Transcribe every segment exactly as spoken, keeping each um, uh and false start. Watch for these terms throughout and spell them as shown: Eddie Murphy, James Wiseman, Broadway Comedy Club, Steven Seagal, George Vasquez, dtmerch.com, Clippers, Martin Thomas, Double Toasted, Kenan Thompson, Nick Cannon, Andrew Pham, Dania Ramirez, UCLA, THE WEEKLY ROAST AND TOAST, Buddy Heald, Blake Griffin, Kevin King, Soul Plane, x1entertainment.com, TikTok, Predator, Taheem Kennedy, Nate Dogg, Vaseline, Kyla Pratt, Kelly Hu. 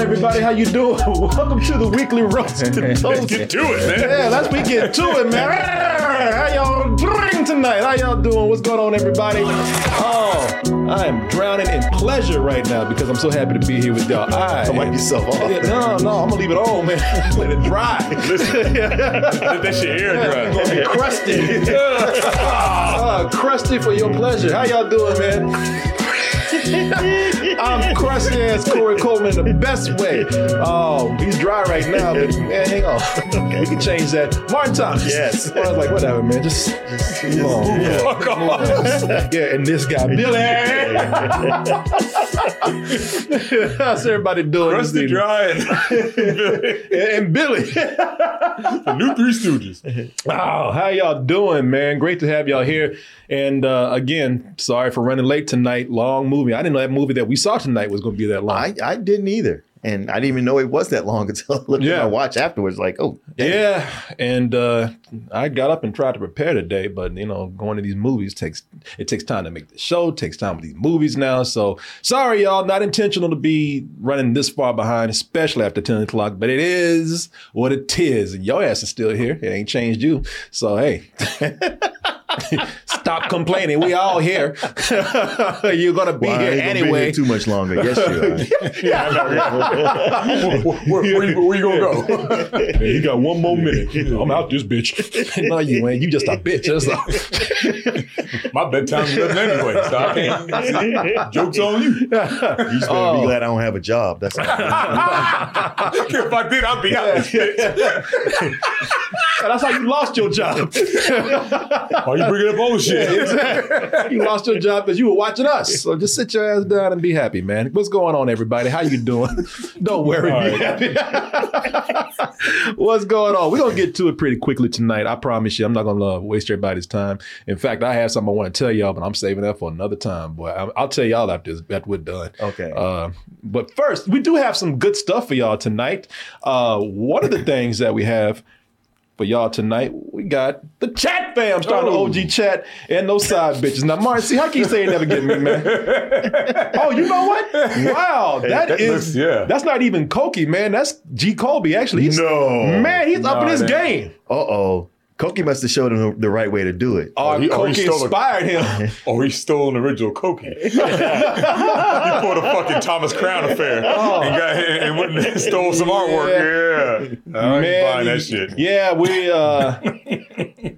Everybody, how you doing? Welcome to the weekly roasted toast. Let's get to it, man. Yeah, let's we get to it, man. How y'all doing tonight? How y'all doing? What's going on, everybody? Oh, I am drowning in pleasure right now because I'm so happy to be here with y'all. I so wipe yourself off. Yeah, no, no, I'm gonna leave it all, man. Let it dry. Listen, let that shit air dry. It's gonna be crusty. uh, crusty for your pleasure. How y'all doing, man? I'm crusty as Corey Coleman in the best way. Oh, he's dry right now, but man, hang on. Okay. We can change that. Martin Thomas. Yes. I was like, whatever, man. Just, just move on. Yeah. Fuck off. Yeah, and this guy, Billy. How's everybody doing? Crusty, dry, and Billy. and Billy. The new Three Stooges. Oh, how y'all doing, man? Great to have y'all here. And uh, again, sorry for running late tonight. Long movie. I didn't know that movie that we saw tonight was going to be that long. I, I didn't either. And I didn't even know it was that long until I looked yeah. at my watch afterwards like, oh. Dang. Yeah. And uh, I got up and tried to prepare today. But, you know, going to these movies takes it takes time to make the show. It takes time with these movies now. So sorry, y'all. Not intentional to be running this far behind, especially after ten o'clock. But it is what it is. And your ass is still here. It ain't changed you. So, hey. Stop complaining. We all here. You're gonna be well, here gonna anyway. Be here too much longer. Yes, you are. Where you gonna go? Man, you got one more minute. I'm out this bitch. No, you ain't. You just a bitch. That's all. My bedtime's nothing anyway, so I can't. Joke's on you. You just better oh. be glad I don't have a job. That's all. If I did, I'd be out this bitch. That's how you lost your job. Why you bringing up old shit? Yeah, exactly. You lost your job because you were watching us. So just sit your ass down and be happy, man. What's going on, everybody? How you doing? Don't worry. All be right. happy. What's going on? We're going to get to it pretty quickly tonight. I promise you. I'm not going to waste everybody's time. In fact, I have something I want to tell y'all, but I'm saving that for another time, boy. I'll tell y'all after, this, after we're done. Okay. Uh, but first, we do have some good stuff for y'all tonight. Uh, one of the things that we have for y'all tonight, we got the chat fam, starting oh. the O G chat and those side bitches. Now, Martin, see, how can you say it never get me, man? Oh, you know what? Wow, that, hey, that is, looks, yeah. that's not even Cokie, man. That's G. Colby, actually. He's, no. Man, he's nah, up in his man. game. Uh-oh. Cokie must have showed him the right way to do it. Or, or he, Cokie or inspired a, him. Or he stole an original Cokie. He pulled a fucking Thomas Crown affair oh. and, got, and went and stole some artwork. Yeah. yeah. I Man, buying that shit. Yeah, we... Uh,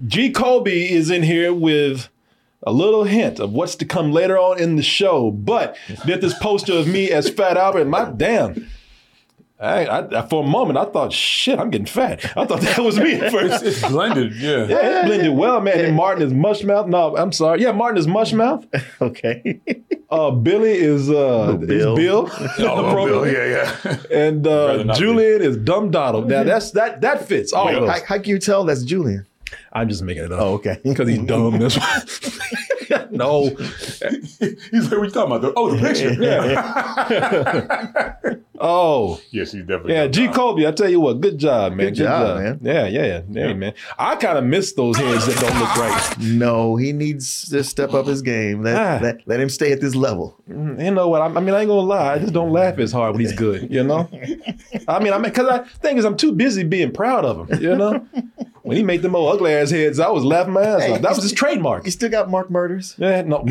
G. Colby is in here with a little hint of what's to come later on in the show. But did this poster of me as Fat Albert, my damn... I, I, for a moment, I thought, shit, I'm getting fat. I thought that was me at first. It's blended, yeah. Yeah, it's blended well, man. And Martin is mushmouth. No, I'm sorry. Yeah, Martin is mushmouth. Okay. Uh, Billy is uh, Bill. Is Bill. Oh, Bill, yeah, yeah. And uh, Julian be. is Dumb Donald. Now, that's that that fits. All Wait, of those. How, how can you tell that's Julian? I'm just making it up. Oh, okay. Because he's dumb. That's why. No. He's like, what you talking about? Oh, the picture. Yeah. Oh. Yes, he's definitely. Yeah, G. Colby, I tell you what, good job, man. Good, good job, job, man. Yeah, yeah, yeah. yeah, yeah. man. I kind of miss those heads that don't look right. No, he needs to step up his game. Let, ah. let, let him stay at this level. You know what? I, I mean, I ain't going to lie. I just don't laugh as hard when he's good, you know? I mean, I mean, because the thing is, I'm too busy being proud of him, you know? When he made them old ugly ass heads, I was laughing my ass hey, off. That was his trademark. You still got Mark Murders? Yeah, no.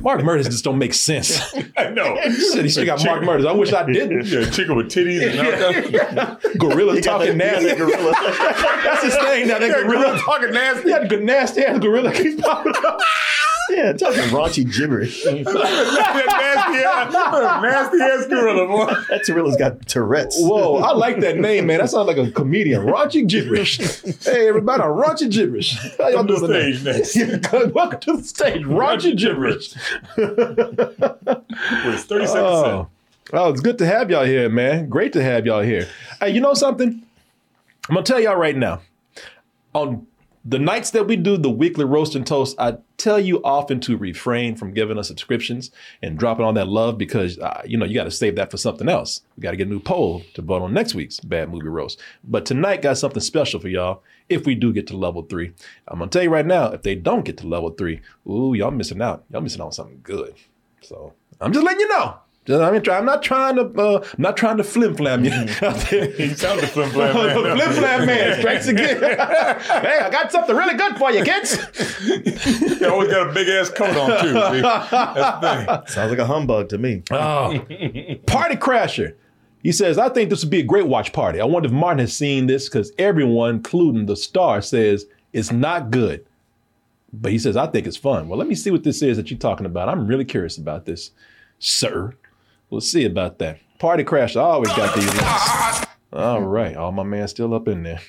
Mark Murders just don't make sense. I know. He still got Mark Murders. I wish I didn't. Yeah, chicken with titties and all that. Gorilla talking nasty. Gorilla. That's his thing now. That yeah, gorilla talking nasty. That nasty ass gorilla keeps popping up. Yeah, talking raunchy gibberish. That nasty ass gorilla, boy. That gorilla's got Tourette's. Whoa, I like that name, man. That sounds like a comedian. Raunchy gibberish. Hey, everybody, raunchy gibberish. How y'all doing today? Welcome to the stage, raunchy gibberish. It's thirty seconds in. Oh, it's good to have y'all here, man. Great to have y'all here. Hey, you know something? I'm gonna tell y'all right now. On The nights that we do the weekly roast and toast, I tell you often to refrain from giving us subscriptions and dropping on that love because, uh, you know, you got to save that for something else. We got to get a new poll to vote on next week's Bad Movie Roast. But tonight got something special for y'all if we do get to level three. I'm going to tell you right now, if they don't get to level three, ooh, y'all missing out. Y'all missing out on something good. So I'm just letting you know. I'm not trying to, uh, not trying to flim-flam you out there. You sound the flim-flam man. The flim-flam man strikes again. Hey, I got something really good for you, kids. You always got a big-ass coat on, too. See? That's the thing. Sounds like a humbug to me. Oh. Party Crasher. He says, I think this would be a great watch party. I wonder if Martin has seen this because everyone, including the star, says it's not good. But he says, I think it's fun. Well, let me see what this is that you're talking about. I'm really curious about this, sir. We'll see about that. Party Crash, I always got these ones. All right, all my man still up in there.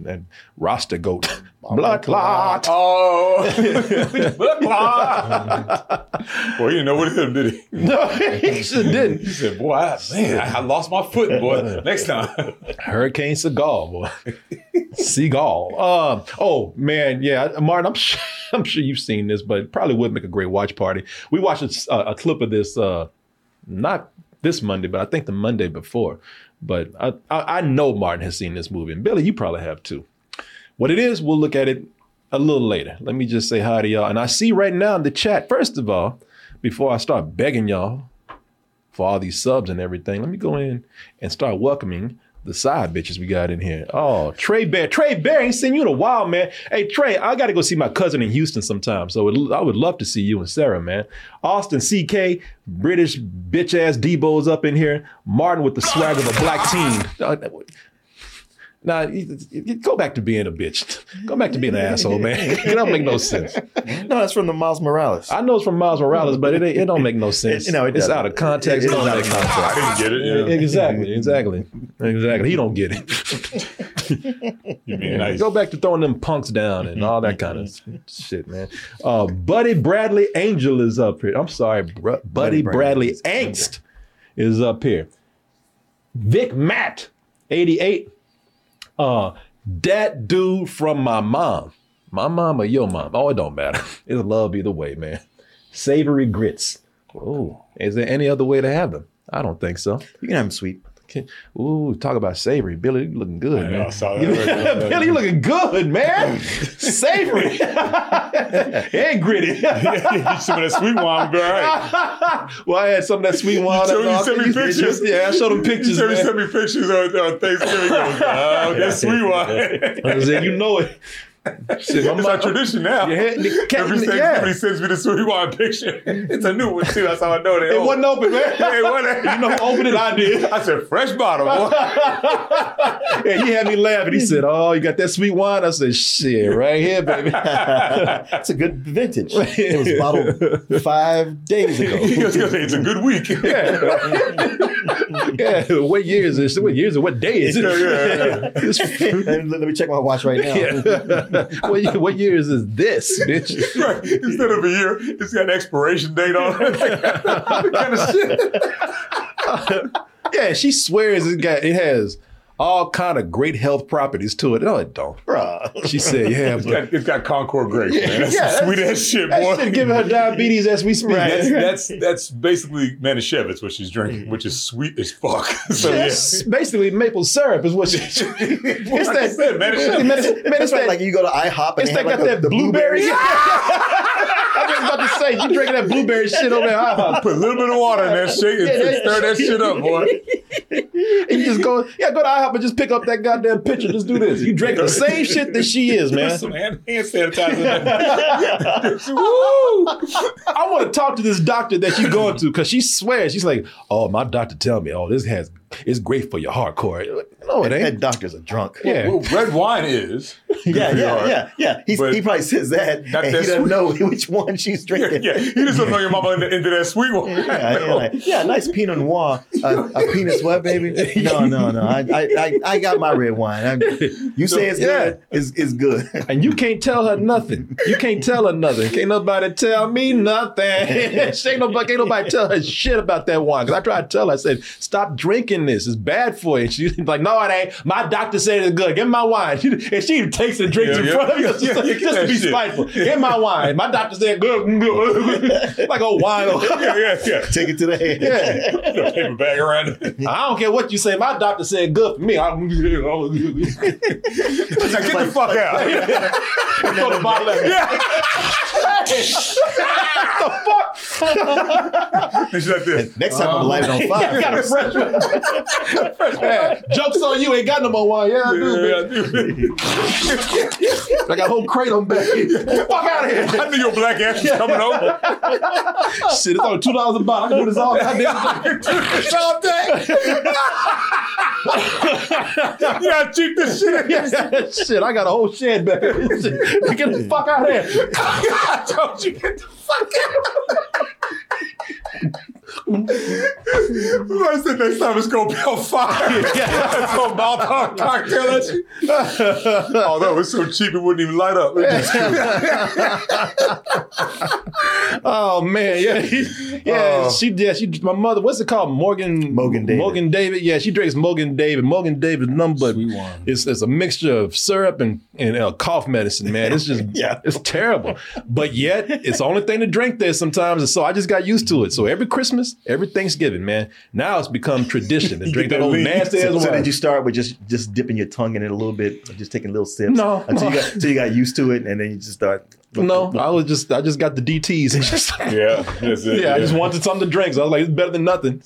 That roster goat. Blood clot. Oh. Blood clot. Boy, he didn't know what it is, did he? No, he sure didn't. He said, boy, I, man, I lost my foot, boy. Next time. Hurricane Seagal, boy. Seagal. Um, oh, man, yeah. Martin, I'm sure, I'm sure you've seen this, but probably would make a great watch party. We watched a, a clip of this. Uh, Not this Monday, but I think the Monday before. But I, I, I know Martin has seen this movie. And Billy, you probably have too. What it is, we'll look at it a little later. Let me just say hi to y'all. And I see right now in the chat, first of all, before I start begging y'all for all these subs and everything, let me go in and start welcoming the side bitches we got in here. Oh, Trey Bear. Trey Bear, ain't seen you in a while, man. Hey, Trey, I got to go see my cousin in Houston sometime. So it, I would love to see you and Sarah, man. Austin C K, British bitch-ass Debo's up in here. Martin with the swag of a black teen. Now, go back to being a bitch. Go back to being an asshole, man. It don't make no sense. No, that's from the Miles Morales. I know it's from Miles Morales, but it it don't make no sense. It, no, it it's out of context. It, it, it out of context. I didn't get it. Yeah. Exactly, exactly, exactly. He don't get it. You mean nice. Go back to throwing them punks down and all that kind of shit, man. Uh, Buddy Bradley Angel is up here. I'm sorry, bro. Buddy, Buddy Bradley, Bradley Angst is up here. Vic Matt, eighty-eight. Uh, that dude from my mom, my mom or your mom. Oh, it don't matter. It's love either way, man. Savory grits. Oh, is there any other way to have them? I don't think so. You can have them sweet. Okay. Ooh, talk about savory. Billy, you looking good, I man. Know, I saw that. Billy, you looking good, man. Savory. And gritty. Some of that sweet wine would be all right. Well, I had some of that sweet wine. You, you sent me pictures. Just, yeah, I showed them pictures. You sent me pictures on, on Thanksgiving. Oh, that sweet wine. I said, you know it. Shit, it's my, our tradition now. Head, the cat, every six, yeah. Everybody sends me the sweet wine picture. It's a new one too. That's how I know that. It wasn't open, man. Yeah, it wasn't. You know who opened it? I did. I said, fresh bottle. Yeah, he had me laughing. He said, oh, you got that sweet wine? I said, shit, right here, baby. It's a good vintage. It was bottled five days ago. He was gonna say, it's a good week. Yeah. Yeah. What year is this? What year is it? What day is it? Yeah, yeah, yeah. Let, me, let me check my watch right now. Yeah. What, year, what year is this, bitch? Right. Instead of a year, it's got an expiration date on it. That kind of shit. Yeah, she swears it got it has all kind of great health properties to it. No, it don't. Bruh. She said, yeah. It's, but, got, it's got Concord grapes, yeah, man. That's yeah, some sweet ass shit, boy. That shit giving her diabetes as we speak. Right. That's, that's, that's basically Manischewitz, what she's drinking, which is sweet as fuck. So, yeah, yeah. Basically maple syrup is what she's drinking. It's like that, I said, Manischewitz. That's right, like you go to IHOP and it's they like got that blueberry. I was about to say, you drinking that blueberry shit over there at IHOP. Put a little bit of water in that shit and yeah, stir that shit up, boy. And you just go, yeah, go to IHOP and just pick up that goddamn pitcher. Just do this. You drink the same shit that she is, man. Some hand sanitizer. Woo! I want to talk to this doctor that you going to because she swears. She's like, oh, my doctor tell me, oh, this has, it's great for your heart, Corey. No, it ain't. That doctor's a drunk. Yeah. Well, red wine is. Yeah, yeah, heart, yeah, yeah. He's, he probably says that, that and he doesn't sweet. Know which one she's drinking. Yeah, yeah. He just doesn't know your mama into, into that sweet one. Yeah, yeah, like, yeah, nice Pinot Noir. Uh, a penis what, baby? No, no, no. I I, I got my red wine. I'm, you say it's yeah. good, it's, it's good. And you can't tell her nothing. You can't tell her nothing. Can't nobody tell me nothing. Ain't nobody, can't nobody tell her shit about that wine. Because I tried to tell her, I said, stop drinking this. It's bad for you. She's like, no, it ain't. My doctor said it's good. Give me my wine. And she even takes plates and drinks yeah, in front yeah. of you. Yeah, just to be shit. spiteful. Get my wine. My doctor said, like old wine. yeah, yeah, yeah. Take it to the head. Yeah. Put a paper bag around it. I don't care what you say. My doctor said good for me. I like, get the fuck out. Throw the bottle at me. Yeah. What the fuck? It's like this. Next time um, I'm lighting on fire. Got a fresh one. Fresh one. Joke's on you. Ain't got no more wine. Yeah, I do. Yeah, I, do. I got a whole crate on back here. Get the fuck out of here. I knew your black ass was coming over. Shit, it's only two dollars a bottle. I can do this all day. All day. You gotta cheat this shit. Yeah, shit, I got a whole shed back here. Get the fuck out of here. I told you, get the fuck out of here. I said next time it's gonna be on fire. It's gonna mouth on cocktail at you. Although it's so cheap it wouldn't even light up. Oh man, yeah, yeah. Uh, she, yeah, she. My mother. What's it called? Mogen. Mogen David. Mogen David. Yeah, she drinks Mogen David. Mogen David is nothing but it's it's a mixture of syrup and and uh, cough medicine. Man, it's just yeah. it's terrible. But yet it's the only thing to drink there sometimes. And so I just got used to it. So every Christmas. Every Thanksgiving, man. Now it's become tradition to drink that old nasty ass wine. So did you start with just just dipping your tongue in it a little bit, or just taking little sips? No, until, no. You got, until you got used to it, and then you just start. No, I was just I just got the D Ts and just yeah, that's it, yeah, yeah. I just wanted something to drink, so I was like, it's better than nothing.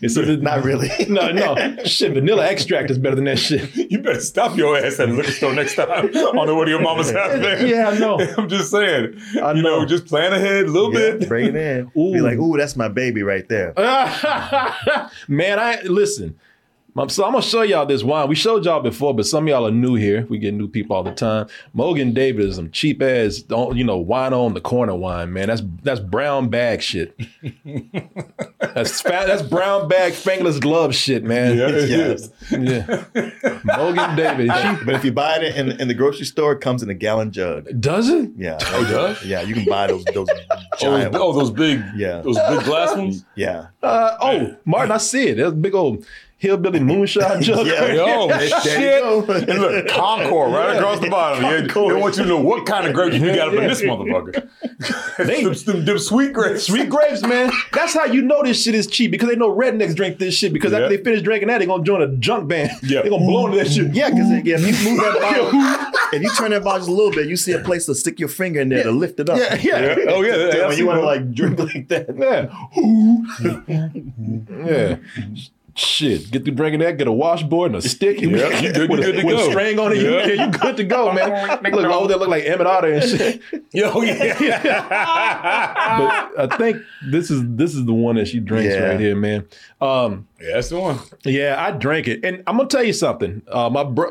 It's a, not really. No, no. Shit, vanilla extract is better than that shit. You better stop your ass at the liquor store next time on the way to your mama's house, man. Yeah, I know. I'm just saying. I know. You know, just plan ahead a little yeah, bit. Bring it in. Ooh. Be like, ooh, that's my baby right there. Man, I listen. So I'm going to show y'all this wine. We showed y'all before, but some of y'all are new here. We get new people all the time. Mogen David is some cheap ass, you know, wine on the corner wine, man. That's that's brown bag shit. that's fa- that's brown bag fingerless glove shit, man. Yeah, it yeah. is. Yeah. Mogen David. She, but if you buy it in, in the grocery store, it comes in a gallon jug. Does it? Yeah. Oh, does? Yeah, you can buy those those giant oh, ones. Oh, those big, yeah. those big glass ones? Yeah. Uh, oh, Martin, I see it. That's big old... Hillbilly moonshot jug. Yeah, yo, that shit. And look, Concord right yeah. across the bottom. Yeah, they want you to know what kind of grapes you got up in this motherfucker. They, them, them, them sweet grapes. Sweet grapes, man. That's how you know this shit is cheap, because they know rednecks drink this shit, because yeah. after they finish drinking that, they're going to join a junk band. Yeah. They're going to blow into that shit. Yeah, because yeah, if you move that bottle, if you turn that bottle just a little bit, you see a place to stick your finger in there yeah. to lift it up. Yeah, yeah. yeah. Oh, yeah. That, yeah when you want to like drink like that. Yeah. yeah. Shit, get through drinking that, get a washboard and a stick yep. with, with, a, with a string on it. Yep. You, yeah, you good to go, man. Look, over there look like Emmett Otter and shit. Yo, yeah. But I think this is this is the one that she drinks yeah. right here, man. Um, yeah, that's the one. Yeah, I drank it, and I'm gonna tell you something. Uh, my bro,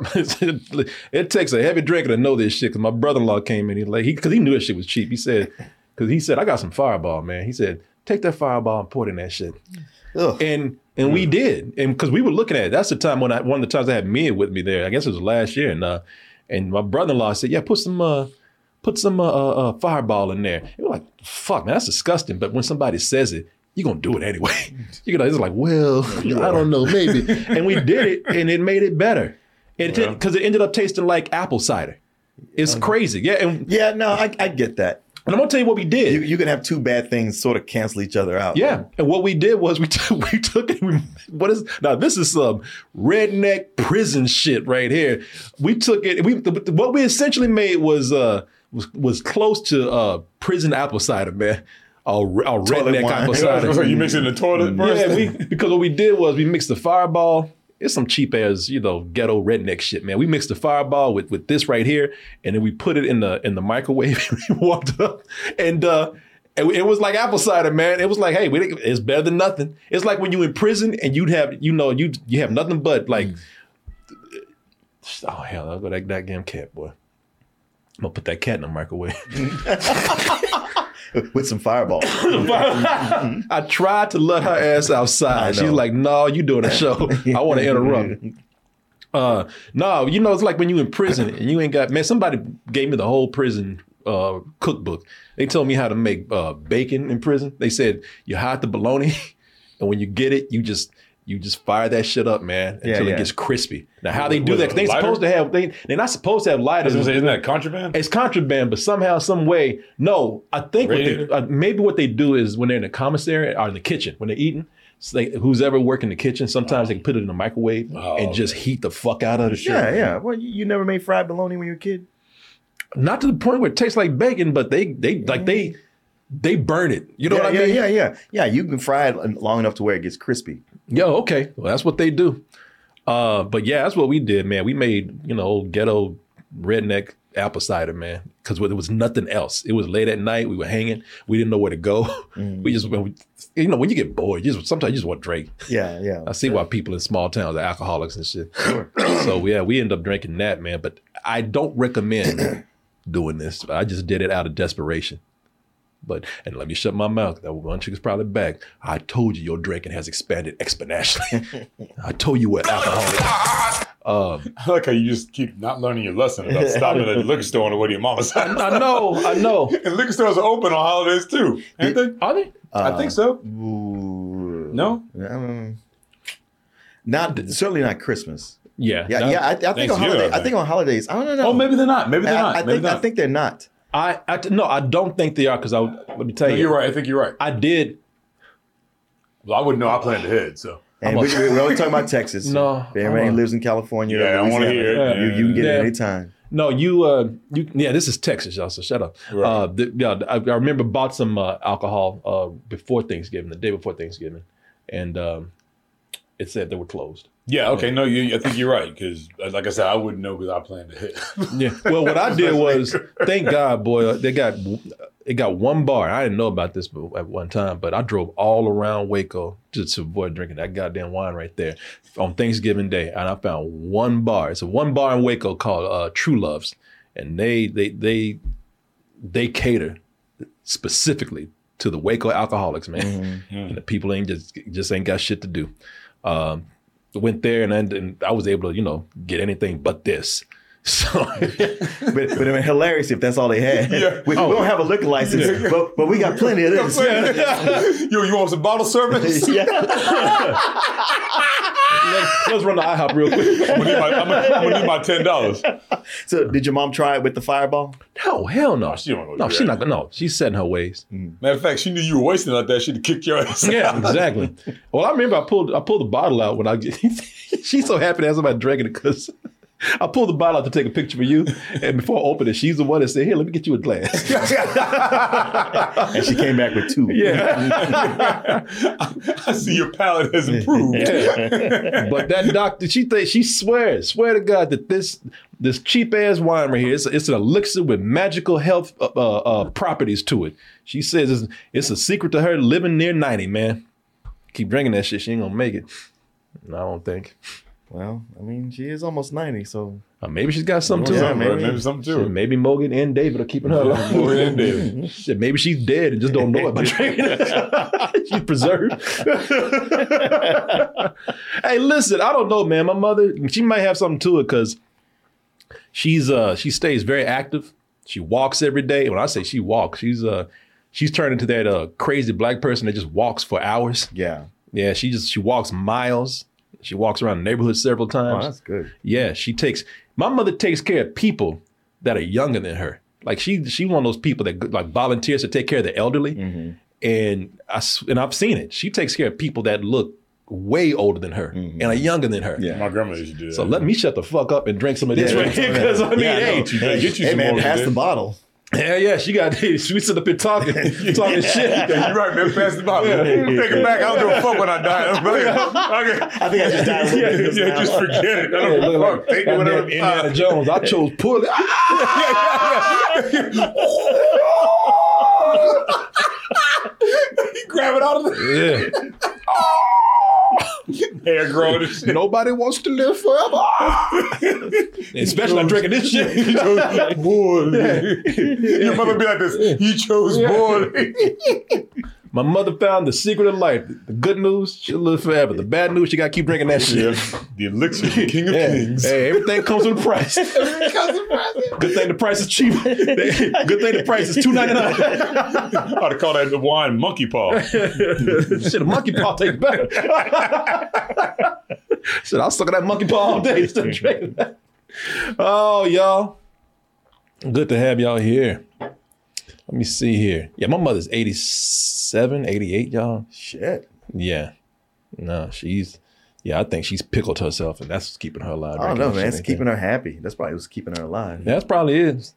it takes a heavy drinker to know this shit. Because my brother-in-law came in, he like he because he knew this shit was cheap. He said, because he said I got some Fireball, man. He said take that Fireball and pour it in that shit, Ugh. and. And we did, and because we were looking at it. That's the time when I, one of the times I had Mia with me there. I guess it was last year, and uh, and my brother-in-law said, "Yeah, put some, uh, put some uh, uh, Fireball in there." And we're like, "Fuck, man, that's disgusting." But when somebody says it, you're gonna do it anyway. You're gonna, it's like, well, I don't know, maybe. And we did it, and it made it better, and because yeah. it ended up tasting like apple cider. It's okay. crazy, yeah. And yeah, no, I, I get that. And I'm gonna tell you what we did. You, you can have two bad things sort of cancel each other out. Yeah. Right? And what we did was we t- we took it. We, what is now? This is some redneck prison shit right here. We took it. We the, what we essentially made was uh was, was close to uh prison apple cider, man. Our, our redneck wine. Apple cider. So you mixed it in the toilet first? Yeah. We, because what we did was we mixed the Fireball. It's some cheap ass, you know, ghetto redneck shit, man. We mixed the Fireball with, with this right here, and then we put it in the in the microwave and we walked up. And uh, it, it was like apple cider, man. It was like, hey, we, it's better than nothing. It's like when you in prison and you'd have, you know, you you have nothing but like, oh hell, I'll go that goddamn cat, boy. I'm gonna put that cat in the microwave. With some Fireball. I tried to let her ass outside. She's like, no, you doing a show. I want to interrupt. Uh, no, you know, it's like when you in prison and you ain't got, man, somebody gave me the whole prison uh, cookbook. They told me how to make uh, bacon in prison. They said, you hide the bologna and when you get it, you just You just fire that shit up, man, until yeah, yeah. it gets crispy. Now, how they do With that, because they're supposed to have, they, they're not supposed to have lighters. I was gonna say, isn't that contraband? It's contraband, but somehow, some way, no, I think what they, uh, maybe what they do is when they're in the commissary or in the kitchen, when they're eating, so they, who's ever working the kitchen, sometimes oh. they can put it in the microwave oh, and just man. heat the fuck out of the shit. Yeah, yeah. Well, you never made fried bologna when you were a kid? Not to the point where it tastes like bacon, but they, they mm-hmm. like they, they burn it. You know yeah, what I yeah, mean? Yeah, yeah, yeah. Yeah, you can fry it long enough to where it gets crispy. Yo, okay. Well, that's what they do. Uh, but yeah, that's what we did, man. We made, you know, old ghetto redneck apple cider, man, because there was nothing else. It was late at night. We were hanging. We didn't know where to go. Mm. We just, when we, you know, when you get bored, you just, sometimes you just want to drink. Yeah, yeah. I see yeah. why people in small towns are alcoholics and shit. Sure. So yeah, we end up drinking that, man. But I don't recommend doing this. I just did it out of desperation. But, and let me shut my mouth. That one chick is probably back. I told you your drinking has expanded exponentially. I told you what alcohol is. Um, I like how you just keep not learning your lesson about stopping at the liquor store on the way to your mama's house. I know, I know. And liquor stores are open on holidays too. Aren't they? Are they? Uh, I think so. Ooh. No? Um, not Certainly not Christmas. Yeah. Yeah, no, yeah I, I, think on holiday, I think on holidays. I don't know. Oh, maybe they're not. Maybe they're not. I, I, maybe think, not. I think they're not. I, I no, I don't think they are because I let me tell no, you. You're right. I think you're right. I did. Well, I wouldn't know. I planned ahead, so. And we, we're only talking about Texas. No, so. If everybody lives in California. Yeah, I want to hear it. You, you can get yeah. it anytime. No, you, uh, you. Yeah, this is Texas, y'all. So shut up. Right. Uh, the, yeah, I, I remember bought some uh, alcohol uh, before Thanksgiving, the day before Thanksgiving, and um, it said they were closed. Yeah. Okay. No, you, I think you're right because, like I said, I wouldn't know because I planned to hit. Yeah. Well, what I did was, thank God, boy, they got it got one bar. I didn't know about this at one time, but I drove all around Waco just to avoid drinking that goddamn wine right there on Thanksgiving Day, and I found one bar. It's a one bar in Waco called uh, True Loves, and they they they they cater specifically to the Waco alcoholics, man, mm-hmm. and the people ain't just just ain't got shit to do. Um, Went there and I, and I was able to, you know, get anything but this. So, but but it was hilarious if that's all they had. Yeah. We, oh. we don't have a liquor license, yeah. but but we got plenty of this. Yeah. Yo, you want some bottle service? Yeah. let's, let's run the IHOP real quick. I'm gonna need my, I'm gonna, I'm gonna need my ten dollars. So, did your mom try it with the Fireball? No, hell no. Oh, she don't no, she's not gonna. No, she's set in her ways. Mm. Matter of fact, she knew you were wasting like that. She'd kick your ass. Yeah, exactly. Well, I remember I pulled I pulled the bottle out when I. She's so happy to have somebody drinking it because. I pulled the bottle out to take a picture of you, and before I opened it, she's the one that said, "Here, let me get you a glass." And she came back with two. Yeah, I, I see your palate has improved. Yeah. But that doctor, she th- she swears, swear to God that this this cheap ass wine right here, it's, it's an elixir with magical health uh, uh, properties to it. She says it's, it's a secret to her living near ninety. Man, keep drinking that shit, she ain't gonna make it. No, I don't think. Well, I mean, she is almost ninety, so uh, maybe she's got something to yeah, her. Maybe, maybe something to her. Maybe Mogen and David are keeping her alive. Mogen and David. Shit, maybe she's dead and just don't know it by drinking it. She's preserved. Hey, listen, I don't know, man. My mother, she might have something to it because she's uh she stays very active. She walks every day. When I say she walks, she's uh she's turned into that uh crazy black person that just walks for hours. Yeah, yeah. She just she walks miles. She walks around the neighborhood several times. Oh, that's good. Yeah, she takes, my mother takes care of people that are younger than her. Like she, she one of those people that like volunteers to take care of the elderly. Mm-hmm. And I, and I've seen it. She takes care of people that look way older than her mm-hmm. and are younger than her. Yeah, my grandmother used to do that. So let me shut the fuck up and drink some of this yeah, right here. Because I mean, yeah, I hey, you, hey, get you hey some man, pass the bottle. Yeah, yeah, she got we sit up here talking, talking shit. Yeah, you're right, man. Pass the bottle. Yeah. Take it back. I don't give a fuck when I die. I'm like, okay. I think I just died. Yeah, yeah, now. Just forget it. I don't give a fuck. Take it whatever. Indiana Jones. I chose poorly. You grab it out of the. Yeah. Hair growing and shit. Nobody wants to live forever. Especially I'm drinking this shit. He chose poorly. Your mother be like this. He chose poorly. My mother found the secret of life. The good news, she'll live forever. The bad news, she got to keep drinking that shit. Yeah. The elixir, the king of yeah. kings. Hey, everything comes with a price. Everything comes with a price. Good thing the price is cheap. Good thing the price is two ninety-nine. I'd call that the wine monkey paw. Shit, a monkey paw tastes better. Shit, I'll suck at that monkey paw all day. Still drinking that. Oh, y'all. Good to have y'all here. Let me see here. Yeah, my mother's eighty-seven, eighty-eight, y'all. Shit. Yeah. No, she's, yeah, I think she's pickled herself, and that's what's keeping her alive. I don't know, man. It's keeping her happy. That's probably what's keeping her alive. That's probably is.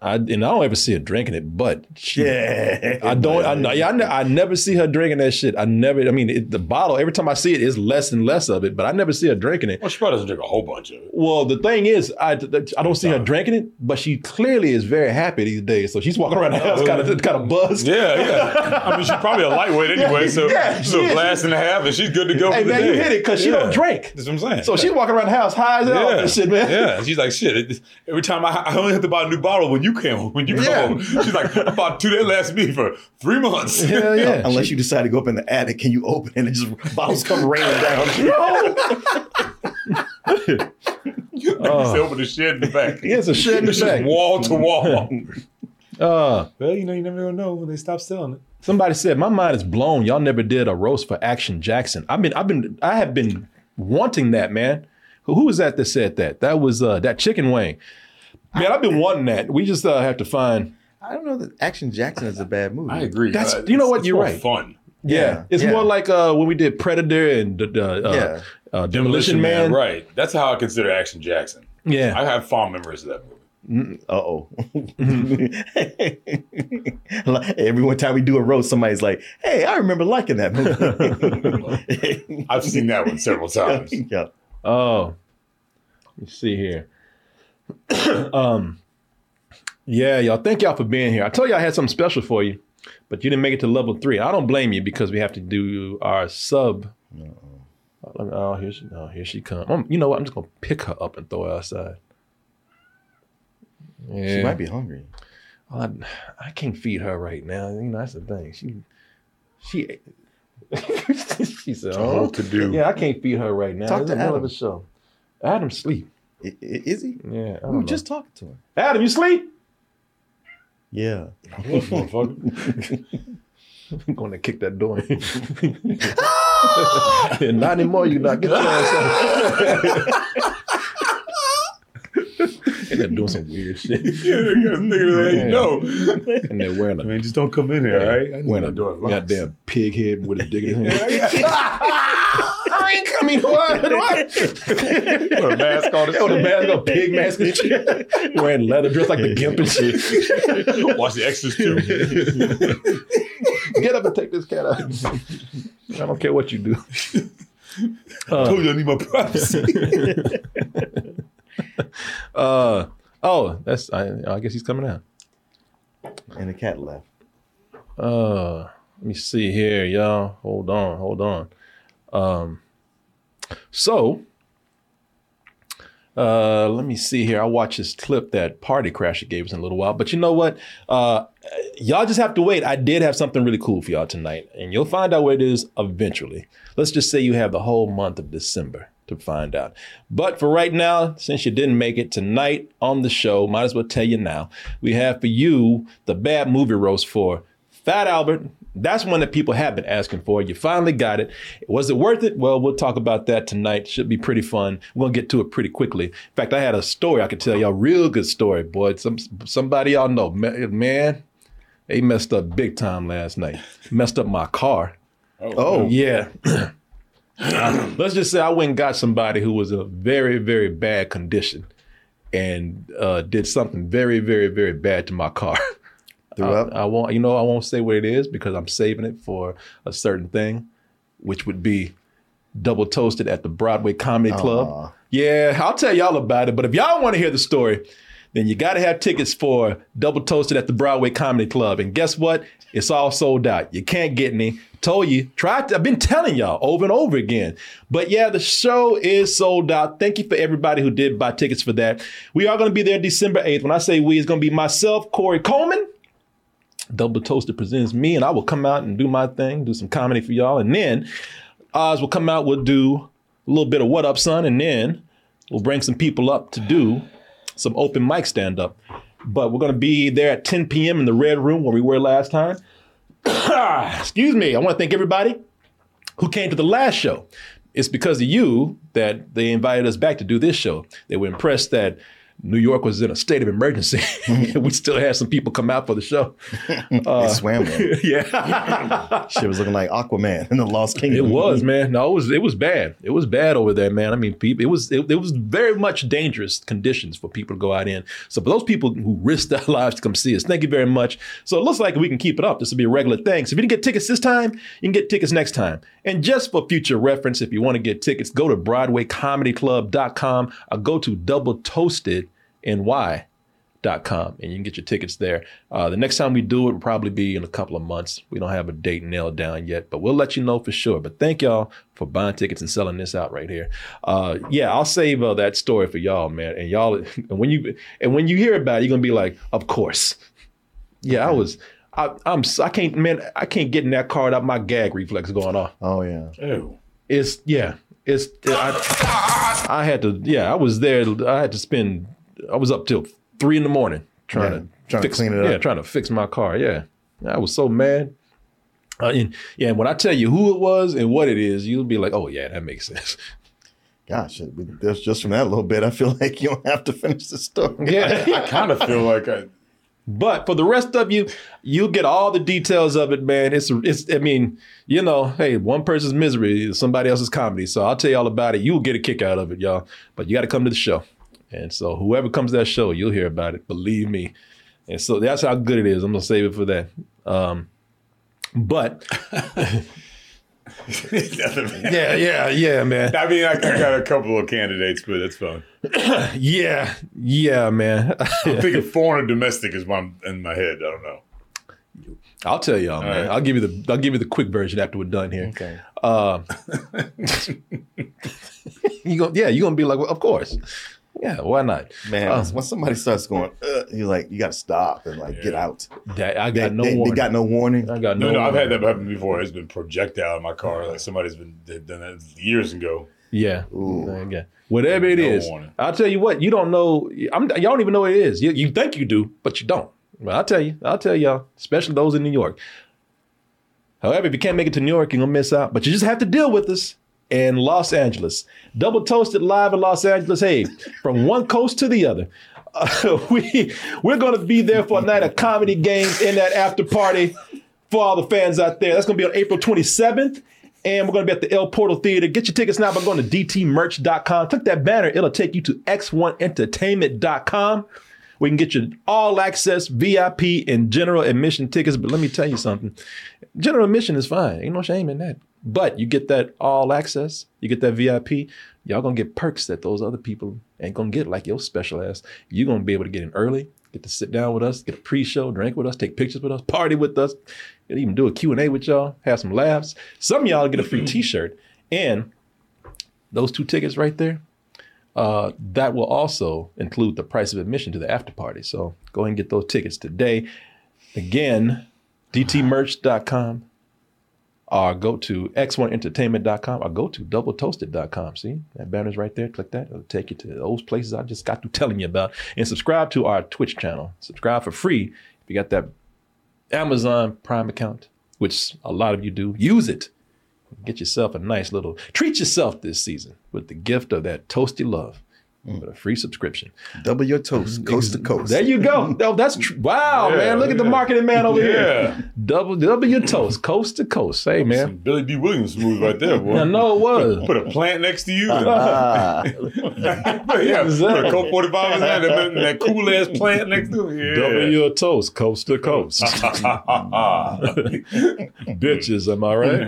I, and I don't ever see her drinking it, but she, yeah, I don't. I, I, I, I never see her drinking that shit. I never. I mean, it, the bottle. Every time I see it, it's less and less of it. But I never see her drinking it. Well, she probably doesn't drink a whole bunch of it. Well, the thing is, I, I don't see her drinking it, but she clearly is very happy these days. So she's walking around the house, kind of kind of buzzed. Yeah, yeah. I mean, she's probably a lightweight anyway. So yeah, she's a glass and a half, and she's good to go. Hey, for man, the day. You hit it because yeah. she don't drink. That's what I'm saying. So she's walking around the house high as hell yeah. and shit, man. Yeah, she's like shit. It, every time I, I only have to buy a new bottle when. You came when you come yeah. home. She's like, I bought two that last me for three months. Hell yeah. Unless you decide to go up in the attic and you open it and just bottles come raining down. You oh. open the shed in the back. It's a shed in the back. Wall to wall. Uh, well, you know, you never gonna know when they stop selling it. Somebody said, my mind is blown. Y'all never did a roast for Action Jackson. I mean, I've been, I have been wanting that, man. Who, who was that that said that? That was uh, that chicken wing. Man, I've been wanting that. We just uh, have to find. I don't know that Action Jackson is a bad movie. I agree. That's uh, you know what you're more right. Fun. Yeah, yeah. It's yeah. more like uh, when we did Predator and uh, yeah. uh, Demolition, Demolition Man. Man. Right. That's how I consider Action Jackson. Yeah, I have fond memories of that movie. Uh-oh. Every one time we do a roast, somebody's like, "Hey, I remember liking that movie." I've seen that one several times. Yeah. Oh, let me see here. um, yeah, y'all. Thank y'all for being here. I told y'all I had something special for you, but you didn't make it to level three. I don't blame you because we have to do our sub. Uh-oh. Oh, here she, oh, here she comes. I'm, you know what? I'm just gonna pick her up and throw her outside. Yeah. She might be hungry. I, I can't feed her right now. You know that's the thing. She, she, she said, "Oh, to do." Yeah, I can't feed her right now. Talk to Adam. Show. Adam sleep. Is he? Yeah. We were just talking to him. Adam, you sleep? Yeah. I'm going to kick that door in. Ah! And not anymore. You not get your ass out. They're doing some weird shit. Yeah, niggas ain't know. And they're wearing a. I mean, just don't come in here, all right? I wearing a goddamn pig head with a dick in his hand. I ain't coming. What? What? With a mask on. With a mask on, pig mask and shit. Wearing leather, dressed like the Gimp and shit. Watch the Extras too. Get up and take this cat out. I don't care what you do. Uh, I told you I need my privacy. uh, oh, that's. I, I guess he's coming out. And the cat left. Uh, let me see here, y'all. Hold on. Hold on. Um. So, uh, let me see here. I watched this clip that Party Crasher gave us in a little while, but you know what? Uh, y'all just have to wait. I did have something really cool for y'all tonight, and you'll find out what it is eventually. Let's just say you have the whole month of December to find out. But for right now, since you didn't make it tonight on the show, might as well tell you now. We have for you the bad movie roast for Fat Albert. That's one that people have been asking for. You finally got it. Was it worth it? Well, we'll talk about that tonight. Should be pretty fun. We're going to get to it pretty quickly. In fact, I had a story I could tell y'all, real good story, boy. Some Somebody y'all know, man, they messed up big time last night. Messed up my car. Oh, oh. yeah. uh, let's just say I went and got somebody who was in a very, very bad condition and uh, did something very, very, very bad to my car. I, I won't, you know, I won't say what it is because I'm saving it for a certain thing, which would be Double Toasted at the Broadway Comedy Club. Aww. Yeah, I'll tell y'all about it. But if y'all want to hear the story, then you got to have tickets for Double Toasted at the Broadway Comedy Club. And guess what? It's all sold out. You can't get any. Told you. Tried to, I've been telling y'all over and over again. But yeah, the show is sold out. Thank you for everybody who did buy tickets for that. We are going to be there December eighth. When I say we, it's going to be myself, Corey Coleman, Double Toasted presents me, and I will come out and do my thing, do some comedy for y'all, and then Oz will come out, we'll do a little bit of What Up, Son, and then we'll bring some people up to do some open mic stand-up. But we're going to be there at ten p.m. in the Red Room where we were last time. Excuse me. I want to thank everybody who came to the last show. It's because of you that they invited us back to do this show. They were impressed that New York was in a state of emergency. We still had some people come out for the show. Uh, they swam there. Yeah. Shit was looking like Aquaman in the Lost Kingdom. It was, man. No, it was it was bad. It was bad over there, man. I mean, people, it was it, it was very much dangerous conditions for people to go out in. So for those people who risked their lives to come see us, thank you very much. So it looks like we can keep it up. This will be a regular thing. So if you didn't get tickets this time, you can get tickets next time. And just for future reference, if you want to get tickets, go to Broadway Comedy Club dot com or go to Double Toasted N Y dot com and you can get your tickets there. Uh, the next time we do it will probably be in a couple of months. We don't have a date nailed down yet, but we'll let you know for sure. But thank y'all for buying tickets and selling this out right here. Uh, yeah, I'll save uh, that story for y'all, man. And y'all, and when you and when you hear about it, you're gonna be like, of course. Yeah, okay. I was. I, I'm. I can't, man. I can't get in that card out. My gag reflex going off. Oh yeah. Ew. It's yeah. It's. I, I had to. Yeah, I was there. I had to spend. I was up till three in the morning trying yeah, to trying fix, to clean it up. Yeah, trying to fix my car. Yeah, I was so mad. Uh, and yeah, and when I tell you who it was and what it is, you'll be like, "Oh yeah, that makes sense." Gosh, just from that little bit, I feel like you don't have to finish the story. Yeah, I, I kind of feel like I. But for the rest of you, you'll get all the details of it, man. It's, it's. I mean, you know, hey, one person's misery is somebody else's comedy. So I'll tell you all about it. You'll get a kick out of it, y'all. But you got to come to the show. And so whoever comes to that show, you'll hear about it. Believe me. And so that's how good it is. I'm going to save it for that. Um, but. yeah, yeah, yeah, man. I mean, I got a couple of candidates, but that's fine. yeah, yeah, man. I'm thinking foreign and domestic is one in my head. I don't know. I'll tell y'all, all man. Right. I'll give you the I'll give you the quick version after we're done here. Okay. Uh, you gonna, yeah, you're going to be like, well, of course. Yeah, why not? Man, uh, when somebody starts going, uh, you're like, you got to stop and like yeah. get out. That, I got they, no they, warning. They got no warning? I got no No, no warning. I've had that happen before. It's been projectile in my car. Like somebody's been they've done that years ago. Yeah. Okay. Whatever it no is. Warning. I'll tell you what, you don't know. I'm, y'all don't even know what it is. You, you think you do, but you don't. Well, I'll tell you. I'll tell y'all, especially those in New York. However, if you can't make it to New York, you're going to miss out. But you just have to deal with us. And Los Angeles. Double Toasted live in Los Angeles. Hey, from one coast to the other. Uh, we, we're going to be there for a night of comedy games in that after party for all the fans out there. That's going to be on April twenty-seventh. And we're going to be at the El Portal Theater. Get your tickets now by going to d t merch dot com. Click that banner. It'll take you to x one entertainment dot com. We can get you all access, V I P, and general admission tickets. But let me tell you something. General admission is fine. Ain't no shame in that. But you get that all access, you get that V I P, y'all gonna get perks that those other people ain't gonna get like your special ass. You're gonna be able to get in early, get to sit down with us, get a pre-show, drink with us, take pictures with us, party with us, and even do a Q and A with y'all, have some laughs. Some of y'all get a free t-shirt. And those two tickets right there, uh, that will also include the price of admission to the after party. So go ahead and get those tickets today. Again, d t merch dot com. Or go to x one entertainment dot com or go to double toasted dot com. See, that banner's right there. Click that. It'll take you to those places I just got to telling you about. And subscribe to our Twitch channel. Subscribe for free. If you got that Amazon Prime account, which a lot of you do, use it. Get yourself a nice little, treat yourself this season with the gift of that toasty love. With a free subscription. Double your toast, coast to coast. There you go. Oh, that's tr- wow, yeah, man. Look yeah. at the marketing man over yeah. here. Double double your toast, coast to coast. Hey, man. Some Billy D. Williams move right there, boy. I know it was. Put a plant next to you. Uh-huh. yeah, exactly. Put a Coke forty-five and that cool ass plant next to you. Yeah. Double your toast, coast to coast. Bitches, am I right?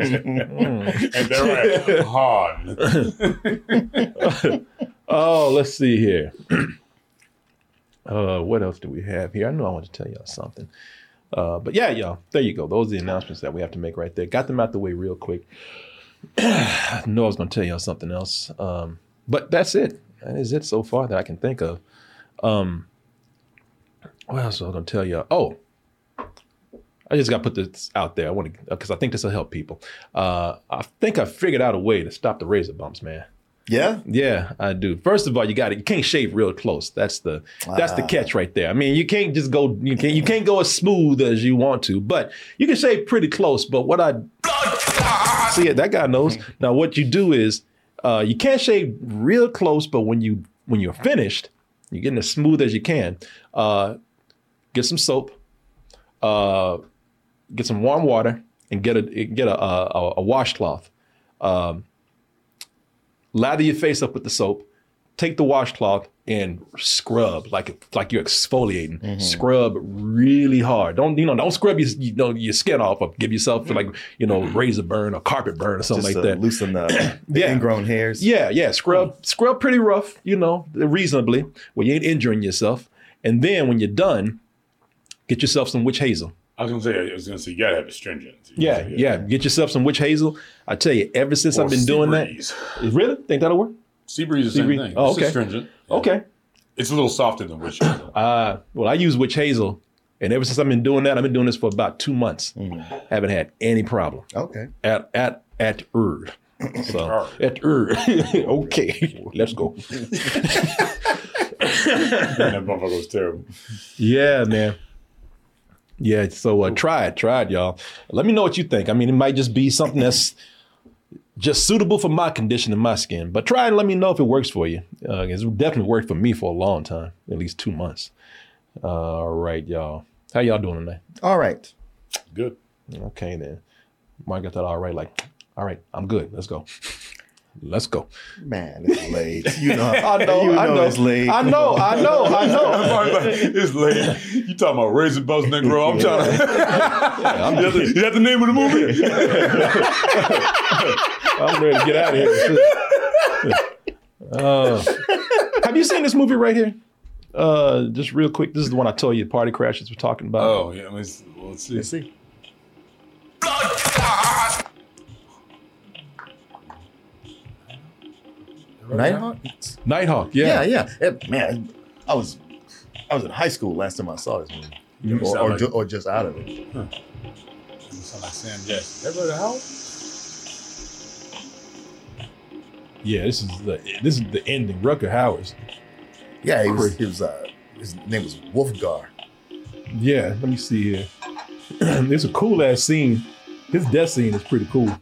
Mm. And they're right. Hard. Oh, let's see here. uh, what else do we have here? I know I want to tell y'all something. Uh, but yeah, y'all, there you go. Those are the announcements that we have to make right there. Got them out the way real quick. I know I was going to tell y'all something else. Um, but that's it. That is it so far that I can think of. Um, what else was I going to tell y'all? Oh, I just got to put this out there. I want to, because I think this will help people. Uh, I think I figured out a way to stop the razor bumps, man. Yeah? Yeah, I do. First of all, you got it. You can't shave real close. That's the wow. that's the catch right there. I mean, you can't just go, you can't, you can't go as smooth as you want to, but you can shave pretty close. But what I, see it, that guy knows. Now what you do is, uh, you can't shave real close, but when, you, when you're finished, you're getting as smooth as you can. Uh, get some soap, uh, get some warm water, and get a, get a, a, a washcloth. Um, Lather your face up with the soap, take the washcloth and scrub like like you're exfoliating. Mm-hmm. Scrub really hard. Don't you know? Don't scrub your you know your skin off or give yourself like you know razor burn or carpet burn or something Just, like that. Uh, loosen the, the yeah. ingrown hairs. Yeah, yeah. Scrub, mm. scrub pretty rough. You know, reasonably. Well, you ain't injuring yourself. And then when you're done, get yourself some witch hazel. I was gonna say, I was gonna say, you gotta have astringent. Yeah, yeah, yeah. Get yourself some witch hazel. I tell you, ever since or I've been sea doing breeze. that, really think that'll work. Seabreeze is the same thing. Oh, okay. It's astringent. Yeah. Okay, it's a little softer than witch hazel. Uh, well, I use witch hazel, and ever since I've been doing that, I've been doing this for about two months. Mm. Haven't had any problem. Okay. At at at er. So at er. Okay, let's go. That motherfucker was terrible. Yeah, man. Yeah, so uh, try it, try it, y'all. Let me know what you think. I mean, it might just be something that's just suitable for my condition and my skin. But try it and let me know if it works for you. Uh, it's definitely worked for me for a long time, at least two months. Uh, all right, y'all. How y'all doing tonight? All right. Good. Okay, then. Mike got that all right. Like, all right, I'm good. Let's go. Let's go. Man, it's late. You know, I know, you know I know. It's late. I know, I know, I know. It's late. You talking about razor bumps, Negro? I'm trying to. Yeah, I'm just... Is that the name of the movie? I'm ready to get out of here. Uh, have you seen this movie right here? Uh, just real quick. This is the one I told you, Party Crashers, we're talking about. Oh, yeah. Let's, let's see. Let's see. Nighthawk? Nighthawk, yeah. Yeah, yeah. It, man, I was I was in high school last time I saw this movie. Mm-hmm. Or or, like, ju- or just out of it. Huh. Doesn't sound like Sam Jackson. That brother how? Yeah, this is the this is the ending. Rucker Howard's. Yeah, he was, he was uh, his name was Wolfgar. Yeah, let me see here. It's a cool ass scene. His death scene is pretty cool.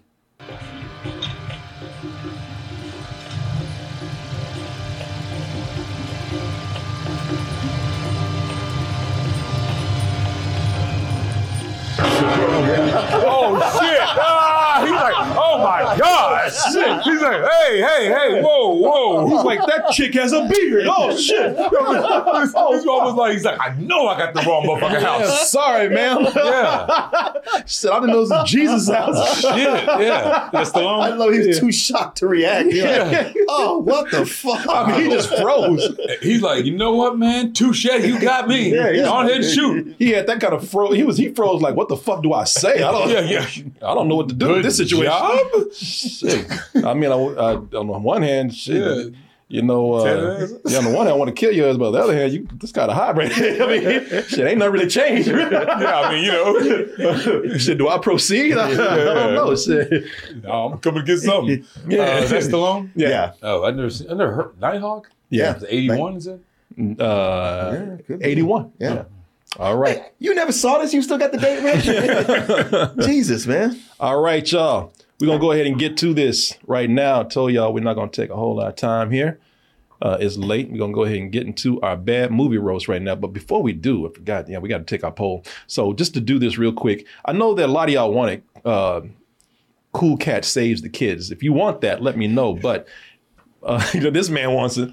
Shit. He's like, hey, hey, hey, whoa, whoa. He's like, that chick has a beard. Oh, shit. This was like, he's like, I know I got the wrong motherfucking house. Yeah, sorry, ma'am. Yeah. She said, I didn't know it was Jesus' house. Shit, yeah. That's the one. I love he was yeah. too shocked to react. Yeah. Like, oh, what the fuck? I mean, he just froze. He's like, you know what, man? Touche, you got me. Yeah, yeah. On his shoot. He had that kind of froze. He was he froze like, what the fuck do I say? I don't, yeah, yeah. I don't know what to do in this situation. Job? Shit. I mean, I, I, on one hand, shit, yeah. you know, uh, yeah, on the one hand, I want to kill you, but on the other hand, you just got a high right there. I mean, shit, ain't nothing really changed. Yeah, I mean, you know. Shit, do I proceed? I, yeah. I don't know. Shit. No, I'm coming to get something. Yeah. Uh, is that Stallone? Yeah. yeah. Oh, I never seen, I never heard, Nighthawk? Yeah. yeah. eighty-one, is it? Uh, yeah, eighty-one. Yeah. yeah. All right. Hey, you never saw this? You still got the date right? Jesus, man. All right, y'all. We're going to go ahead and get to this right now. I told y'all we're not going to take a whole lot of time here. Uh, it's late. We're going to go ahead and get into our bad movie roast right now. But before we do, I forgot, yeah, we got to take our poll. So just to do this real quick, I know that a lot of y'all want it. Uh, cool Cat Saves the Kids. If you want that, let me know. But uh, this man wants it.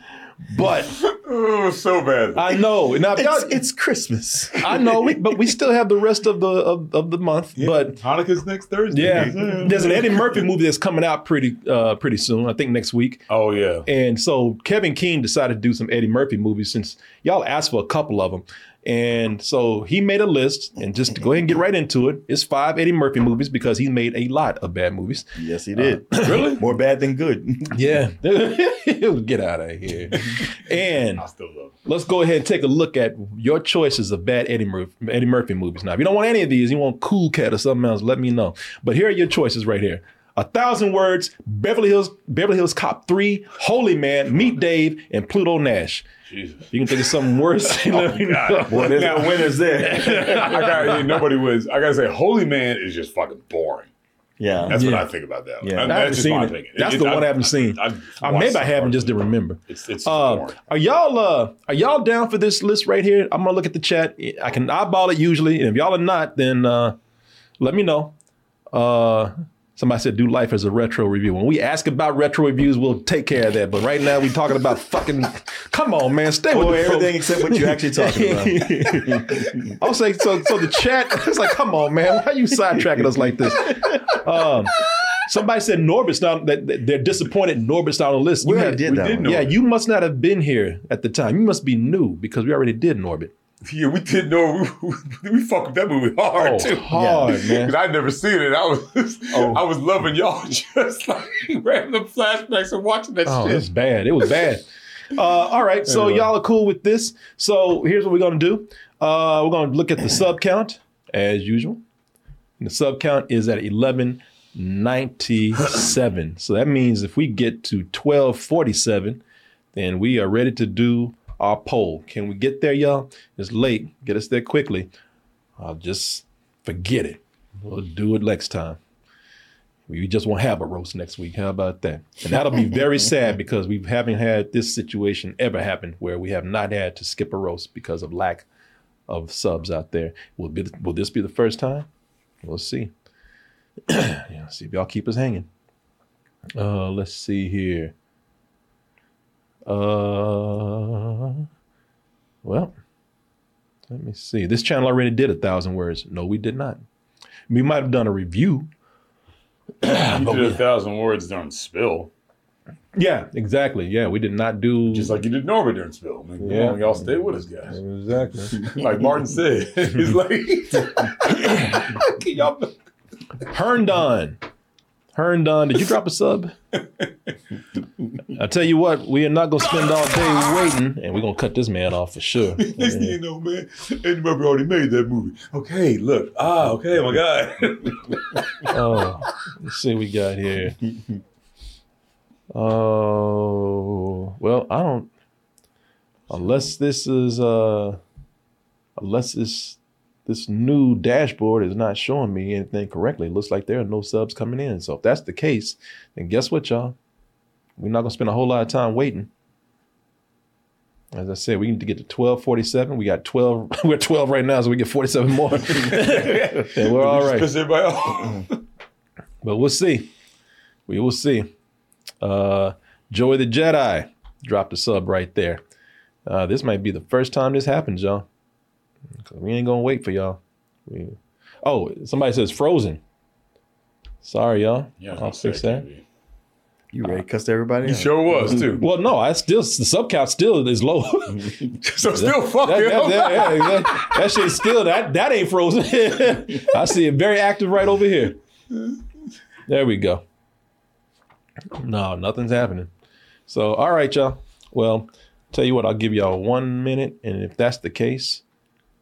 But oh, so bad. I know. Now, it's, it's Christmas. I know, we, but we still have the rest of the of, of the month. Yeah. But Hanukkah's next Thursday. Yeah, there's an Eddie Murphy movie that's coming out pretty uh, pretty soon. I think next week. Oh yeah. And so Kevin King decided to do some Eddie Murphy movies since y'all asked for a couple of them. And so he made a list, and just to go ahead and get right into it, it's five Eddie Murphy movies because he made a lot of bad movies. Yes, he did. Uh, really? More bad than good. Yeah. Get out of here. And I still love let's go ahead and take a look at your choices of bad Eddie Murphy, Eddie Murphy movies. Now, if you don't want any of these, you want Cool Cat or something else, let me know. But here are your choices right here. A Thousand Words, Beverly Hills, Beverly Hills Cop three, Holy Man, Meet Dave, and Pluto Nash. Jesus. You can think of something worse. Oh, what is now, when is that? I got nobody wins. I gotta say, Holy Man is just fucking boring. Yeah, that's yeah. what I think about that. Yeah, I, that's just my opinion. That's it, the it, one I, I haven't seen. I, I, I maybe I haven't just to remember. It's, it's uh, boring. Are y'all uh, are y'all down for this list right here? I'm gonna look at the chat. I can eyeball it usually, and if y'all are not, then uh, let me know. Uh, Somebody said, do life as a retro review. When we ask about retro reviews, we'll take care of that. But right now, we're talking about fucking, come on, man, stay with oh, the everything folks. Except what you're actually talking about. I'll say, so So the chat, it's like, come on, man, why are you sidetracking us like this? Um, somebody said Norbit's not, that they're disappointed Norbit's not on the list. We already did that. Yeah, you must not have been here at the time. You must be new because we already did Norbit. Yeah, we did know we, we, we fucked that movie hard oh, too. Hard, yeah. man. Because I'd never seen it. I was oh. I was loving y'all just like random flashbacks and watching that oh, shit. Oh, it was bad. It was bad. uh, all right, so anyway. Y'all are cool with this. So here's what we're gonna do. Uh, we're gonna look at the sub count as usual. And the sub count is at eleven ninety-seven. So that means if we get to twelve forty-seven, then we are ready to do our poll. Can we get there, y'all? It's late. Get us there quickly. I'll just forget it. We'll do it next time. We just won't have a roast next week. How about that? And that'll be very sad because we haven't had this situation ever happen where we have not had to skip a roast because of lack of subs out there. Will be, will this be the first time? We'll see. Yeah, see if y'all keep us hanging. Uh, let's see here. Uh, well, let me see. This channel already did a thousand words. No, we did not. We might have done a review. You did we, a thousand words during Spill. Yeah, exactly. Yeah, we did not do just like you did Norbit during Spill. I mean, yeah, y'all stay with us, guys. Exactly. Like Martin said, he's like, y'all. Herndon. Herndon, did you drop a sub? I tell you what, we are not gonna spend all day waiting, and we're gonna cut this man off for sure. This yeah. you know, man, Eddie Murphy already made that movie. Okay, look, ah, okay, my God. Oh, let's see what we got here. Oh, well, I don't. Unless this is, uh, unless this. This new dashboard is not showing me anything correctly. It looks like there are no subs coming in. So if that's the case, then guess what, y'all? We're not going to spend a whole lot of time waiting. As I said, we need to get to twelve forty-seven. We got twelve. We're twelve right now, so we get forty-seven more. And we're all right. But we'll see. We will see. Uh, Joey the Jedi dropped a sub right there. Uh, this might be the first time this happens, y'all. We ain't gonna wait for y'all. We... Oh, somebody says Frozen. Sorry, y'all. Yeah, I'll fix that. T V. You ready to cuss everybody? You out? Sure was too. Well, no, I still the sub count still is low. So still fucking that, that, that, yeah, that, that shit still that that ain't Frozen. I see it very active right over here. There we go. No, nothing's happening. So all right, y'all. Well, tell you what, I'll give y'all one minute, and if that's the case,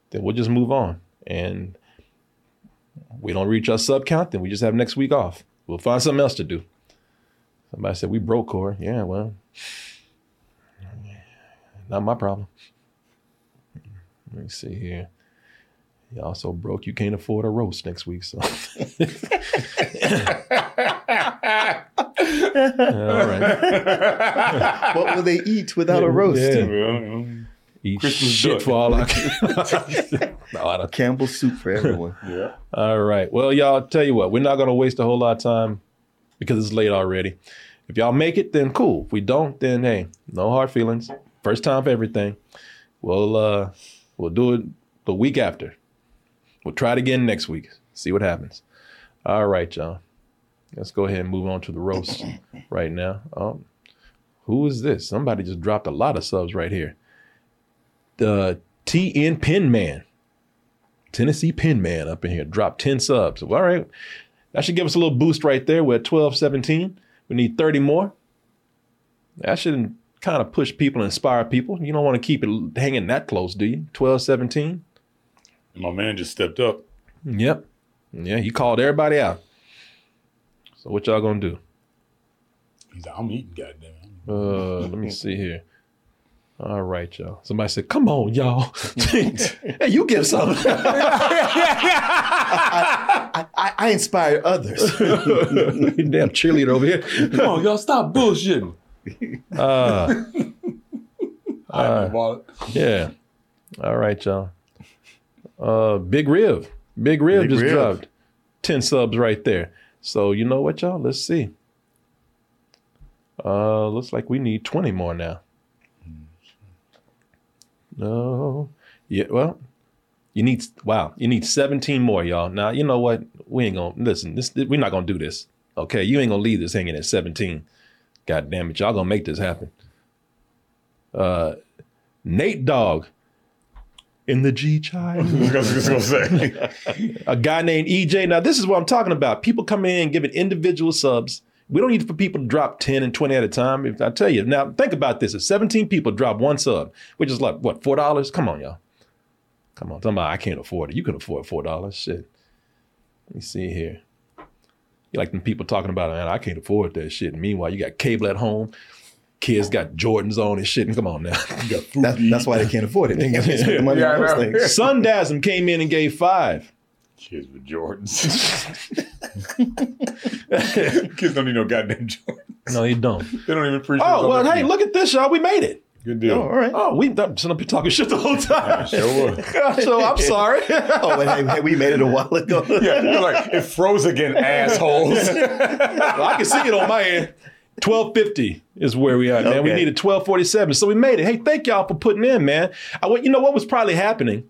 then we'll just move on. And we don't reach our sub count, then we just have next week off. We'll find something else to do. Somebody said, we broke Corey. Yeah, well, not my problem. Let me see here. Y'all so broke, you can't afford a roast next week, so. All right. What will they eat without yeah, a roast? Yeah, bro. Eat Christmas shit duck. For all I can. No, I don't. Campbell soup for everyone. Yeah. All right. Well, y'all, tell you what, we're not going to waste a whole lot of time because it's late already. If y'all make it, then cool. If we don't, then hey, no hard feelings. First time for everything. We'll uh, we'll do it the week after. We'll try it again next week. See what happens. All right, y'all. Let's go ahead and move on to the roast right now. Um, who is this? Somebody just dropped a lot of subs right here. Uh, T N Pin Man, Tennessee Pin Man up in here, dropped ten subs. All right. That should give us a little boost right there. We're at twelve seventeen. We need thirty more. That should kind of push people, inspire people. You don't want to keep it hanging that close, do you? twelve seventeen. And my man just stepped up. Yep. Yeah, he called everybody out. So what y'all gonna do? He's like, I'm eating, goddamn. Uh, let me see here. All right, y'all. Somebody said, come on, y'all. Hey, you give something. I, I, I, I inspire others. Damn cheerleader over here. Come on, y'all, stop bullshitting. Uh, uh, yeah. All right, y'all. Uh, Big Riv. Big Riv Big just Riv. dropped ten subs right there. So you know what, y'all? Let's see. Uh, looks like we need twenty more now. No. Yeah, well, you need, wow, you need seventeen more, y'all. Now, you know what? We ain't gonna, listen, this, we're not gonna do this. Okay, you ain't gonna leave this hanging at seventeen. God damn it, y'all gonna make this happen. Uh, Nate Dogg. In the G child. A guy named E J. Now, this is what I'm talking about. People come in giving individual subs. We don't need for people to drop ten and twenty at a time. If I tell you, now think about this. If seventeen people drop one sub, which is like, what, four dollars? Come on, y'all. Come on. Somebody, I can't afford it. You can afford four dollars. Shit. Let me see here. You like them people talking about, man, I can't afford that shit. And meanwhile, you got cable at home. Kids got Jordans on and shit. And come on now. That, that's why they can't afford it. They can't spend the money yeah, on those things. Sundasm came in and gave five. Kids with Jordans. Kids don't need no goddamn Jordans. No, they don't. They don't even appreciate it. Oh, well, hey, look at this, y'all. We made it. Good deal. Oh, all right. Oh, we've been talking shit the whole time. Yeah, sure was. So I'm sorry. Oh, wait, hey, hey, we made it a while ago. Yeah, you're like, it froze again, assholes. Well, I can see it on my end. twelve fifty is where we are, man. Okay. We needed twelve forty-seven, so we made it. Hey, thank y'all for putting in, man. I, you know what was probably happening,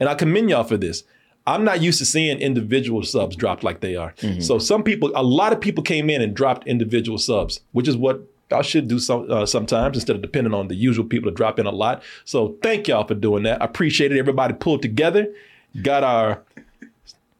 and I commend y'all for this. I'm not used to seeing individual subs dropped like they are. Mm-hmm. So some people, a lot of people came in and dropped individual subs, which is what I should do some, uh, sometimes instead of depending on the usual people to drop in a lot. So thank y'all for doing that. I appreciate it. Everybody pulled together. Got our,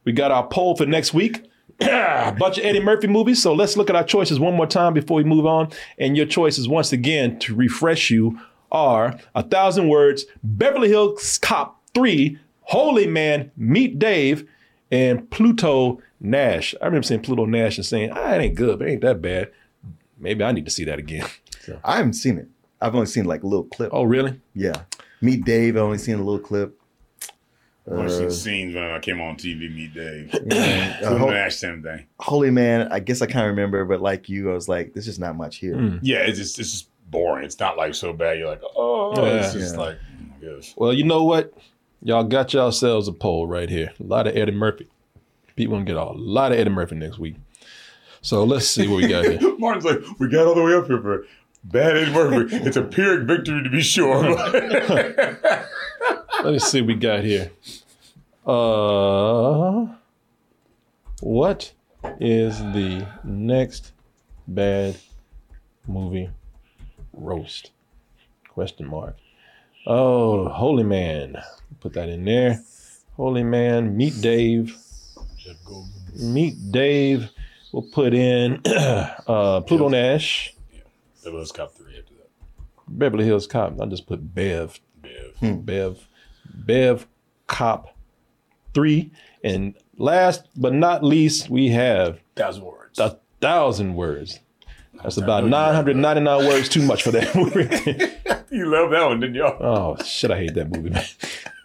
we got our poll for next week. A bunch of Eddie Murphy movies. So let's look at our choices one more time before we move on. And your choices, once again, to refresh you, are A Thousand Words, Beverly Hills Cop three, Holy Man, Meet Dave, and Pluto Nash. I remember seeing Pluto Nash and saying, ah, it ain't good, but it ain't that bad. Maybe I need to see that again. So. I haven't seen it. I've only seen like a little clip. Oh, really? Yeah. Meet Dave, I've only seen a little clip. Uh, I've seen scenes when I came on T V, Meet Dave. Yeah. uh, Holy, Nash, same thing. Holy Man, I guess I kind of remember, but like you, I was like, there's just not much here. Mm. Yeah, it's just, it's just boring. It's not like so bad. You're like, oh, yeah. It's just yeah. like, oh my gosh. Well, you know what? Y'all got yourselves a poll right here. A lot of Eddie Murphy. People gonna get a lot of Eddie Murphy next week. So let's see what we got here. Martin's like, we got all the way up here for bad Eddie Murphy. It's a Pyrrhic victory to be sure. Let me see what we got here. Uh, what is the next bad movie roast? Question mark. Oh, Holy Man. Put that in there. Holy Man, Meet Dave. Meet Dave. We'll put in uh, Pluto Nash. Yeah. Beverly Hills Cop three after that. Beverly Hills Cop. I'll just put Bev. Bev. Hmm. Bev. Bev Cop three. And last but not least, we have Thousand Words. A Thousand Words. That's about nine hundred ninety-nine words too much for that movie. You love that one, didn't y'all? Oh, shit, I hate that movie, man.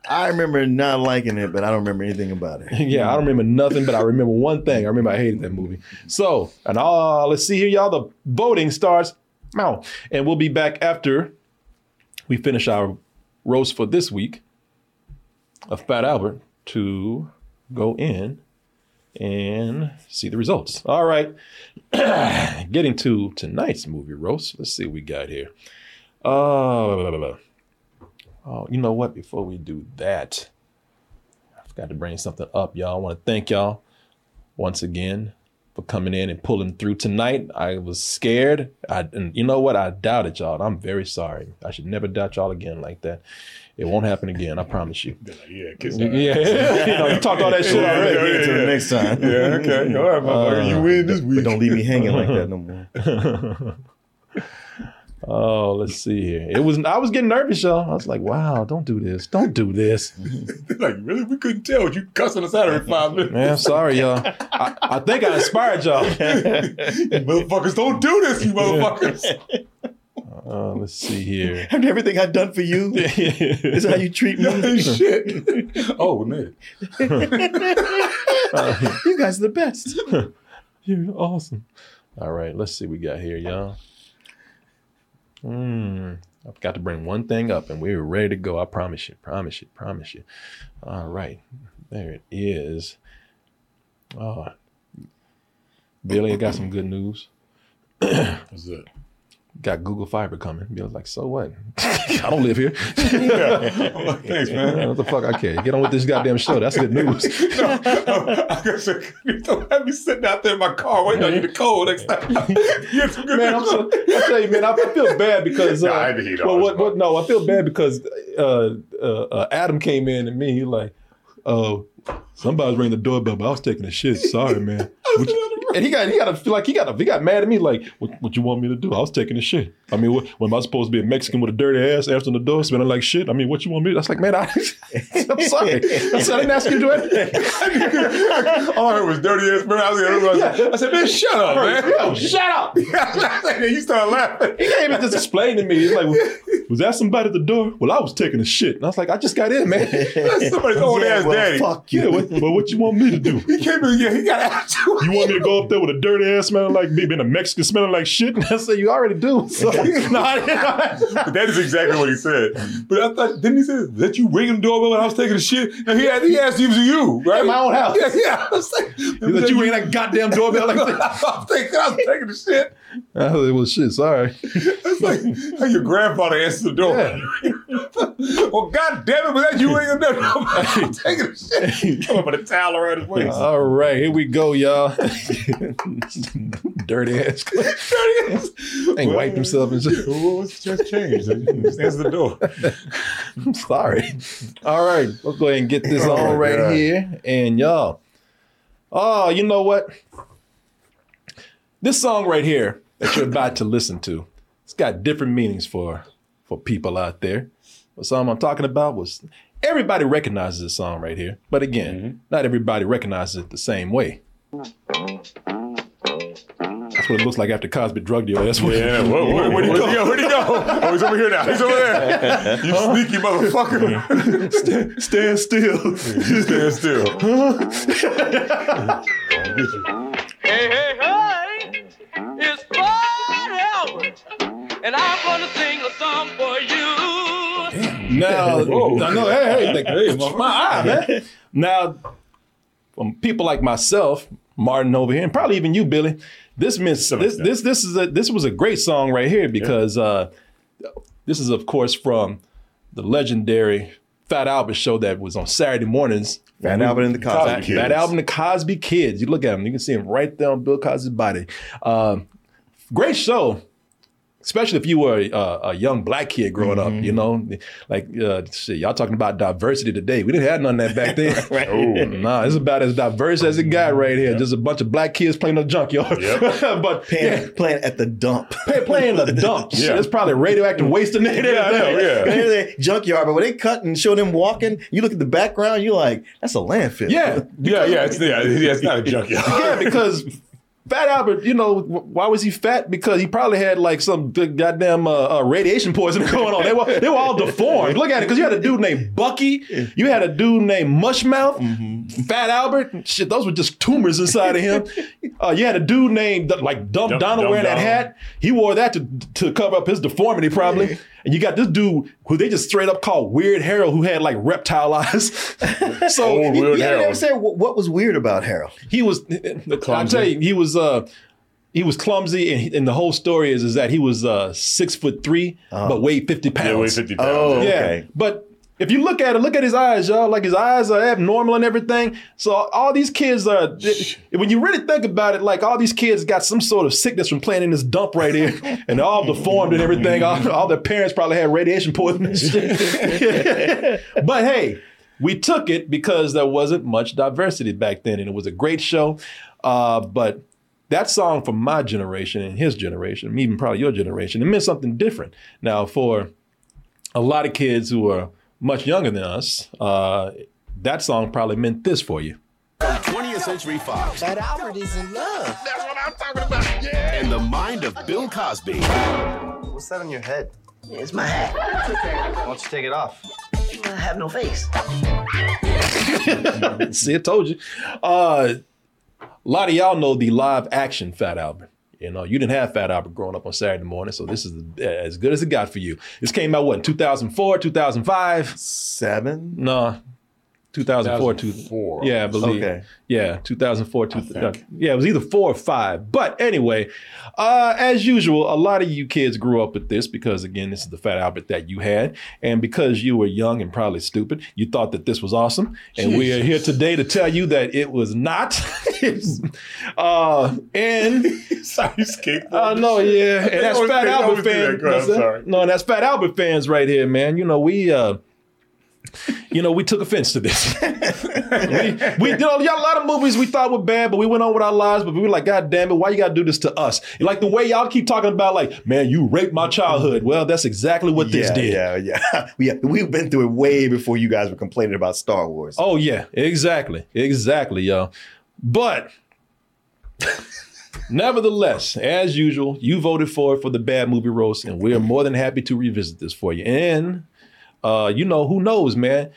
I remember not liking it, but I don't remember anything about it. Yeah, I don't remember nothing, but I remember one thing. I remember I hated that movie. So, and all, let's see here, y'all. The voting starts now. And we'll be back after we finish our roast for this week of Fat Albert to go in and see the results. All right. Getting to tonight's movie roast. Let's see what we got here. Uh, blah, blah, blah. Oh, you know what? Before we do that, I forgot to bring something up, y'all. I want to thank y'all once again for coming in and pulling through tonight. I was scared. I, and you know what? I doubted y'all. And I'm very sorry. I should never doubt y'all again like that. It won't happen again. I promise you. Yeah, kiss that. Yeah, you know, you talked all that shit already. Yeah, yeah, yeah. Until the next time. Yeah, okay. All right, motherfucker, uh, you win this week. But don't leave me hanging like that no more. Oh, let's see here. It was I was getting nervous, y'all. I was like, wow, don't do this. Don't do this. They're like, really? We couldn't tell. You cussing us out every five minutes. Man, I'm sorry, y'all. I, I think I inspired y'all. You motherfuckers, don't do this, you motherfuckers. Uh, let's see here. After everything I've done for you, is how you treat me. No, shit. Oh, we made it. uh, you guys are the best. You're awesome. All right, let's see what we got here, y'all. Mm, I've got to bring one thing up, and we're ready to go. I promise you, promise you, promise you. All right, there it is. Oh, Billy, I got some good news. What's that? Got Google Fiber coming. Bill's like, so what? I don't live here. Yeah. Well, thanks, man. What the fuck I care? Get on with this goddamn show. That's good news. No, no, I guess you don't have me sitting out there in my car waiting on you to cold next time. Man, I'm so, I tell you, man, I, I feel bad because. Uh, nah, I didn't well, what, what, no, I feel bad because uh, uh, uh, Adam came in and me, he like, oh, somebody's ringing the doorbell, but I was taking a shit. Sorry, man. And he got, he got to feel like he got, he got mad at me. Like, what, what you want me to do? I was taking a shit. I mean, what, what am I supposed to be a Mexican with a dirty ass answering the door, smelling like shit? I mean, what you want me to do? I was like, man, I, I'm sorry. I said, I didn't ask you to do it. All I heard was dirty ass. Man, I, was like, yeah. I said, man, shut up, man. Yo, shut up. And you started laughing. He came and just explained to me. He's like, was, was that somebody at the door? Well, I was taking a shit. And I was like, I just got in, man. That's somebody's old yeah, ass well, daddy. Fuck you. Yeah, well, well, what you want me to do? He came in, yeah, he got attitude. You want me to go up there with a dirty ass smelling like me, being a Mexican smelling like shit? And I said, you already do. So. No, I didn't. But that is exactly what he said. But I thought, didn't he say that you ringing the doorbell when I was taking a shit? And he, he asked if it was you, right? At my own house. Yeah, yeah. I was like, that you ringing that goddamn doorbell like that? I was thinking I was taking a shit. I was like, well, shit, sorry. It's like how your grandfather answered the door. Yeah. Well, God damn it, was that you ringing the doorbell? I was taking a shit. Come up with a towel around his waist. All right, here we go, y'all. Dirty ass. Dirty ass. Ain't well, wiped himself and shit. What's just changed? Just answer the door. I'm sorry. All right. We'll go ahead and get this oh on right God. Here. And y'all. Oh, you know what? This song right here that you're about to listen to, it's got different meanings for, for people out there. The song I'm talking about was, everybody recognizes this song right here. But again, mm-hmm. not everybody recognizes it the same way. That's what it looks like after Cosby drugged your ass. Yeah, where, where'd he go? Where'd he go? Oh, he's over here now. He's over there. You huh? sneaky motherfucker. Stand, stand still. Stand still. Huh? Hey, hey, hey. It's Fat Albert. And I'm going to sing a song for you. Now, no, hey, hey. Hey, my, my eye, man. Now, from people like myself, Martin over here, and probably even you, Billy. This meant this this this is a this was a great song right here because uh, this is of course from the legendary Fat Albert show that was on Saturday mornings. Fat we, Albert and the Cosby Fat, Kids. Fat Albert and the Cosby Kids. You look at him, you can see him right there on Bill Cosby's body. Uh, great show, especially if you were a, a young black kid growing mm-hmm. up. You know, like uh, shit, y'all talking about diversity today. We didn't have none of that back then. Right. Oh, nah, it's about as diverse as it got right here. Yep. Just a bunch of black kids playing the junkyard. Yep. But playing, yeah. playing at the dump. Play, playing the dump. Yeah. It's probably radioactive waste in there. Yeah, yeah. yeah. yeah. Junkyard, but when they cut and show them walking, you look at the background, you're like, that's a landfill. Yeah, yeah, yeah. It's, yeah, it's not a junkyard. Yeah, because Fat Albert, you know, why was he fat? Because he probably had like some goddamn uh, uh, radiation poisoning going on. They were they were all deformed. Look at it, because you had a dude named Bucky. You had a dude named Mushmouth. Mm-hmm. Fat Albert. Shit, those were just tumors inside of him. Uh, you had a dude named like Dumb, Dumb Donald Dumb wearing Donald. That hat. He wore that to, to cover up his deformity probably. And you got this dude who they just straight up called Weird Harold, who had like reptile eyes. So oh, you never said what was weird about Harold. He was, I'll tell you, he was uh, he was clumsy, and, and the whole story is is that he was uh, six foot three, uh-huh. but weighed fifty pounds. Yeah, weighed fifty pounds. Oh, yeah, okay. But If you look at it, look at his eyes, y'all. Like, his eyes are abnormal and everything. So all these kids are, when you really think about it, like, all these kids got some sort of sickness from playing in this dump right here. And they're all deformed and everything. All, all their parents probably had radiation poisoning. But hey, we took it because there wasn't much diversity back then. And it was a great show. Uh, but that song from my generation and his generation, even probably your generation, it meant something different. Now, for a lot of kids who are much younger than us, uh, that song probably meant this for you. twentieth Century Fox. Fat Albert is in love. That's what I'm talking about. Yeah. In the mind of Bill Cosby. What's that on your head? It's my hat. Why don't you take it off? I have no face. See, I told you. Uh, A lot of y'all know the live action Fat Albert. You know, you didn't have Fat Albert growing up on Saturday morning, so this is as good as it got for you. This came out, what, in two thousand four, two thousand five? Seven? No, two thousand four. two thousand four. Yeah, I believe. Okay. Yeah, two thousand four. Two, uh, yeah, it was either four or five. But anyway, uh, as usual, a lot of you kids grew up with this because, again, this is the Fat Albert that you had. And because you were young and probably stupid, you thought that this was awesome. And Jesus. We are here today to tell you that it was not. uh, and sorry, I know, yeah. And that's Fat Albert fans. That, that, no, and that's Fat Albert fans right here, man. You know, we... Uh, You know, we took offense to this. we, we, you know, y'all, a lot of movies we thought were bad, but we went on with our lives. But we were like, God damn it, why you gotta do this to us? And like the way y'all keep talking about, like, man, you raped my childhood. Well, that's exactly what yeah, this did. Yeah, yeah, yeah. We've been through it way before you guys were complaining about Star Wars. Oh yeah, exactly, exactly, y'all. But nevertheless, as usual, you voted for it for the bad movie roast, and we are more than happy to revisit this for you. And Uh, you know, who knows, man?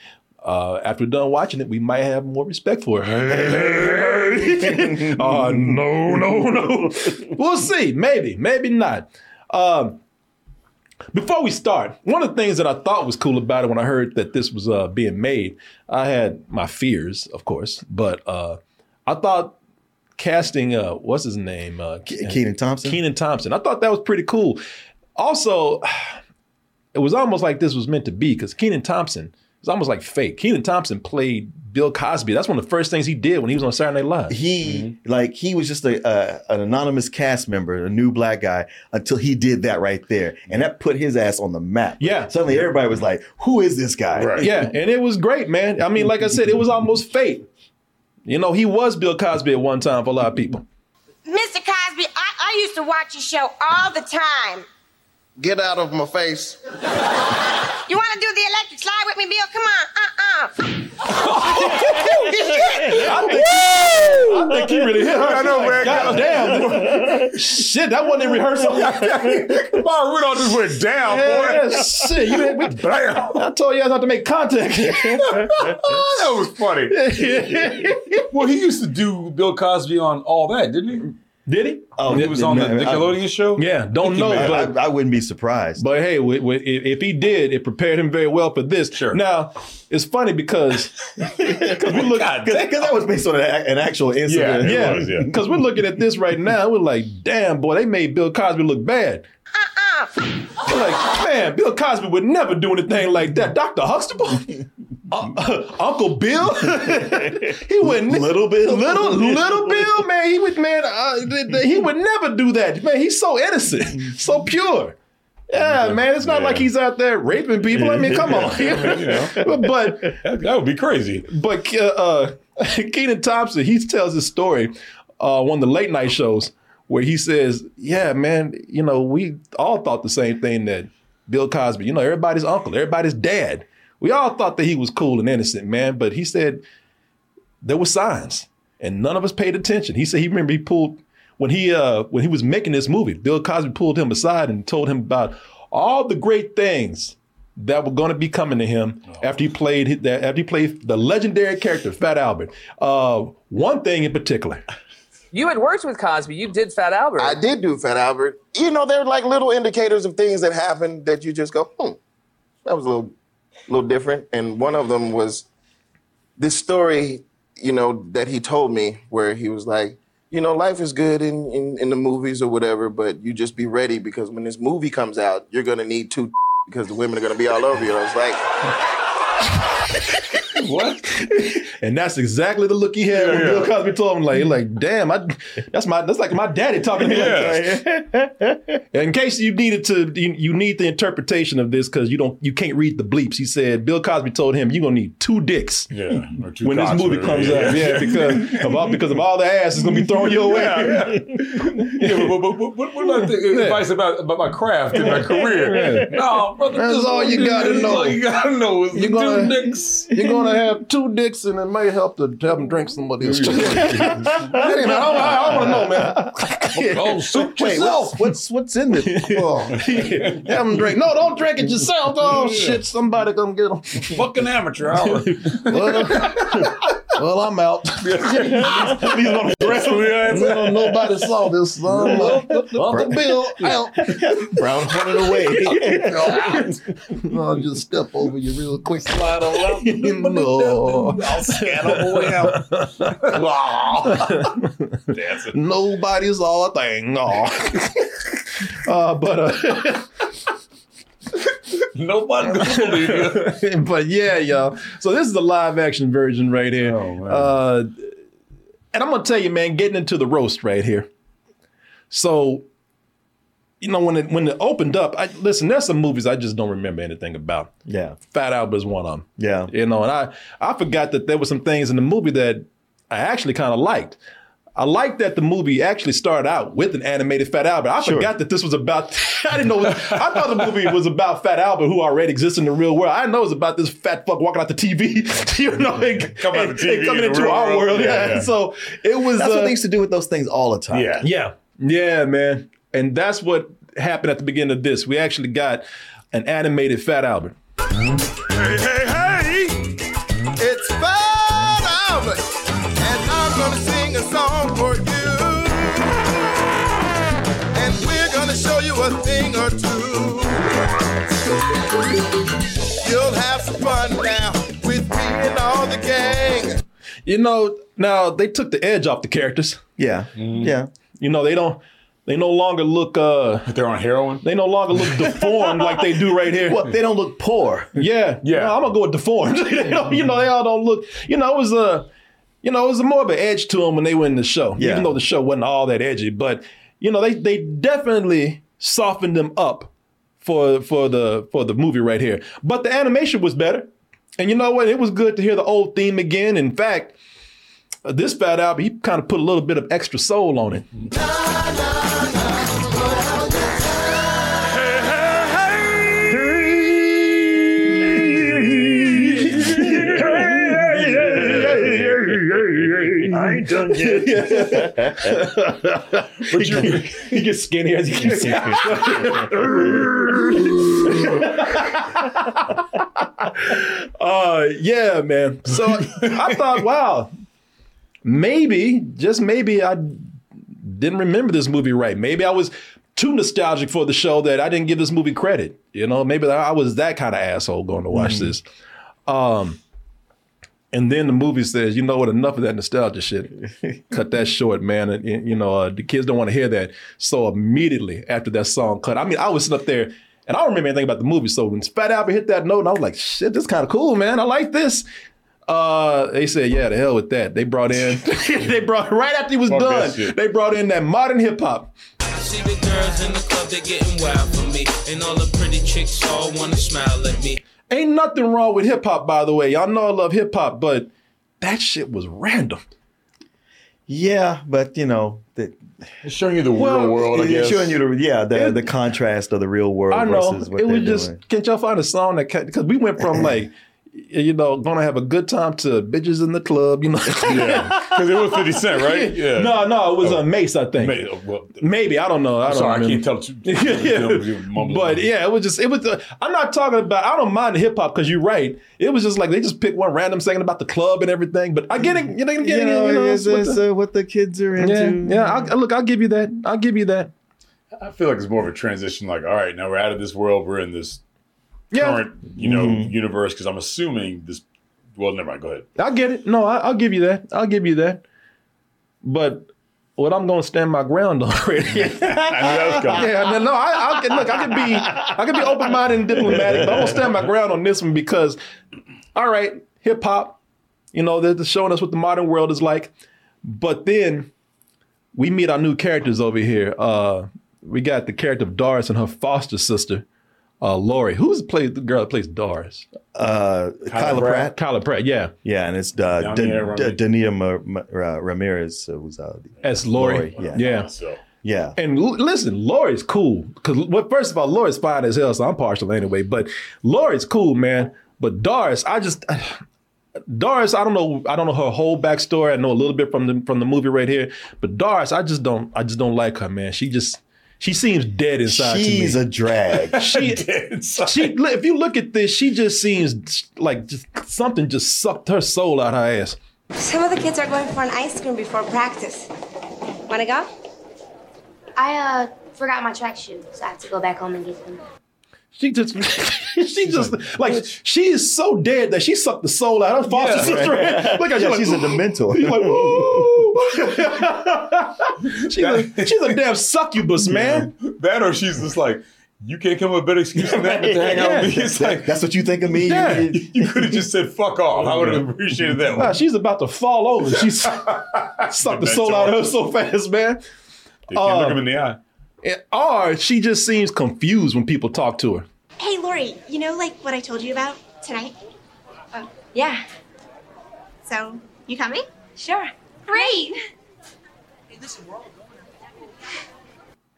Uh, after done watching it, we might have more respect for it. uh, no, no, no. We'll see. Maybe, maybe not. Um, before we start, one of the things that I thought was cool about it when I heard that this was uh, being made, I had my fears, of course, but uh, I thought casting, uh, what's his name? Uh, Kenan Thompson. Kenan Thompson. I thought that was pretty cool. Also... It was almost like this was meant to be because Kenan Thompson was almost like fake. Kenan Thompson played Bill Cosby. That's one of the first things he did when he was on Saturday Night Live. He mm-hmm. like he was just a uh, an anonymous cast member, a new black guy, until he did that right there, and that put his ass on the map. Yeah, suddenly everybody was like, "Who is this guy?" Right. Yeah, and it was great, man. I mean, like I said, it was almost fake. You know, he was Bill Cosby at one time for a lot of people. Mister Cosby, I, I used to watch your show all the time. Get out of my face. You want to do the electric slide with me, Bill? Come on. Uh-uh. I, think he, I think he really hit her. I know, like, man. God damn. Shit, that wasn't in rehearsal. Come on, Rudolph just went down, yeah, boy. Yeah, shit. You didn't, we, bam. I told you guys not to make contact. That was funny. Well, he used to do Bill Cosby on All That, didn't he? Did he? Oh, it was on the Nickelodeon show? Yeah, don't know. But I, I wouldn't be surprised. But hey, w- w- if he did, it prepared him very well for this. Sure. Now, it's funny because because that was based on an actual incident. Yeah, yeah. Because we're looking at this right now. We're like, damn, boy, they made Bill Cosby look bad. Uh-uh. We're like, man, Bill Cosby would never do anything like that. Doctor Huxtable? Uh, uh, Uncle Bill, he wouldn't. Little Bill, little little Bill, man, he would, man, uh, th- th- he would never do that, man. He's so innocent, so pure. Yeah, man, it's not yeah. like he's out there raping people. I mean, come on. Yeah. But that would be crazy. But uh, uh, Kenan Thompson, he tells his story uh, on one of the late night shows where he says, "Yeah, man, you know, we all thought the same thing that Bill Cosby, you know, everybody's uncle, everybody's dad." We all thought that he was cool and innocent, man, but he said there were signs and none of us paid attention. He said he remember he pulled, when he uh, when he was making this movie, Bill Cosby pulled him aside and told him about all the great things that were going to be coming to him oh. after he played after he played the legendary character, Fat Albert. Uh, one thing in particular. You had worked with Cosby. You did Fat Albert. I did do Fat Albert. You know, they're like little indicators of things that happen that you just go, hmm, that was a little... a little different. And one of them was this story, you know, that he told me where he was like, you know, life is good in, in, in the movies or whatever, but you just be ready because when this movie comes out, you're going to need two because the women are going to be all over you. And I was like, What? And that's exactly the look he had yeah, when yeah. Bill Cosby told him, like, like, damn, I, that's my, that's like my daddy talking to me. Yeah. Like, in case you needed to, you, you need the interpretation of this because you don't, you can't read the bleeps. He said Bill Cosby told him, you're gonna need two dicks yeah, or two when this movie comes yeah. out, yeah, because of all because of all the ass is gonna be thrown your way. Yeah, yeah. yeah but, but, but what about the advice about about my craft and my career? Yeah. No, brother, that's all you gotta know. All you gotta know is you're two gonna, dicks. You're gonna have two dicks, and it may help to have him drink somebody else's drink. Anyway, I, I want to know, man. Oh, soup yourself. What's what's in it? Oh, have him drink. No, don't drink it yourself. Oh yeah. Shit, somebody come get him. Fucking amateur hour. well, well, I'm out. He's on the dress. Nobody saw this. Uncle Bill out. Brown running away. I'll just step over you real quick. Slide on out. No. I'll scan all the way out. Oh. Nobody saw a thing. Oh. uh, but uh, nobody believe you. But yeah, y'all. So this is the live action version right here. Oh, uh, and I'm gonna tell you, man, getting into the roast right here. So, you know, when it when it opened up, I listen, there's some movies I just don't remember anything about. Yeah. Fat Albert is one of them. Yeah. You know, and I, I forgot that there were some things in the movie that I actually kind of liked. I liked that the movie actually started out with an animated Fat Albert. I sure. forgot that this was about, I didn't know, I thought the movie was about Fat Albert who already exists in the real world. I didn't know it was about this fat fuck walking out the T V, you know, and, Come out and, the T V and coming in into real our world. world. Yeah, yeah. yeah. So it was- That's uh, what they used to do with those things all the time. Yeah. Yeah, yeah, man. And that's what happened at the beginning of this. We actually got an animated Fat Albert. Hey, hey, hey! It's Fat Albert, and I'm gonna sing a song for you. And we're gonna show you a thing or two. You'll have some fun now with me and all the gang. You know, now they took the edge off the characters. Yeah, mm. yeah. You know, they don't... They no longer look... Uh, They're on heroin? They no longer look deformed like they do right here. Well, they don't look poor. Yeah. Yeah. You know, I'm going to go with deformed. you, know, you know, they all don't look... You know, it was a... You know, it was a more of an edge to them when they were in the show. Yeah. Even though the show wasn't all that edgy. But, you know, they they definitely softened them up for for the for the movie right here. But the animation was better. And you know what? It was good to hear the old theme again. In fact, this Fat Albert, he kind of put a little bit of extra soul on it. I ain't done yet. But you, he gets skinny as he gets. uh, yeah, man. So I thought, wow, maybe, just maybe I didn't remember this movie right. Maybe I was too nostalgic for the show that I didn't give this movie credit. You know, maybe I was that kind of asshole going to watch mm-hmm. this. Um, And then the movie says, you know what, enough of that nostalgia shit. Cut that short, man. And, you know, uh, the kids don't want to hear that. So immediately after that song cut, I mean, I was sitting up there and I don't remember anything about the movie. So when Fat Albert hit that note, and I was like, shit, this is kind of cool, man. I like this. Uh, they said, yeah, the hell with that. They brought in, they brought, right after he was Fuck done, they brought in that modern hip hop. See the girls in the club, they're getting wild for me. And all the pretty chicks all want to smile at me. Ain't nothing wrong with hip hop, by the way. Y'all know I love hip hop, but that shit was random. Yeah, but you know, the, it's showing you the well, real world. I guess. Showing you the yeah, the, it, the contrast of the real world. I know versus what it was just. Doing. Can't y'all find a song that because we went from like. You know, gonna have a good time to bitches in the club, you know. Yeah, because it was fifty cent, right? Yeah. No, no, it was a oh. uh, Mace, I think. Mace, well, Maybe I don't know. I don't sorry, remember. I can't tell the truth. yeah. But yeah, it was just it was. Uh, I'm not talking about. I don't mind the hip hop because you're right. It was just like they just picked one random second about the club and everything. But I get it. You know, you know, you know it's, what, it's, the, uh, what the kids are into. Yeah, yeah I'll, look, I'll give you that. I'll give you that. I feel like it's more of a transition. Like, all right, now we're out of this world. We're in this. Yeah. Current, you know, mm-hmm. universe, because I'm assuming this. Well, never mind. Go ahead. I get it. No, I, I'll give you that. I'll give you that. But Well, I'm gonna stand my ground already. I knew that was coming. Yeah, no, no, I, I can look. I can be, I can be open-minded and diplomatic, but I'm gonna stand my ground on this one because, all right, hip hop, you know, they're showing us what the modern world is like. But then we meet our new characters over here. Uh, we got the character of Doris and her foster sister, uh, Lori. Who's played the girl that plays Doris? Uh, Kyla Pratt. Kyla Pratt, yeah. Yeah, and it's uh, Dania D- D- D- Mar- Ramirez. Uh, who's, uh, That's Lori. Lori. Yeah. Yeah. So. Yeah. And l- listen, Lori's cool. Because, well, first of all, Lori's fine as hell, so I'm partial anyway. But Lori's cool, man. But Doris, I just... Doris, I don't know. I don't know her whole backstory. I know a little bit from the from the movie right here. But Doris, I just don't. I just don't like her, man. She just she seems dead inside. She's to me. She's a drag. she, she. If you look at this, she just seems like just something just sucked her soul out her ass. Some of the kids are going for an ice cream before practice. Want to go? I uh forgot my track shoes, so I have to go back home and get them. She just, she she's just, like, like she is so dead that she sucked the soul out of her foster yeah. sister. Right. Look at yeah, like, she's a Dementor. She's like, ooh. she's, a, she's a damn succubus, man. Yeah. That or she's just like, you can't come up with a better excuse than that to hang yeah. out with me. It's that, like, that's what you think of me? Yeah. You, you could have just said, fuck off. I would have appreciated that one. Nah, she's about to fall over. She sucked the soul out of her so fast, man. They can't um, look him in the eye. And, or she just seems confused when people talk to her. Hey, Lori, you know, like what I told you about tonight? Oh, yeah. So, you coming? Sure. Great. Hey, listen, we're all going.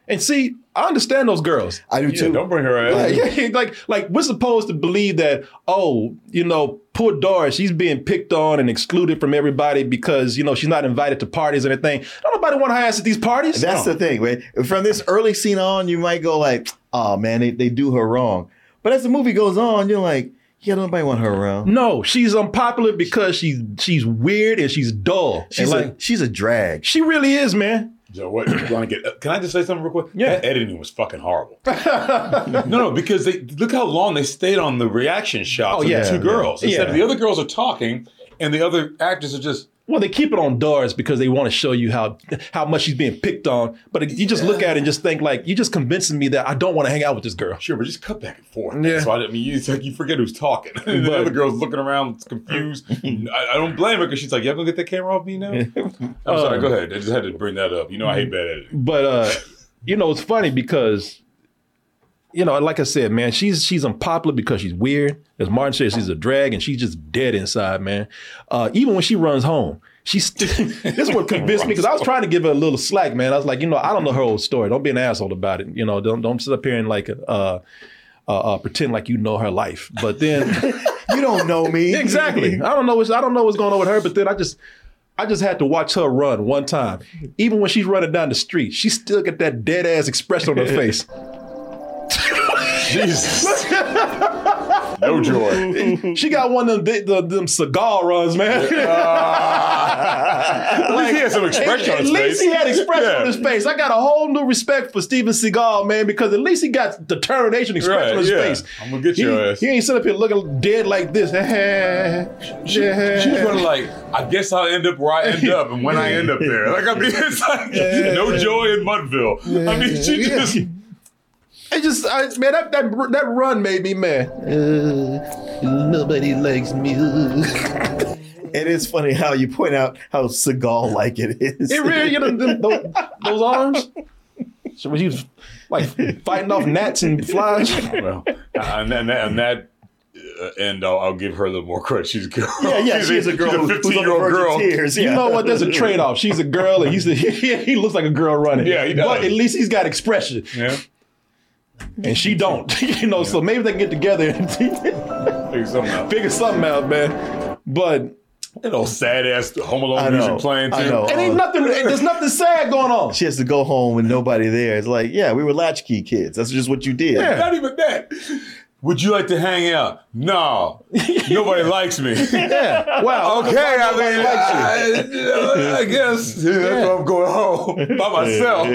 And see, I understand those girls. I do yeah, too. Don't bring her out. Yeah, like, like we're supposed to believe that, oh, you know, poor Doris, she's being picked on and excluded from everybody because, you know, she's not invited to parties and anything. Don't nobody want her ass at these parties. That's no. the thing, man. From this early scene on, you might go like, oh, man, they, they do her wrong. But as the movie goes on, you're like, yeah, nobody want her around. No, she's unpopular because she's she's weird and she's dull. She's, and a, like, she's a drag. She really is, man. So what, you want to get, can I just say something real quick? Yeah. That editing was fucking horrible. no, no, because they look how long they stayed on the reaction shots oh, of yeah, the two yeah. girls. Instead yeah. the other girls are talking and the other actors are just... Well, they keep it on Doris because they want to show you how how much she's being picked on. But it, you just yeah. look at it and just think like, you're just convincing me that I don't want to hang out with this girl. Sure, but just cut back and forth. Yeah. So I mean, you, it's like you forget who's talking. the but, other girl's looking around confused. I, I don't blame her because she's like, you ever gonna get that camera off me now? I'm uh, sorry, go ahead. I just had to bring that up. You know, I hate bad editing. But, uh, you know, it's funny because, you know, like I said, man, she's she's unpopular because she's weird. As Martin says, she's a drag and she's just dead inside, man. Uh, even when she runs home, she's still, this is what convinced me because I was trying to give her a little slack, man. I was like, you know, I don't know her whole story. Don't be an asshole about it. You know, don't don't sit up here and like uh, uh, uh, pretend like you know her life. But then you don't know me exactly. I don't know. What's, I don't know what's going on with her. But then I just. I just had to watch her run one time. Even when she's running down the street, she still got that dead ass expression on her face. Jesus. No joy. She got one of them, them, them cigar runs, man. Uh, like, at least he had some expression at, on his face. At least face. He had expression yeah. on his face. I got a whole new respect for Steven Seagal, man, because at least he got determination expression right, on his yeah. face. I'm going to get he, your ass. He ain't sitting up here looking dead like this. she, yeah. She's going to like, I guess I'll end up where I end up and when I end up there. Like, I mean, it's like yeah. no joy in Mudville. Yeah. I mean, she yeah. just... It just, I, man, that, that that run made me mad. Uh, nobody likes me. It is funny how you point out how Seagal-like it is. It really, you know, those, those arms. So was you like fighting off gnats and flies? Well, and that, and that, and that uh, and I'll, I'll give her a little more credit. She's a girl. Yeah, yeah, she's, she's a, a girl. She's a fifteen-year-old girl. Tears, yeah. You know what? There's a trade-off. She's a girl, and he's the, he, he looks like a girl running. Yeah, he does. But at least he's got expression. Yeah. And she don't, you know, yeah. so maybe they can get together and figure something out. Figure something out, man. But that old sad ass Home Alone music playing too. I know. And ain't uh, nothing, there's nothing sad going on. She has to go home with nobody there. It's like, yeah, we were latchkey kids. That's just what you did. Yeah, not even that. Would you like to hang out? No. Nobody likes me. Yeah. Wow. Okay. I mean, I, I guess yeah, that's yeah. why I'm going home by myself.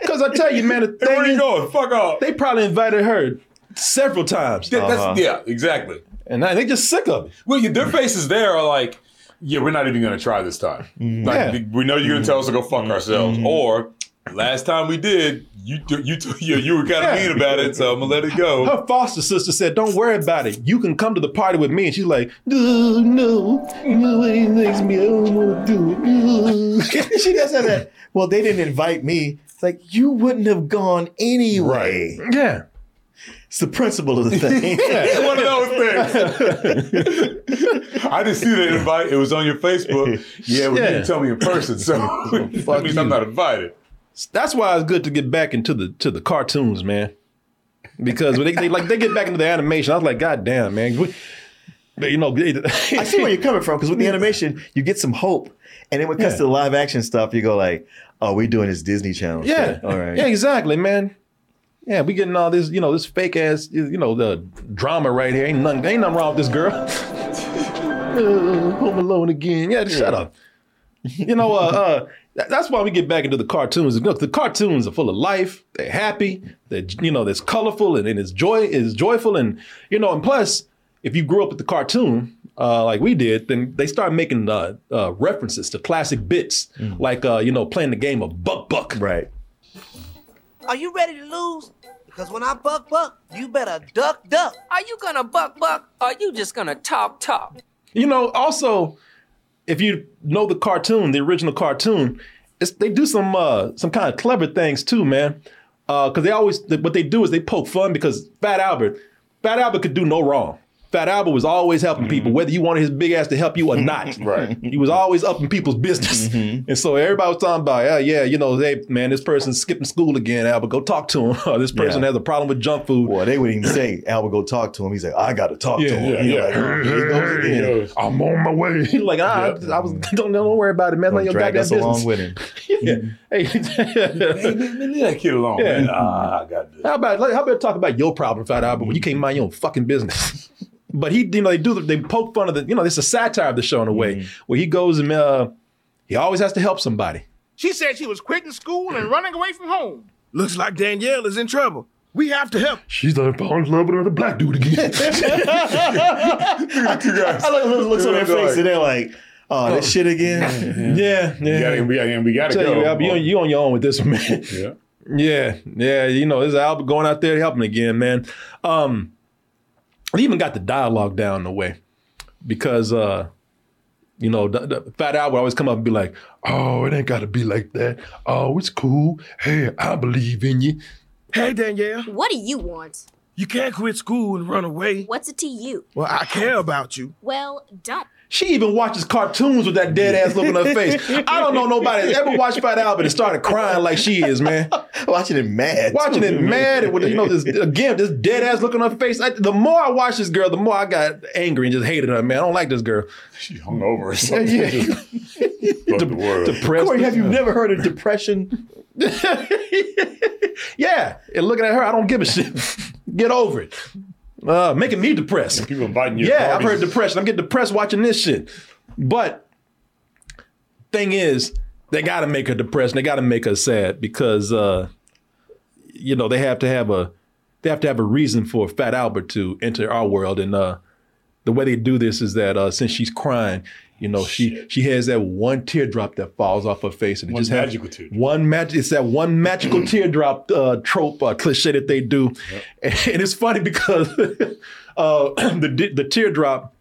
Because I tell you, man, the thing where you is, going? Fuck off. They probably invited her several times. Uh-huh. That's, yeah, exactly. And now they just sick of it. Well, your, their faces there are like, yeah, we're not even going to try this time. Like, yeah. We know you're going to tell us to go fuck ourselves. Mm-hmm. Or last time we did, you you you, you were kind of yeah. mean about it, so I'm going to let it go. Her foster sister said, don't worry about it. You can come to the party with me. And she's like, no, no, nobody likes me. I don't want to do it. She does that. Well, they didn't invite me. It's like, you wouldn't have gone anyway. Right. Yeah. It's the principle of the thing. It's one of those things. I didn't see that invite. It was on your Facebook. Yeah, well, yeah. you didn't tell me in person, so that means I'm not invited. That's why it's good to get back into the to the cartoons, man. Because when they, they like they get back into the animation, I was like, God damn, man. We, you know, I see where you're coming from, because with the animation, you get some hope. And then when it comes yeah. to the live action stuff, you go like, oh, we're doing this Disney Channel yeah. shit. All right. Yeah, exactly, man. Yeah, we getting all this, you know, this fake ass, you know, the drama right here. Ain't nothing, ain't nothing wrong with this girl. uh, home alone again. Yeah, yeah, shut up. You know, uh, uh, that's why we get back into the cartoons. Look, the cartoons are full of life. They're happy. They're, you know, it's colorful and, and it's joy, it's joyful, and you know, and plus, if you grew up with the cartoon uh, like we did, then they start making uh, uh, references to classic bits, mm. like uh, you know, playing the game of buck buck. Right. Are you ready to lose? Because when I buck, buck, you better duck, duck. Are you going to buck, buck, or are you just going to talk, talk? You know, also, if you know the cartoon, the original cartoon, it's, they do some uh, some kind of clever things too, man. Because uh, they always, what they do is they poke fun, because Fat Albert, Fat Albert could do no wrong. Fat Albert was always helping mm-hmm. people, whether you wanted his big ass to help you or not. Right. He was always up in people's business. Mm-hmm. And so everybody was talking about, oh, yeah, you know, hey, man, this person's skipping school again, Albert, go talk to him. Or this person yeah. has a problem with junk food. Well, they wouldn't even say, Albert, go talk to him. He's like, I got to talk yeah, to him. Yeah, yeah. Like, oh, here he goes again. Hey, yo, I'm on my way. He's like, ah, yeah. I, I was, don't, don't worry about it, man. Like, your goddamn business. Along with him. yeah. Hey, leave that kid alone, yeah. man. Ah, I got this. How about, like, how about talk about your problem, Fat Albert, when you can't mind your own fucking business? But he, you know, they do, they poke fun of the, you know, it's a satire of the show in a way, mm-hmm. where he goes and uh, he always has to help somebody. She said she was quitting school and running away from home. Looks like Danielle is in trouble. We have to help. She's like, falling in love with another black dude again. I, I like look, looks on their face and they're like, oh, this shit again? Yeah, yeah. yeah. We got to we gotta go. You, Albert, you, you on your own with this one, man. Yeah. yeah, yeah. You know, this is Albert going out there to help him again, man. Um... They even got the dialogue down in a way, because, uh, you know, the, the Fat Albert would always come up and be like, oh, it ain't got to be like that. Oh, it's cool. Hey, I believe in you. Hey, Danielle. What do you want? You can't quit school and run away. What's it to you? Well, I care about you. Well, don't. She even watches cartoons with that dead ass look on her face. I don't know nobody that's ever watched Fat Albert and started crying like she is, man. Watching it mad. Watching it mad. And with, you know, this, again, this dead ass look on her face. I, the more I watched this girl, the more I got angry and just hated her, man. I don't like this girl. She hung over or something. Yeah, yeah. De- depressed. Corey, have you never heard of depression? Yeah. And looking at her, I don't give a shit. Get over it. Uh, making me depressed. And people inviting you. Yeah, I've heard depression. I'm getting depressed watching this shit. But thing is, they got to make her depressed. They got to make her sad, because uh, you know, they have to have a they have to have a reason for Fat Albert to enter our world. And uh, the way they do this is that uh, since she's crying, you know, shit. she she has that one teardrop that falls off her face, and it one just magical has teardrop. one magic. It's that one magical teardrop uh, trope, uh, cliche that they do, yep. and, and it's funny because uh, the the teardrop,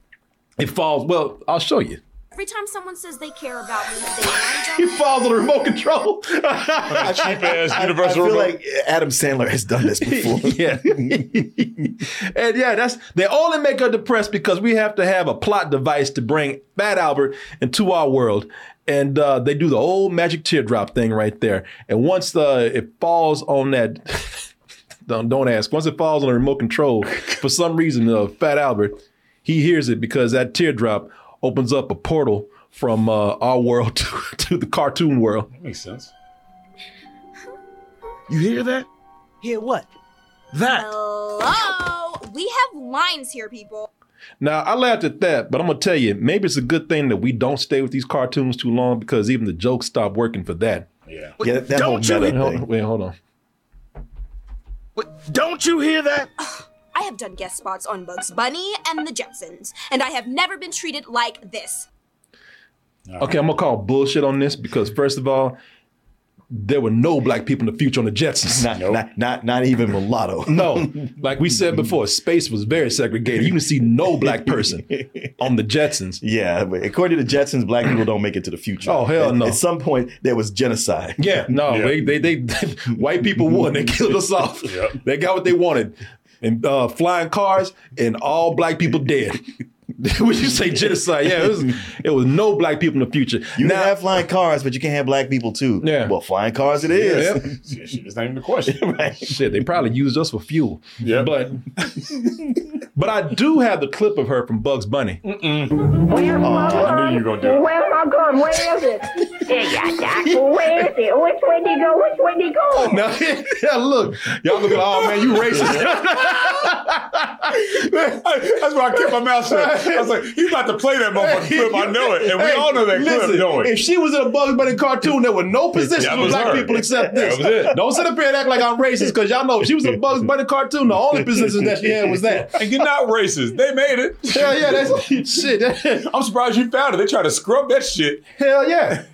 it falls. Well, I'll show you. Every time someone says they care about me, they he falls on the remote control. Cheap ass universal. I, I feel remote. Like Adam Sandler has done this before. Yeah, and yeah, that's they only make her depressed because we have to have a plot device to bring Fat Albert into our world, and uh, they do the old magic teardrop thing right there. And once uh, it falls on that, don't don't ask. Once it falls on the remote control, for some reason, uh, Fat Albert, he hears it, because that teardrop opens up a portal from uh, our world to, to the cartoon world. That makes sense. You hear that? Hear what? That. Hello? We have lines here, people. Now, I laughed at that, but I'm going to tell you, maybe it's a good thing that we don't stay with these cartoons too long, because even the jokes stop working for that. Yeah. Wait, yeah that whole meta thing. Wait, hold on. Wait, don't you hear that? I have done guest spots on Bugs Bunny and The Jetsons, and I have never been treated like this. All okay, right. I'm gonna call bullshit on this because first of all, there were no black people in the future on the Jetsons. Not, nope. not, not, not even mulatto. No, like we said before, space was very segregated. You can see no black person on the Jetsons. Yeah, but according to the Jetsons, black people don't make it to the future. Oh hell no! At, at some point, there was genocide. Yeah, no, yeah. They, they, they, they, white people won. They killed us off. Yep. They got what they wanted, and uh, flying cars and all black people dead. Would you say genocide? Yeah, it was, it was no black people in the future. You now, can have flying cars, but you can't have black people too. Yeah. Well, flying cars it is. Yeah, yeah. It's not even a question. Right? Shit, they probably used us for fuel. Yeah. But but I do have the clip of her from Bugs Bunny. Mm-mm. Where's my gun? I knew you were going to do it. Where's my gun? Where is it? Yeah, yeah, where is it? Which way did it go? Which way did it go? Now, yeah, look. Y'all look at, oh man, you racist. That's why I kept my mouth shut. I was like, he's about to play that motherfucking clip. I know it. And we hey, all know that listen, clip, don't we? If she was in a Bugs Bunny cartoon, there were no positions for black her. people except this. That was it. Don't sit up here and act like I'm racist, because y'all know if she was in a Bugs Bunny cartoon, the only position that she had was that. And you're not racist. They made it. Hell yeah, that's shit. That, I'm surprised you found it. They tried to scrub that shit. Hell yeah.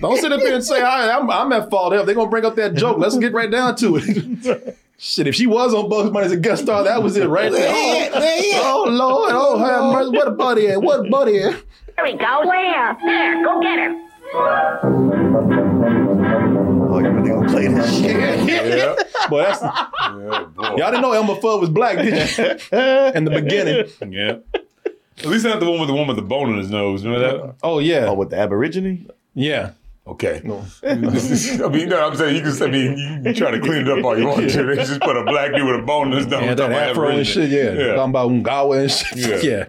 Don't sit up here and say, right, I'm, I'm at fault. They're going to bring up that joke. Let's get right down to it. Shit, if she was on Bugs Bunny as a guest star, that was it right there. Oh, oh, oh Lord, oh have mercy, what a buddy at, what a buddy at. There we go, where? There, go get her. Oh, you really gonna play this shit? Yeah. Boy, that's, yeah, boy. Y'all didn't know Elmer Fudd was black, did you? In the beginning. Yeah. At least not the one with the one with the bone in his nose, remember that? Oh, yeah. Oh, with the Aborigine? Yeah. Okay. No. I mean, no, I'm saying you can. I mean, you can try to clean it up all you want to. They just put a black dude with a bone in his nose. Yeah, that afro and shit. Yeah, yeah. Talking about Ungawa and shit. Yeah.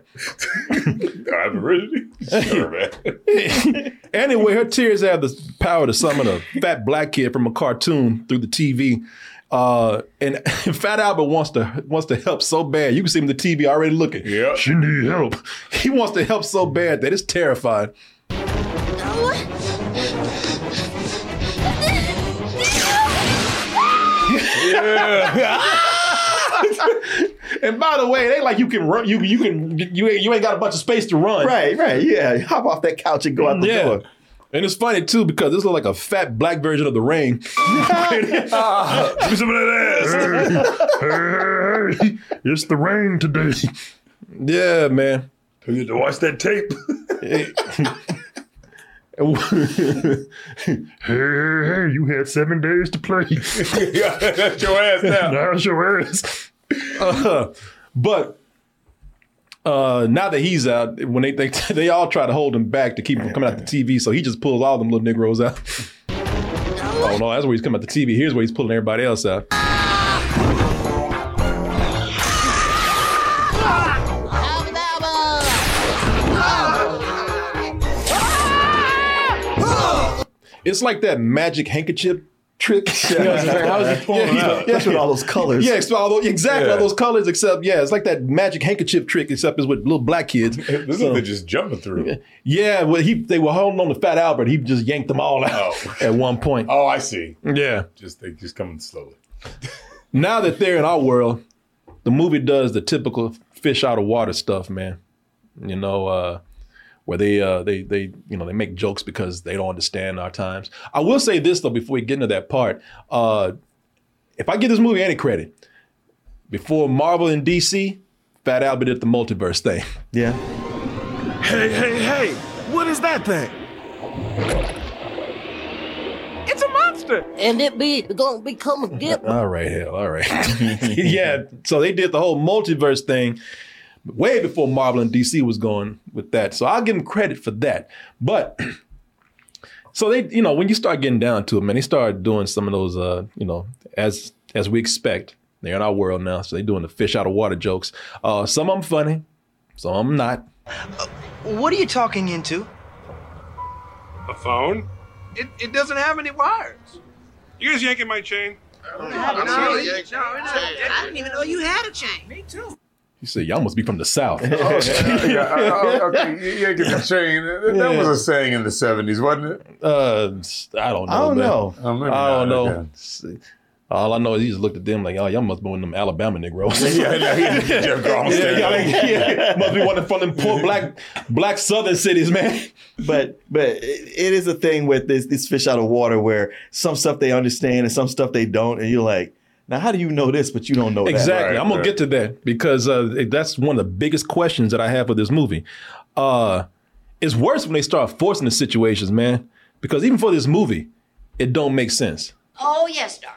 yeah. Aboriginal. Sure, man. Anyway, her tears have the power to summon a fat black kid from a cartoon through the T V. Uh, and Fat Albert wants to wants to help so bad. You can see him on the T V already looking. Yeah. She needs help. He wants to help so bad that it's terrifying. What? Yeah. And by the way, it ain't like you can run. You you can you ain't, you ain't got a bunch of space to run. Right, right, yeah. Hop off that couch and go out the yeah. door. And it's funny too because this looks like a fat black version of The Ring. Give me some of that ass. Hey, hey, it's The Ring today. Yeah, man. You need to watch that tape. hey, hey, hey, you had seven days to play. yeah, that's your ass now. That's your ass. Uh, but uh, now that he's out, when they, they they all try to hold him back to keep him from coming out the T V, so he just pulls all them little Negroes out. Oh no, that's where he's coming out the T V. Here's where he's pulling everybody else out. It's like that magic handkerchief trick. How is he pulling yeah, out? Yeah, yeah. With all those colors. Yeah, all those, exactly. Yeah. All those colors, except, yeah, it's like that magic handkerchief trick, except it's with little black kids. This so, is they're just jumping through. Yeah, well, he they were holding on to Fat Albert. He just yanked them all out oh. at one point. Oh, I see. Yeah. Just they just coming slowly. Now that they're in our world, the movie does the typical fish out of water stuff, man. You know, uh, where they, uh, they, they, you know, they make jokes because they don't understand our times. I will say this though, before we get into that part, uh, if I give this movie any credit, before Marvel and D C, Fat Albert did the multiverse thing. Yeah. Hey, hey, hey! What is that thing? It's a monster, and it be gonna become a gift. all right, hell, all right. yeah. So they did the whole multiverse thing. Way before Marvel and D C was going with that. So I'll give them credit for that. But so they, you know, when you start getting down to it, man, they start doing some of those, uh, you know, as as we expect. They're in our world now. So they're doing the fish out of water jokes. Uh, some of them funny. Some of them not. Uh, what are you talking into? A phone? It it doesn't have any wires. You guys yanking my chain? I don't have a chain. I didn't even know you had a chain. Me too. You said, y'all must be from the South. oh, yeah, yeah, oh, okay. yeah, get the chain. That yeah. was a saying in the seventies, wasn't it? Uh, I don't know. I don't man. know. I don't know. I don't know. All I know is he just looked at them like, oh, y'all must be one of them Alabama Negroes. yeah, yeah, yeah. Jeff Garland. Yeah, yeah, yeah. Must be one of them poor black, black southern cities, man. But but it, it is a thing with this, this fish out of water where some stuff they understand and some stuff they don't. And you're like, now, how do you know this, but you don't know exactly. that? Exactly. Right, I'm going right. to get to that because uh, that's one of the biggest questions that I have with this movie. Uh, it's worse when they start forcing the situations, man. Because even for this movie, it don't make sense. Oh, yes, Dar.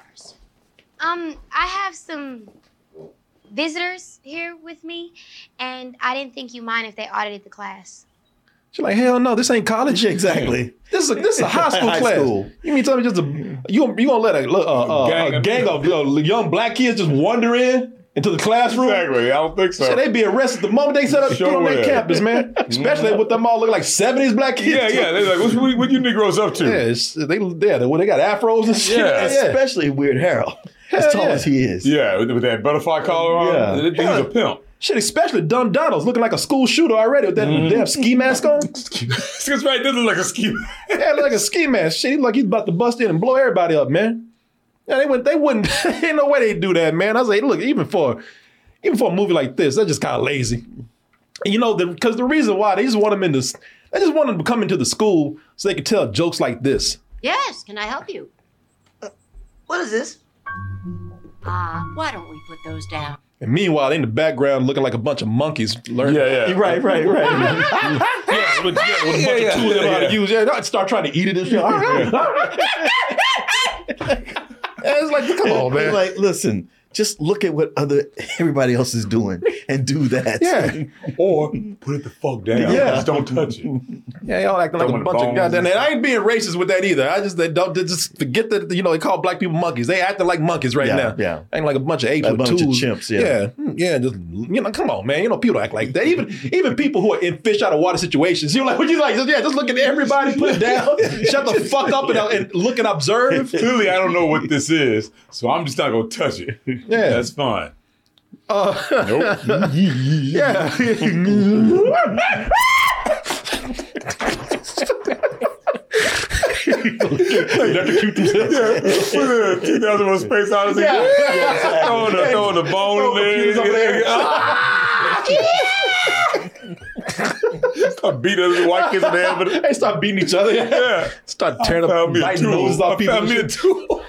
Um, I have some visitors here with me, and I didn't think you mind if they audited the class. She's like, hell no, this ain't college. Exactly. This is a, this is a high school high class. School. You mean tell me just a you you gonna let a, a, a gang, a gang of you know, young black kids just wander in into the classroom? Exactly. I don't think so. Shit, they be arrested the moment they set up sure on their campus, man. Especially with them all looking like seventies black kids. Yeah, yeah. They're like, what, what you Negroes up to? Yeah, it's, they yeah, they, well, they got afros and shit. Yeah. Especially Weird Harold. As tall yeah. as he is. Yeah, with, with that butterfly collar on. Yeah. He's yeah. a pimp. Shit, especially Dumb Donald's looking like a school shooter already with that mm-hmm. damn ski mask on. That's right, this look like a ski mask. Yeah, like a ski mask. Shit, he look like he's about to bust in and blow everybody up, man. Yeah, they wouldn't, they wouldn't, ain't no way they'd do that, man. I was like, look, even for, even for a movie like this, that's just kind of lazy. And you know, because the, the reason why, they just want them in this, they just want them to come into the school so they could tell jokes like this. Yes, can I help you? Uh, what is this? Ah, uh, why don't we put those down? And meanwhile, in the background, looking like a bunch of monkeys learning. Yeah, yeah. Right, right, right. yeah, with, yeah, with a bunch yeah, of tools yeah, they know how to use. Yeah, I'd start trying to eat it and shit. It's like, come on, man. Like, listen, just look at what other everybody else is doing and do that. Yeah. Or put it the fuck down. Yeah. Just don't touch it. Yeah, y'all acting don't like a bunch of goddamn. And I ain't being racist with that either. I just they don't they just forget that you know they call black people monkeys. They acting like monkeys right yeah, now. Yeah. Acting like a bunch of apes like with tools. A bunch of chimps. Yeah. Yeah. Yeah. Just you know, come on, man. You know people act like that. Even even people who are in fish out of water situations. You're like, what you like? Yeah. Just look at everybody. Put it down. Shut the fuck up and, and look and observe. Clearly, I don't know what this is, so I'm just not gonna touch it. Yeah, that's fine. Uh, nope. yeah. Doctor Q two thousand one Space Odyssey. Yeah. Yeah. Throwing the, throwing the bone in there. Start beating other white kids in the head, but they start beating each other. Yeah. Start tearing up biting noses off people. I found me a tool.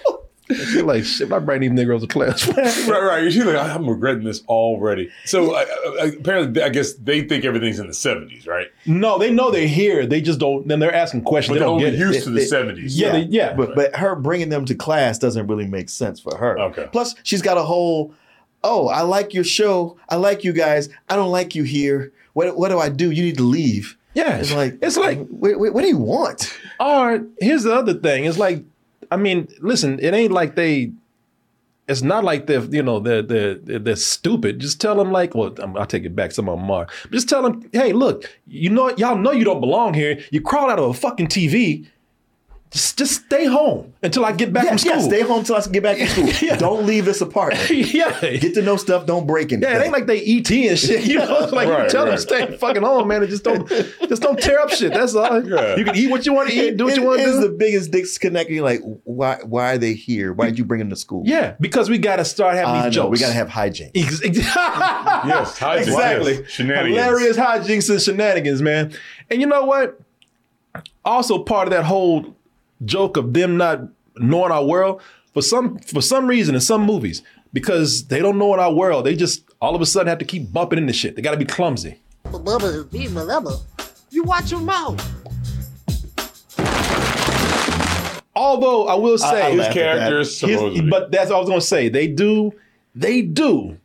I feel like, shit, my brain even Negroes a class. right, right. She's like, I'm regretting this already. So I, I, apparently, I guess they think everything's in the seventies, right? No, they know they're here. They just don't, then they're asking questions. But they don't get used it. to the they, seventies. Yeah, so. they, yeah. But, right. but her bringing them to class doesn't really make sense for her. Okay. Plus, she's got a whole, oh, I like your show. I like you guys. I don't like you here. What, what do I do? You need to leave. Yeah. It's like, it's like, like wait, wait, what do you want? Or here's the other thing. It's like, I mean, listen, it ain't like they, it's not like they're, you know, they're, they're, they're stupid. Just tell them like, well, I'll take it back, some of them are. Just tell them, hey, look, you know, y'all know you don't belong here. You crawled out of a fucking T V. Just, just stay home until I get back yeah, from school. Yeah, stay home until I get back from school. yeah. Don't leave this apartment. yeah. Get to know stuff, don't break anything. Yeah, it ain't like they E T and shit. You know, like right, you tell right. them stay fucking home, man, and just don't just don't tear up shit. That's all. Yeah. You can eat what you want to eat, do what it, you want to do. This is the biggest disconnect. You're like, why why are they here? Why did you bring them to school? Yeah, because we got to start having uh, these no, jokes. We got to have hijinks. Ex- ex- yes, hijinks. Exactly. Yes. Shenanigans. Hilarious hijinks and shenanigans, man. And you know what? Also part of that whole joke of them not knowing our world for some for some reason in some movies because they don't know in our world they just all of a sudden have to keep bumping into shit. They got to be clumsy. You watch your mouth. Although I will say I, I his characters, that. But that's what I was gonna say. They do, they do.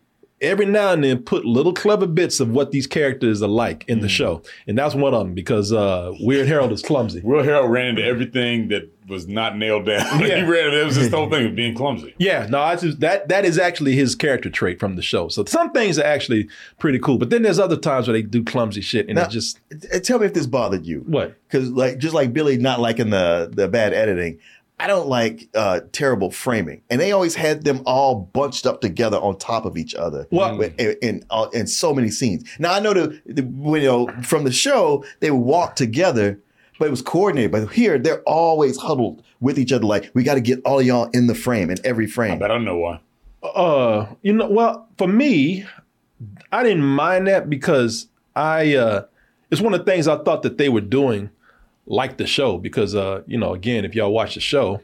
Every now and then put little clever bits of what these characters are like in the mm. show. And that's one of them because uh, Weird Harold is clumsy. Weird Harold ran into everything that was not nailed down. Yeah. He ran into it was this whole thing of being clumsy. Yeah, no, I just, that that is actually his character trait from the show. So some things are actually pretty cool. But then there's other times where they do clumsy shit and now, it just... Tell me if this bothered you. What? Because like just like Billy not liking the, the bad editing, I don't like uh, terrible framing, and they always had them all bunched up together on top of each other. Well, in in, uh, in so many scenes. Now I know the, the you know from the show they walk together, but it was coordinated. But here, they're always huddled with each other. Like, we got to get all of y'all in the frame, in every frame. I bet I know why. Uh, you know, well, for me, I didn't mind that because I, uh, it's one of the things I thought that they were doing like the show because, uh, you know, again, if y'all watch the show,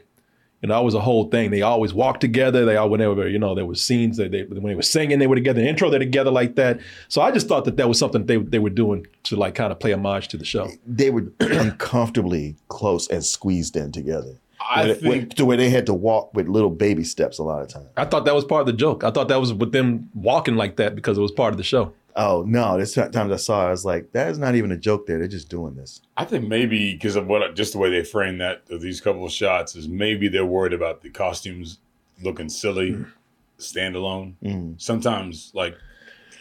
you know, that was a whole thing. They always walked together. They all, whenever, you know, there were scenes that they, when they were singing, they were together. The intro, they're together like that. So I just thought that that was something they they were doing to like kind of play homage to the show. They were uncomfortably close and squeezed in together. I think, where, to where they had to walk with little baby steps a lot of times. I thought that was part of the joke. I thought that was with them walking like that because it was part of the show. Oh, no. There's times I saw it, I was like, that is not even a joke there. They're just doing this. I think maybe because of what just the way they framed that, of these couple of shots, is maybe they're worried about the costumes looking silly, mm. standalone. Mm. Sometimes, like,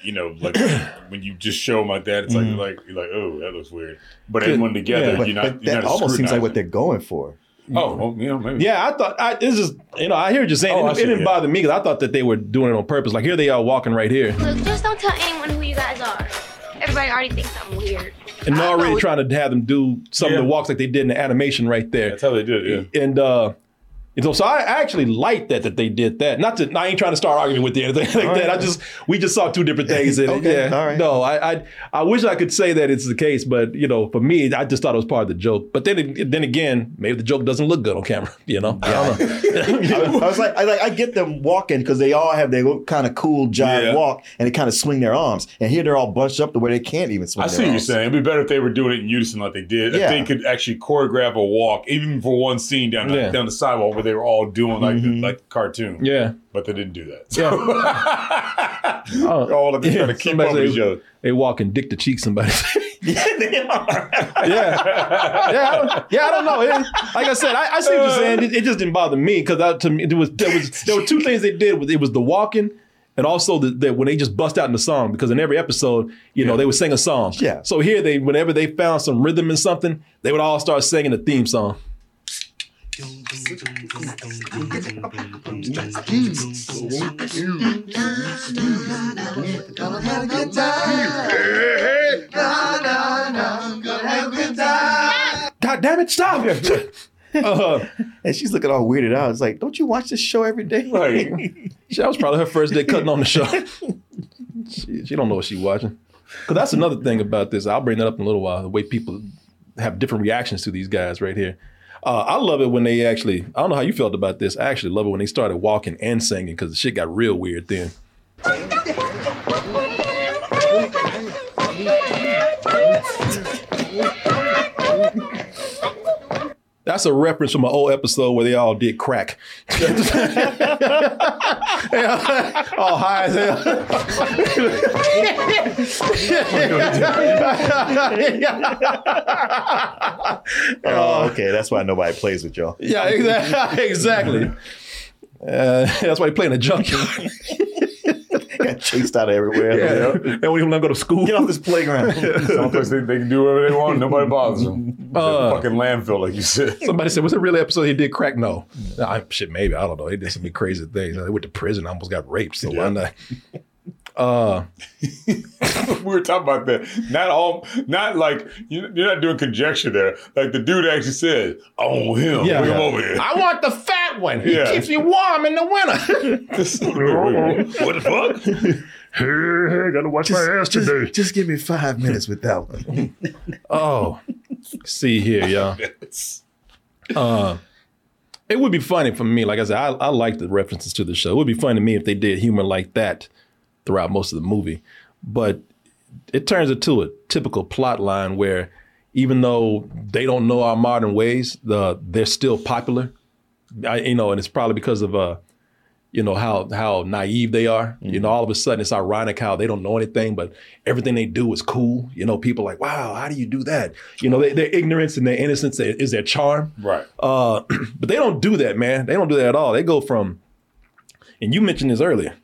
you know, like when you just show them like that, it's mm. like, like, you're like, oh, that looks weird. But everyone together, yeah, but, you're not but you're that not almost seems like what they're going for. Oh, well, you know, maybe. Yeah, I thought, I, this is, you know, I hear what you're saying. Oh, it, see, it didn't yeah. bother me because I thought that they were doing it on purpose. Like, here they are walking right here. Look, just don't tell anyone who you guys are. Everybody already thinks I'm weird. And they're already trying to have them do some yeah. of the walks like they did in the animation right there. That's how they did it, yeah. And, uh, you know, so I actually liked that, that they did that. Not to, I ain't trying to start arguing with you or anything like all that. Right. I just, we just saw two different things. And, okay, yeah, all right. No, I, I I wish I could say that it's the case, but, you know, for me, I just thought it was part of the joke. But then then again, maybe the joke doesn't look good on camera, you know? Yeah. I don't know. I, I was like, I like I get them walking because they all have their kind of cool jive yeah. walk and they kind of swing their arms. And here they're all bunched up to where they can't even swing I their arms. I see what you're saying. It'd be better if they were doing it in unison like they did. Yeah. If they could actually choreograph a walk, even for one scene down, yeah. down the sidewalk where they were all doing like mm-hmm. the, like the cartoon. Yeah. But they didn't do that. So. Yeah. uh, all of them yeah, trying to keep up with each other. They walking dick to cheek somebody. yeah, they are. yeah. Yeah, I don't, yeah, I don't know. It, like I said, I, I see what you're saying. It, it just didn't bother me because to me, it was, there, was, there were two things they did. It was the walking and also the, the, when they just bust out in the song because in every episode, you yeah. know, they would sing a song. Yeah. So here, they whenever they found some rhythm in something, they would all start singing a theme song. God damn it, stop it! Uh, and she's looking all weirded out. It's like, don't you watch this show every day? Like, that was probably her first day cutting on the show. She, she don't know what she's watching. Because that's another thing about this. I'll bring that up in a little while. The way people have different reactions to these guys right here. Uh, I love it when they actually, I don't know how you felt about this. I actually love it when they started walking and singing because the shit got real weird then. That's a reference from an old episode where they all did crack. All high as hell. Oh, okay. That's why nobody plays with y'all. Yeah, exactly. Exactly. Uh, that's why they play in a junkyard. Got chased out of everywhere. Yeah. You know? They won't even let them go to school. Get off this playground. Sometimes they, they can do whatever they want. Nobody bothers them. Uh, fucking landfill, like you said. Somebody said, was it a real episode he did crack? No. no I, shit, maybe. I don't know. They did some crazy things. They went to prison. I almost got raped. So yeah. why not? Uh, we were talking about that. Not all, not like, you're not doing conjecture there. Like the dude actually said, oh, him. Yeah, bring yeah. him over here. I want the fat one. He yeah. keeps me warm in the winter. What the fuck? Hey, hey, gotta watch just, my ass today. Just, just give me five minutes with that one. Oh, see here, y'all. Uh, it would be funny for me. Like I said, I, I like the references to the show. It would be funny to me if they did humor like that throughout most of the movie, but it turns into a typical plot line where even though they don't know our modern ways, the they're still popular, I, you know, and it's probably because of, uh, you know, how how naive they are. Mm-hmm. You know, all of a sudden it's ironic how they don't know anything, but everything they do is cool. You know, people are like, wow, how do you do that? You know, they, their ignorance and their innocence is their charm. Right. Uh, but they don't do that, man. They don't do that at all. They go from, and you mentioned this earlier,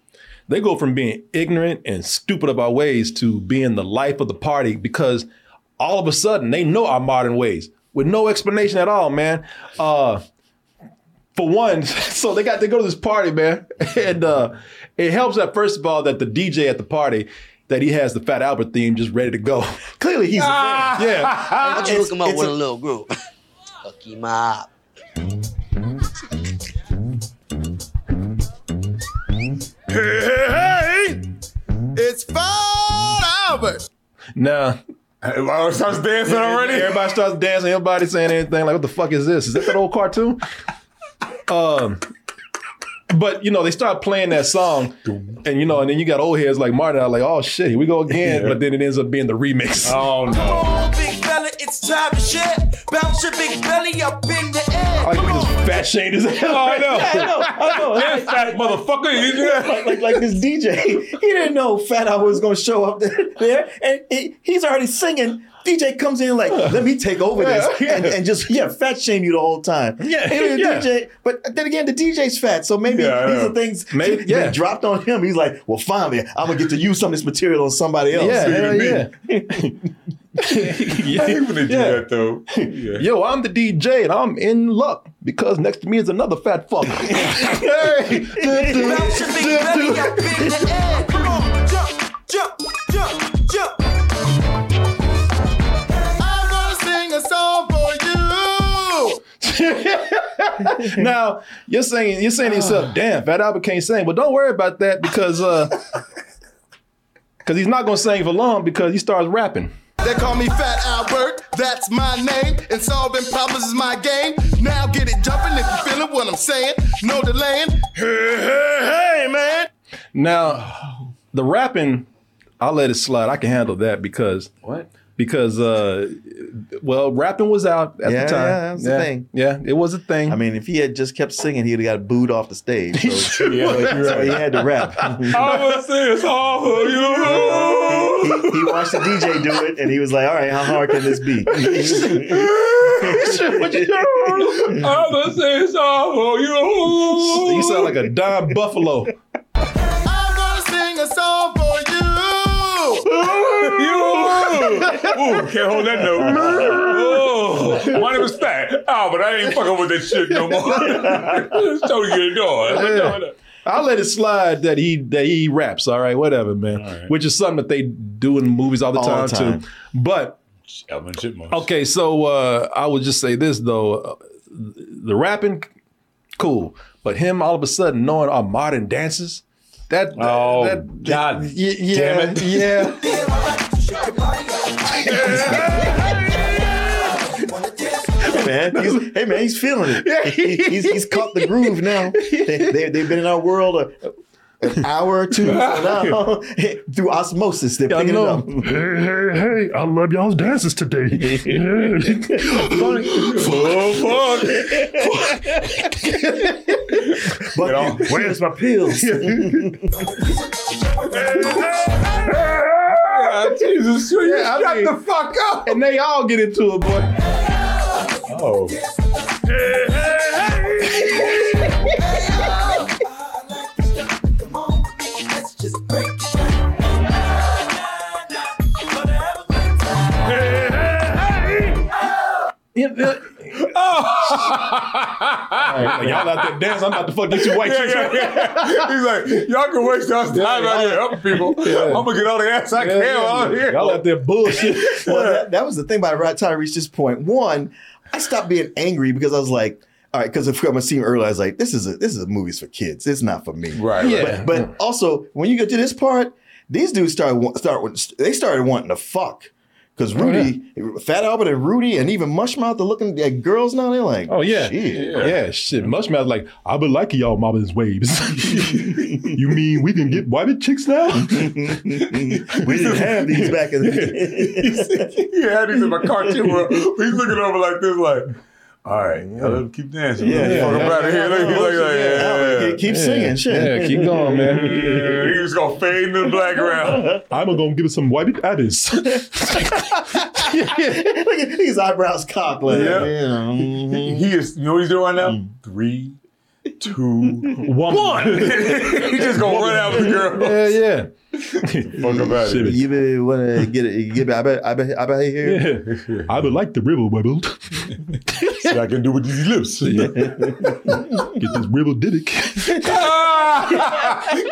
they go from being ignorant and stupid about ways to being the life of the party because all of a sudden they know our modern ways with no explanation at all, man. Uh, for one, so they got to go to this party, man. And uh, it helps that, first of all, that the D J at the party, that he has the Fat Albert theme just ready to go. Clearly he's ah! a fan. Yeah. Why don't you hook him up with a, a little group? Hook him up. Hey, hey, hey! It's Fat Albert! Nah. Everybody starts dancing already? Everybody starts dancing, everybody saying anything like, what the fuck is this? Is that that old cartoon? um, But, you know, they start playing that song, and, you know, and then you got old heads like Martin, I'm like, oh, shit, here we go again. Yeah. But then it ends up being the remix. Oh, no. Come on, big fella, it's time to shit. Bounce your big belly up in the air. Like, we just fat shamed his head. Oh, I know. Yeah, I know. I know. That fat motherfucker. Like, like, like this D J, he didn't know Fat Albert was going to show up there, and he, he's already singing. D J comes in like, let me take over this yeah, yeah. And, and just, yeah, fat shame you the whole time. Yeah, and the yeah. D J, but then again, the D J's fat, so maybe yeah, these are things maybe, yeah. that dropped on him. He's like, well, finally, I'm going to get to use some of this material on somebody else. Yeah, hell yeah. yeah. I ain't gonna do yeah. that, though. Yeah. Yo, I'm the D J, and I'm in luck, because next to me is another fat fuck. Hey! Come on, jump, jump, jump, jump. Now you're saying you're saying to yourself, damn, Fat Albert can't sing. But don't worry about that because uh, because he's not gonna sing for long because he starts rapping. They call me Fat Albert, that's my name, and solving problems is my game. Now get it jumping if you're feeling what I'm saying. No delaying. Hey, hey, hey, man. Now the rapping, I'll let it slide. I can handle that because what? Because, uh, well, rapping was out at yeah, the time. Yeah, that was yeah. a thing. Yeah, it was a thing. I mean, if he had just kept singing, he'd have got booed off the stage. So, yeah, right. So he had to rap. I was serious, all of you. He, he, he watched the D J do it, and he was like, all right, how hard can this be? I was serious, all of you. He sounded like a Don Buffalo. Ooh, can't hold that note. Oh, my name is Fat Albert. I ain't fucking with that shit no more. It's totally good door. I'll let it slide that he that he raps. All right, whatever, man. All right. Which is something that they do in movies all the all time, the time too. But okay, so uh, I would just say this though: the rapping, cool, but him all of a sudden knowing our modern dances, that oh that, that, god, yeah, damn it, yeah. Man, he's, hey man, he's feeling it. He, he's, he's caught the groove now. They, they, they've been in our world a, an hour or two now. Through osmosis, they're picking it up. Hey, hey, hey! I love y'all's dances today. Yeah. Funny. Full fuck. But um, where's my pills? Jesus, shut yeah, the fuck up! And they all get into it, boy. Oh. Like, y'all out there dancing, I'm about to fuck get you white chicks. Yeah, yeah. He's like, y'all can waste y'all's time yeah, out yeah. here helping people. Yeah. I'm gonna get all the ass I yeah, can yeah, out yeah. here. Y'all out there bullshit. Well, that, that was the thing by the time I reached this point. One, I stopped being angry because I was like, all right, because if I'm seeing earlier, I was like, this is a this is a movie's for kids. It's not for me. Right. Yeah. But, but also, when you get to this part, these dudes started start they started wanting to fuck. Because Rudy, oh, yeah. Fat Albert and Rudy and even Mushmouth are looking at girls now. They're like, oh, yeah. Shit. Yeah. yeah, shit. Mushmouth's like, I've been liking y'all mama's waves. You mean we can get whited chicks now? We didn't have these back in the day. You had these in my cartoon world. He's looking over like this, like, all right, yeah. Let him keep dancing. Yeah, yeah, yeah, yeah, here. Look, he's like, like, yeah, yeah, yeah. Keep singing, shit. Yeah, keep going, man. Yeah, he was gonna fade into the background. I'm gonna give it some white addies. Look at these eyebrows cocked. Like, yeah. yeah. He, he is. You know what he's doing right now? Mm. Three, two, one. one. He's just gonna one. run out with the girls. Yeah, yeah. Fuck about it. You really wanna get it? Get I bet. I bet. I bet here. Yeah. I would like the ribble wibbled. See, I can do with these lips. Yeah. Get this ribble diddick.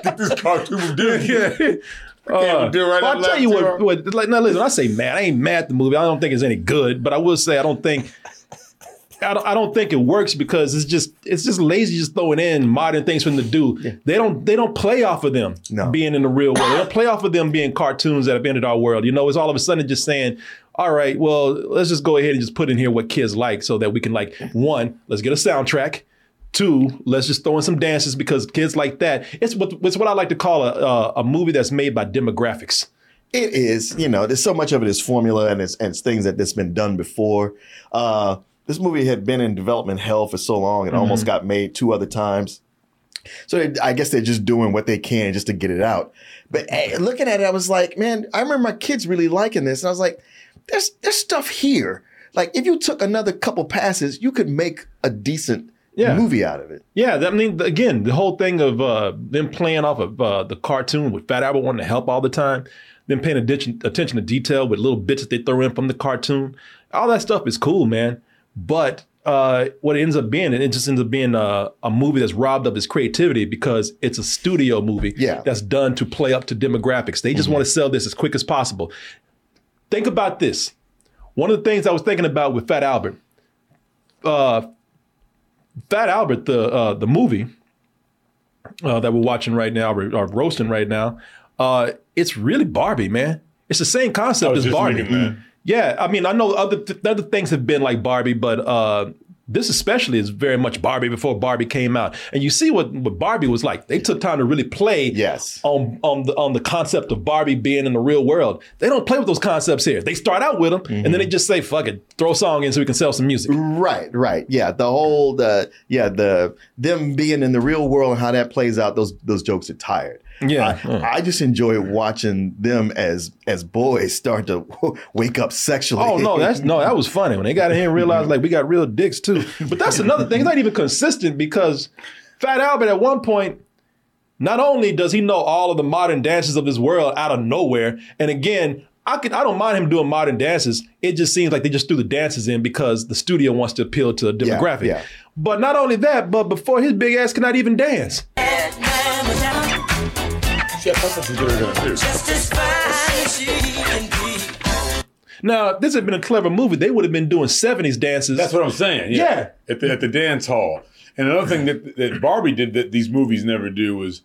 Get this cartoon diddick. I can't uh, do right well, I'll tell you what, what, like, now listen, when I say mad, I ain't mad at the movie. I don't think it's any good, but I will say I don't think, I don't, I don't think it works because it's just, it's just lazy just throwing in modern things for them to do. Yeah. They don't, they don't play off of them no. being in the real world. They don't play off of them being cartoons that have entered our world. You know, it's all of a sudden just saying, all right, well, let's just go ahead and just put in here what kids like so that we can like, one, let's get a soundtrack. Two, let's just throw in some dances because kids like that. It's what, it's what I like to call a, a, a movie that's made by demographics. It is, you know, there's so much of it is formula and it's, and it's things that that's been done before. Uh, this movie had been in development hell for so long. It mm-hmm. almost got made two other times. So they, I guess they're just doing what they can just to get it out. But hey, looking at it, I was like, man, I remember my kids really liking this. And I was like, there's, there's stuff here. Like if you took another couple passes, you could make a decent Yeah. movie out of it. Yeah, I mean, again, the whole thing of uh, them playing off of uh, the cartoon with Fat Albert wanting to help all the time, then paying attention, attention to detail with little bits that they throw in from the cartoon. All that stuff is cool, man. But uh, what it ends up being, it just ends up being a, a movie that's robbed of its creativity because it's a studio movie yeah. that's done to play up to demographics. They just mm-hmm. want to sell this as quick as possible. Think about this. One of the things I was thinking about with Fat Albert, uh, Fat Albert, the uh, the movie uh, that we're watching right now, or, or roasting right now, uh, it's really Barbie, man. It's the same concept as Barbie. Thinking, yeah, I mean, I know other th- other things have been like Barbie, but uh, this especially is very much Barbie before Barbie came out. And you see what, what Barbie was like. They took time to really play yes. on on the, on the concept of Barbie being in the real world. They don't play with those concepts here. They start out with them, mm-hmm. and then they just say, fuck it, throw a song in so we can sell some music. Right, right. Yeah, the whole, the, yeah, the them being in the real world and how that plays out, those those jokes are tired. Yeah, I, mm. I just enjoy watching them as as boys start to wake up sexually. Oh no, that's no, that was funny when they got in here and realized like we got real dicks too. But that's another thing; it's not even consistent because Fat Albert at one point, not only does he know all of the modern dances of this world out of nowhere, and again, I could I don't mind him doing modern dances. It just seems like they just threw the dances in because the studio wants to appeal to a demographic. Yeah, yeah. But not only that, but before his big ass could not even dance. Just as fine as she can be. Now, if this had been a clever movie, they would have been doing seventies dances. That's what I'm saying. Yeah. yeah. At, the, at the dance hall. And another thing that, that Barbie did that these movies never do was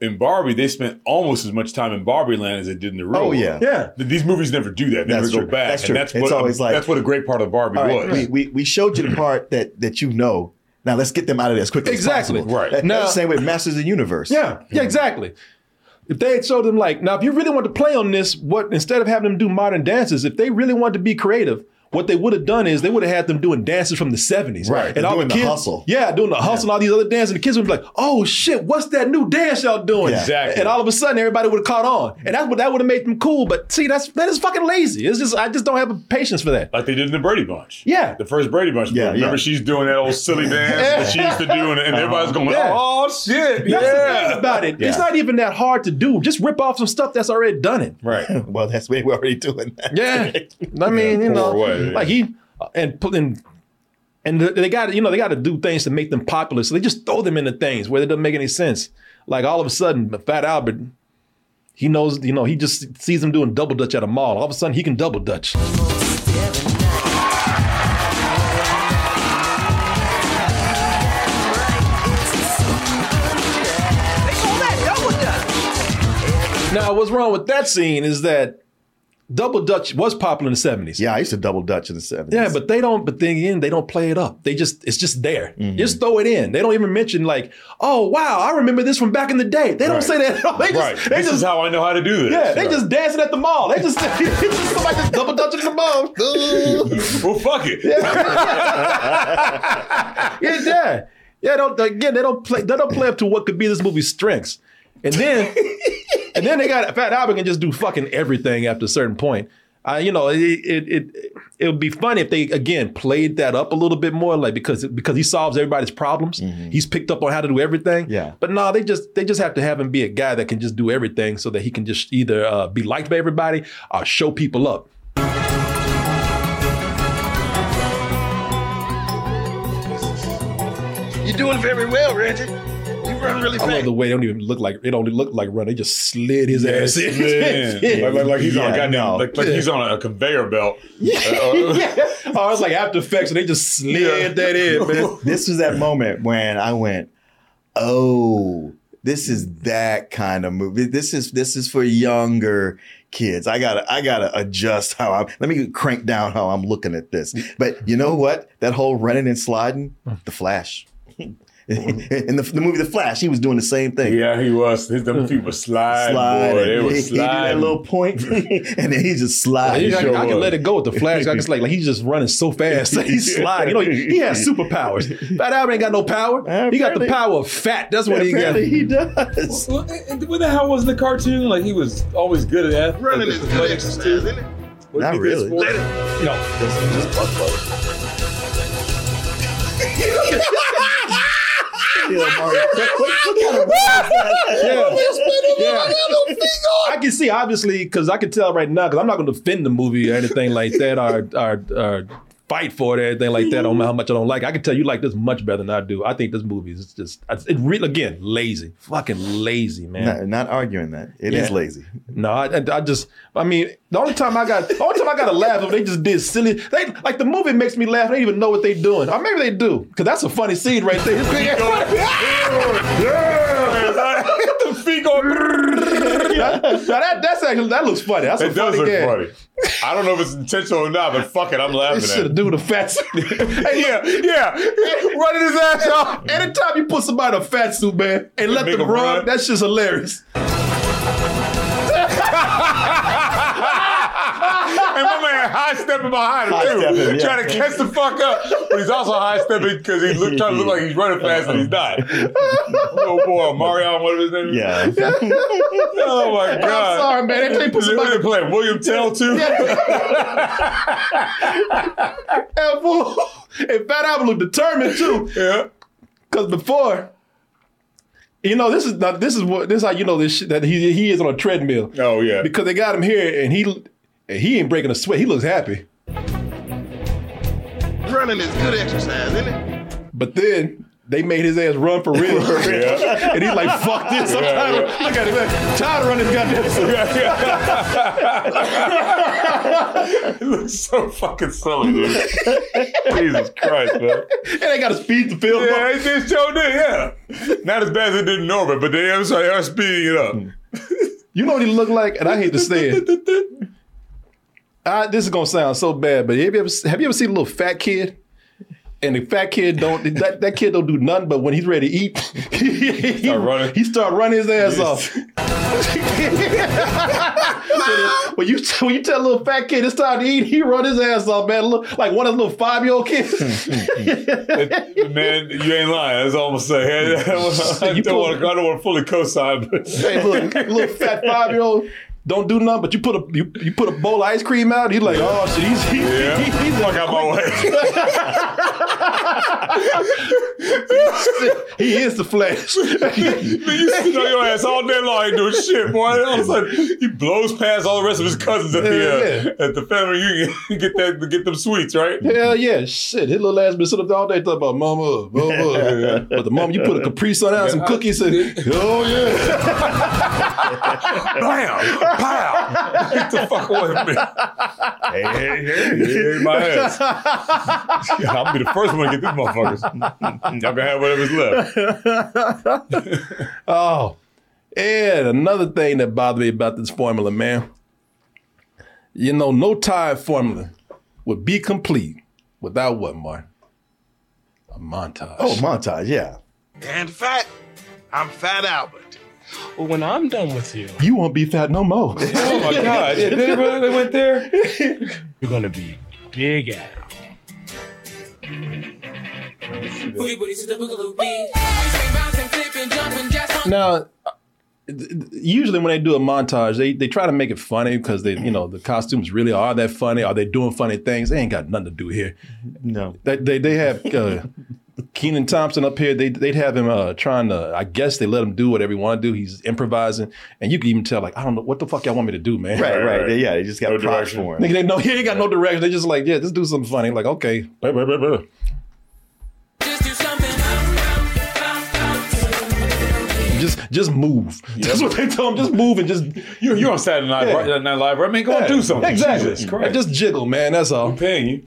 in Barbie, they spent almost as much time in Barbie land as they did in the real world. Oh, yeah. yeah. These movies never do that. They that's never true. go back. That's true. And that's it's what, always like, that's what a great part of Barbie all right, was. We, we, we showed you the part that, that you know. Now, let's get them out of there as quickly exactly. as possible. Right. Now, that's the same way Masters of the Universe. Yeah. Yeah, exactly. If they had showed them like, now if you really want to play on this, what instead of having them do modern dances, if they really wanted to be creative, what they would have done is they would have had them doing dances from the seventies. Right. And all doing the, kids, the hustle. Yeah, doing the hustle yeah. and all these other dances. And the kids would be like, oh shit, what's that new dance y'all doing? Yeah. Exactly. And all of a sudden everybody would have caught on. And that's what that would have made them cool. But see, that's that is fucking lazy. It's just I just don't have a patience for that. Like they did in the Brady Bunch. Yeah. The first Brady Bunch. Yeah, remember yeah. she's doing that old silly dance yeah. that she used to do and, and everybody's going, yeah. oh shit. That's yeah. the thing about it. Yeah. It's not even that hard to do. Just rip off some stuff that's already done it. Right. Well, that's we're already doing that. Yeah. I mean, yeah, you know. Way. Like he and and and they got you know they got to do things to make them popular, so they just throw them into things where it doesn't make any sense. Like all of a sudden, Fat Albert, he knows you know he just sees him doing double dutch at a mall. All of a sudden, he can double dutch. Now, what's wrong with that scene is that. Double dutch was popular in the seventies. Yeah, I used to double dutch in the seventies. Yeah, but they don't. But then again, they don't play it up. They just it's just there. Mm-hmm. Just throw it in. They don't even mention like, oh wow, I remember this from back in the day. They don't right. say that at all. They just, right. they this just, is how I know how to do this. Yeah, they right. just dancing at the mall. They just somebody just double dutching the mall. Well, fuck it. Yeah, yeah. yeah. yeah don't, again, they don't play. They don't play up to what could be this movie's strengths. And then, and then they got Fat Albert can just do fucking everything after a certain point. Uh, you know, it it it it would be funny if they again played that up a little bit more, like because because he solves everybody's problems. Mm-hmm. He's picked up on how to do everything. Yeah. But no, they just they just have to have him be a guy that can just do everything, so that he can just either uh, be liked by everybody or show people up. You're doing very well, Reggie. run really fast. I love the way they don't even look like it. Only look like run. They just slid his yeah, ass in. in. Like, like, like he's yeah, on a goddamn, no. like, like yeah. he's on a conveyor belt. Yeah. yeah. Oh, it's like After Effects, and they just slid yeah. that in. Man. This was that moment when I went, oh. This is that kind of movie. This is this is for younger kids. I gotta I gotta adjust how I'm. Let me crank down how I'm looking at this. But you know what? That whole running and sliding, The Flash. In the, the movie The Flash, he was doing the same thing. Yeah, he was. His them feet were sliding. Slide, boy. They were sliding. He did that little point, and then he just slides. Yeah, he I, sure I can let it go with The Flash. I just like, like he's just running so fast. He's sliding. You know, he, he has superpowers. Fat Albert ain't got no power. Apparently, he got the power of fat. That's what he got. He does. Well, what the hell was the cartoon? Like he was always good at that. Running his legs too. Not really. Let it. You know, just butt Yeah, I can see obviously because I can tell right now because I'm not going to defend the movie or anything like that or, or, or fight for it or anything like that on how much I don't like it. I can tell you like this much better than I do. I think this movie is just it re- again lazy, fucking lazy, man. Not, not arguing that it yeah. is lazy. No, I, I just I mean the only time I got the only time I got to laugh if they just did silly. They like the movie makes me laugh. They don't even know what they're doing. Or maybe they do because that's a funny scene right there. The feet going. Now, now that that's actually that looks funny. That's it a does funny look game. funny. I don't know if it's intentional or not, but fuck it, I'm laughing this at it. Should have do the fat suit. Hey, yeah, yeah. Running his ass off. Anytime you put somebody in a fat suit, man, and let them run, run, that's just hilarious. And my man high stepping behind him too, yeah. trying to catch the fuck up. But he's also high stepping because he's look, trying to look like he's running fast and he's not. Oh boy, Mario, whatever his name is. Yeah. Oh my god. I'm sorry, man. They can't put somebody to play William Tell too. And Fat Albert looked determined too. Yeah. Because before. You know this is not, this is what this is how you know this shit, that he he is on a treadmill. Oh yeah. Because they got him here and he and he ain't breaking a sweat. He looks happy. Running is good exercise, isn't it? But then they made his ass run for real. Yeah. And he's like, fuck this. I'm yeah, tired yeah. of, look at him, man. Tired of running goddamn. It looks so fucking silly, dude. Jesus Christ, man. And they got to speed the film yeah, up. They sure did, yeah. Not as bad as it did in Norbit, but they are speeding it up. You know what he looked like? And I hate to say it. I, this is going to sound so bad, but have you, ever, have you ever seen a little fat kid? And the fat kid don't, that, that kid don't do nothing, but when he's ready to eat, he, he, start, running. he start running his ass yes. off. when, you, when you tell a little fat kid it's time to eat, he run his ass off, man. Look, like one of the little five-year-old kids. Man, you ain't lying. That's all I'm going to say. I don't, don't want to fully co-sign. But hey, look, little fat five-year-old. Don't do nothing, but you put a you, you put a bowl of ice cream out. He's like, oh shit, he's he, yeah. he, he's fuck out my way. He is the Flash. Man, you sit on your ass all day long doing shit, boy. All of a sudden, he blows past all the rest of his cousins at the uh, yeah. at the family reunion. Get that get them sweets, right? Hell yeah, shit. His little ass been sitting up all day talking about mama, mama. But the moment you put a Caprice on out, yeah, some I, cookies, and oh yeah, bam. Pow! Get the fuck away from me. Hey, hey, hey, hey, my ass. Yeah, I'll be the first one to get these motherfuckers. Y'all can have whatever's left. Oh, and another thing that bothered me about this formula, man. You know, no time formula would be complete without what, Martin? A montage. Oh, montage, yeah. And fat, I'm Fat Albert. Well, when I'm done with you, you won't be fat no more. Oh my God! Yeah, they, they went there. You're gonna be Big Al. Now, usually when they do a montage, they they try to make it funny because they you know the costumes really are that funny. Are they doing funny things? They ain't got nothing to do here. No, they they, they have. Uh, Kenan Thompson up here, they, they'd have him uh, trying to, I guess they let him do whatever he want to do. He's improvising. And you can even tell, like, I don't know, what the fuck y'all want me to do, man? Right, right. right. They, yeah, they just got no props for him. Nigga, they know he ain't got no direction. They just like, yeah, just do something funny. Like, okay. Blah, blah, blah, blah. Just do something. just just move. Yep. That's what they tell him. Just move and just you're, you're on Saturday Night, yeah. Night Live. I mean, go yeah. and do something. Exactly. Jesus Christ. Just jiggle, man. That's all. I'm paying you.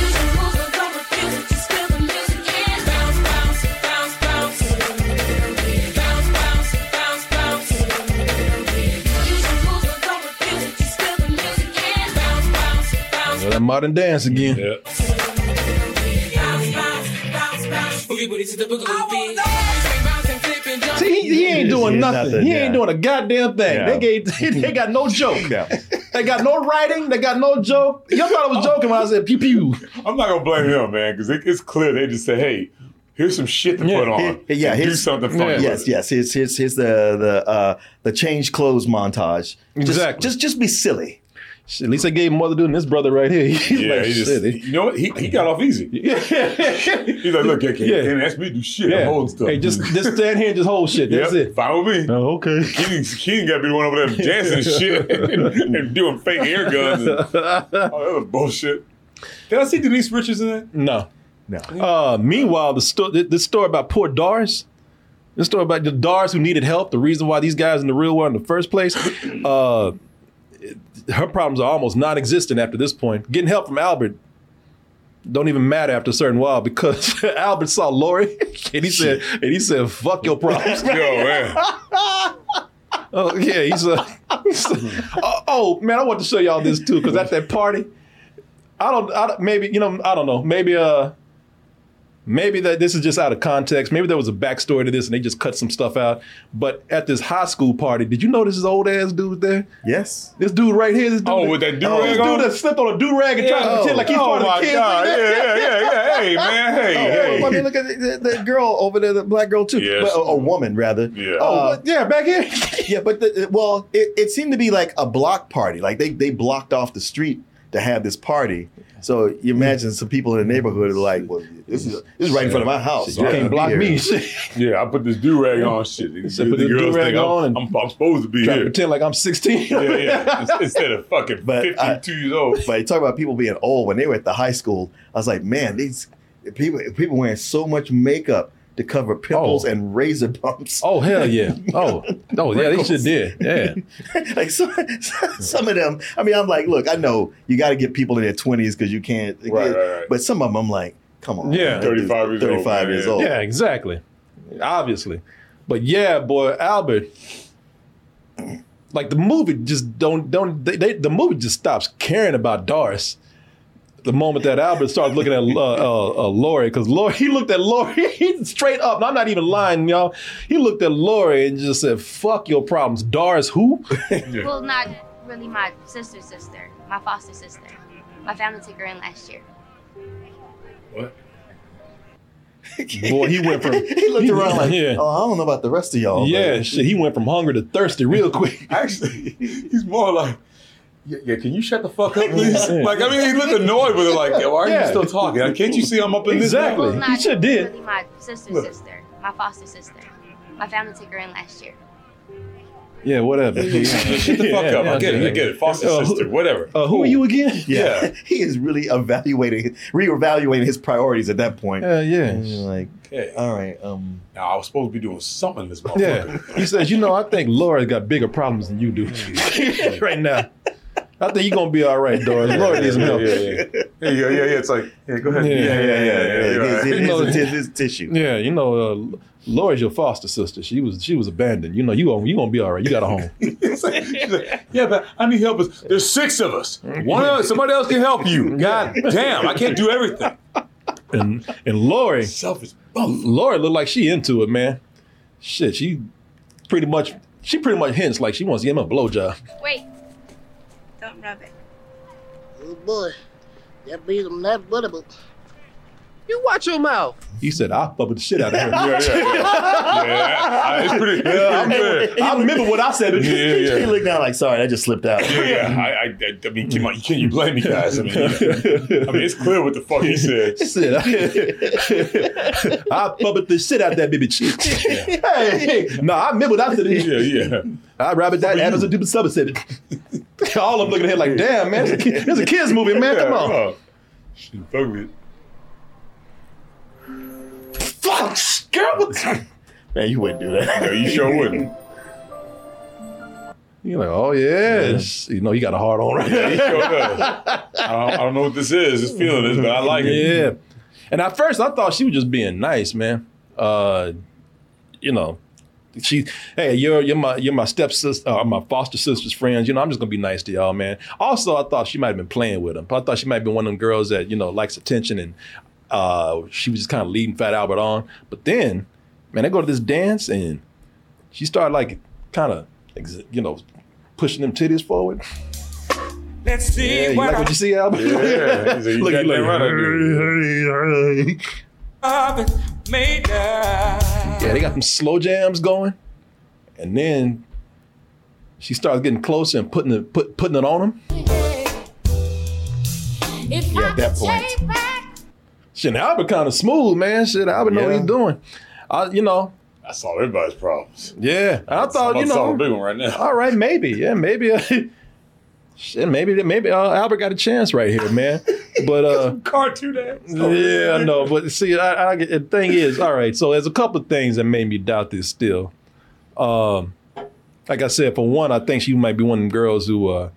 Modern dance again. Yeah. See, he, he ain't doing he nothing. nothing. He yeah. ain't doing a goddamn thing. Yeah. They gave, they got no joke. Yeah. They got no writing. They got no joke. Y'all thought I was joking when I said pew pew. I'm not gonna blame him, man, because it, it's clear they just say, hey, here's some shit to yeah. put on. He, yeah, do something funny. Yeah. Yes, yes. Here's here's here's the the uh, the change clothes montage. Exactly. Just just, just be silly. At least I gave Mother Dude and this brother right here. He's yeah, like, he just, shit. You know what? He, he got off easy. He's like, look, you can't, yeah. can't ask me to do shit. Yeah. I'm holding stuff. Hey, just, just stand here and just hold shit. That's yep. it. Fine with me. Oh, okay. King, King got to be the one over there dancing and shit and, and doing fake air guns. And, oh, that was bullshit. Did I see Denise Richards in that? No. No. Uh, meanwhile, the, sto- the, the story about poor Doris. The story about the Doris who needed help. The reason why these guys in the real world in the first place. Uh... Her problems are almost non-existent after this point. Getting help from Albert don't even matter after a certain while because Albert saw Lori and he said, and he said, "Fuck your problems." Yo, man. Oh yeah, he's a. He's a oh, oh man, I want to show y'all this too because at that party, I don't, I don't, maybe you know, I don't know, maybe uh, maybe that this is just out of context. Maybe there was a backstory to this and they just cut some stuff out. But at this high school party, did you notice this old ass dude there? Yes. This dude right here. This dude oh, that, with that do-rag oh, this dude on? That slipped on a do-rag and yeah. tried to pretend oh. like he's oh, part of the kids. Oh, my God. Like yeah, yeah, yeah, yeah. Hey, man. Hey, oh, hey. I mean, look at that, that girl over there, the black girl, too. Yes. But a, a woman, rather. Yeah. Oh, uh, yeah, back here. yeah, but, the, well, it, it seemed to be like a block party. Like, they, they blocked off the street to have this party. So you imagine some people in the neighborhood are like, well, this is this is right in front of my house. You can't block me. Yeah, I put this do-rag on shit. Put the girls think I'm, I'm, I'm supposed to be here. Pretend like I'm sixteen. yeah, yeah. Instead of fucking but fifty-two I, years old. But you talk about people being old. When they were at the high school, I was like, man, these people people wearing so much makeup to cover pimples oh. and razor bumps. Oh, hell yeah. Oh, oh yeah, they should did. Yeah. Like some, some of them, I mean, I'm like, look, I know you got to get people in their twenties because you can't. Right, right, right. But some of them, I'm like, come on. Yeah. thirty-five years old. Yeah, exactly. Obviously. But yeah, boy, Albert, like the movie just don't, don't, they, they, the movie just stops caring about Doris. The moment that Albert starts looking at uh, uh, uh, Lori, because Lori, he looked at Lori straight up. And I'm not even lying, y'all. He looked at Lori and just said, "Fuck your problems, Doris." Who? Well, not really my sister's sister, my foster sister. My family took her in last year. What? Boy, he went from he looked he around like, yeah. oh, I don't know about the rest of y'all. Yeah, but. Shit. He went from hungry to thirsty real quick. Actually, he's more like. Yeah, yeah, can you shut the fuck up, please? Yeah. Like, I mean, he looked annoyed with it. Like, why are yeah. you still talking? Like, can't you see I'm up in exactly. this? Exactly. He should did. Really my sister's Look. sister, my foster sister. My family took her in last year. Yeah, whatever. Shut the fuck yeah, up. Yeah, I get yeah, it. I get it. Foster uh, sister, who, whatever. Uh, who cool. are you again? Yeah. yeah. He is really evaluating, reevaluating his priorities at that point. Uh, yeah. And you're like, okay. All right. Um, now, I was supposed to be doing something this motherfucker. Yeah. He says, you know, I think Laura's got bigger problems than you do right now. I think you're going to be all right, Doris. Lord needs some help. Yeah, yeah, yeah. Yeah, yeah, yeah. It's like, yeah, go ahead. Yeah, yeah, yeah. yeah, yeah, yeah, yeah. You know, this tissue. Yeah, you know, uh, Lori's your foster sister. She was she was abandoned. You know, you're you going to be all right. You got a home. Like, yeah, but I need help. There's six of us. One of us, somebody else can help you. God damn, I can't do everything. And and Lori, selfish. Lori looked like she into it, man. Shit, she pretty much, she pretty much hints like she wants to give him a blowjob. Wait. Don't rub it. Oh boy, that beat him that buttable. You watch your mouth. He said, "I bubble the shit out of her." yeah, yeah, yeah. yeah, it's pretty, it's yeah pretty good. He, I remember what I said. Yeah, yeah. He looked down like, "Sorry, I just slipped out." Yeah, yeah. I, I, I mean, can, can you blame me, guys? I mean, yeah. I mean, it's clear what the fuck he said. He said, "I, I bubble the shit out of that baby chick." Yeah. Hey, hey. No, I remember what I said. Yeah, yeah. I rabbit that Adams and Duper Subset. All of them looking at him like, damn, man, this is a, a kid's movie, man. Come on. Oh. She fucked it. Fuck, girl. What the- man, you wouldn't do that. No, you sure wouldn't. You're like, oh yeah, yeah. You know, you got a hard on right now. He sure does. I, don't, I don't know what this is. It's feeling this, but I like yeah. it. Yeah. And at first, I thought she was just being nice, man. Uh, you know, she, hey, you're you're my you're my stepsister, uh, my foster sister's friends. You know, I'm just gonna be nice to y'all, man. Also, I thought she might have been playing with him, but I thought she might have been one of them girls that you know likes attention, and uh, she was just kind of leading Fat Albert on. But then, man, they go to this dance, and she started like kind of, you know, pushing them titties forward. Let's see. Yeah, you like I... what you see, Albert? Yeah. He's like, you look, got you got like, made yeah, they got them slow jams going, and then she starts getting closer and putting it, put, putting it on him. If yeah, at that point. Shit, Albert kind of smooth, man. Shit, Albert yeah. know what he's doing. I, you know. I solved everybody's problems. Yeah, I, I thought you know. Solve a big one right now. All right, maybe. Yeah, maybe. Uh, Shit, maybe maybe uh, Albert got a chance right here, man. But uh, cartoon ass. Yeah, I know. But see, I, I, the thing is, all right. So there's a couple of things that made me doubt this. Still, um, like I said, for one, I think she might be one of them girls who uh,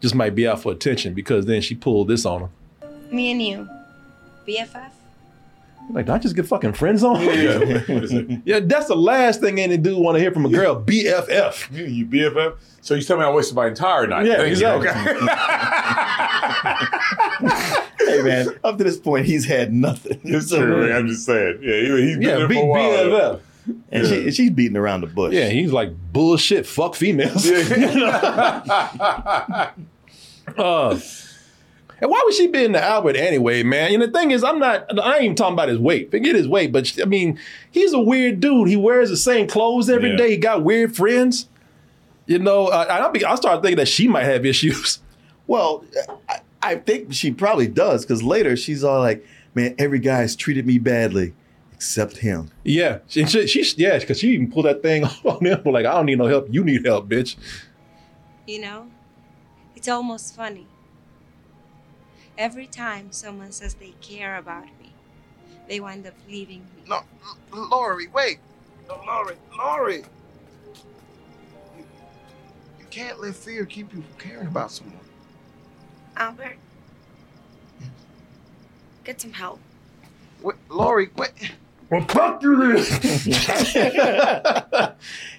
just might be out for attention, because then she pulled this on him. Me and you, B F F. Like, did I just get fucking friend zone? Yeah, yeah. Yeah, that's the last thing any dude want to hear from a girl. Yeah. B F F. You, you B F F? So you tell me I wasted my entire night? Yeah, exactly. Okay. Hey man, up to this point he's had nothing. It's so true. Weird. I'm just saying. Yeah, he, he's been yeah, there for B- a while. B F F. And yeah. she, she's beating around the bush. Yeah, he's like bullshit. Fuck females. Yeah. uh, And why would she be in the Albert anyway, man? And the thing is, I'm not, I ain't even talking about his weight. Forget his weight, but I mean, he's a weird dude. He wears the same clothes every yeah. day. He got weird friends. You know, I, I started thinking that she might have issues. Well, I, I think she probably does, because later she's all like, man, every guy's treated me badly except him. Yeah, she, she, she yeah, because she even pulled that thing on him. Like, I don't need no help. You need help, bitch. You know, it's almost funny. Every time someone says they care about me, they wind up leaving me. No, Lori, wait. No, Lori, Lori. You, you can't let fear keep you from caring about someone. Albert, yes. Get some help. Wait, Lori, wait. Well, fuck you this. yeah,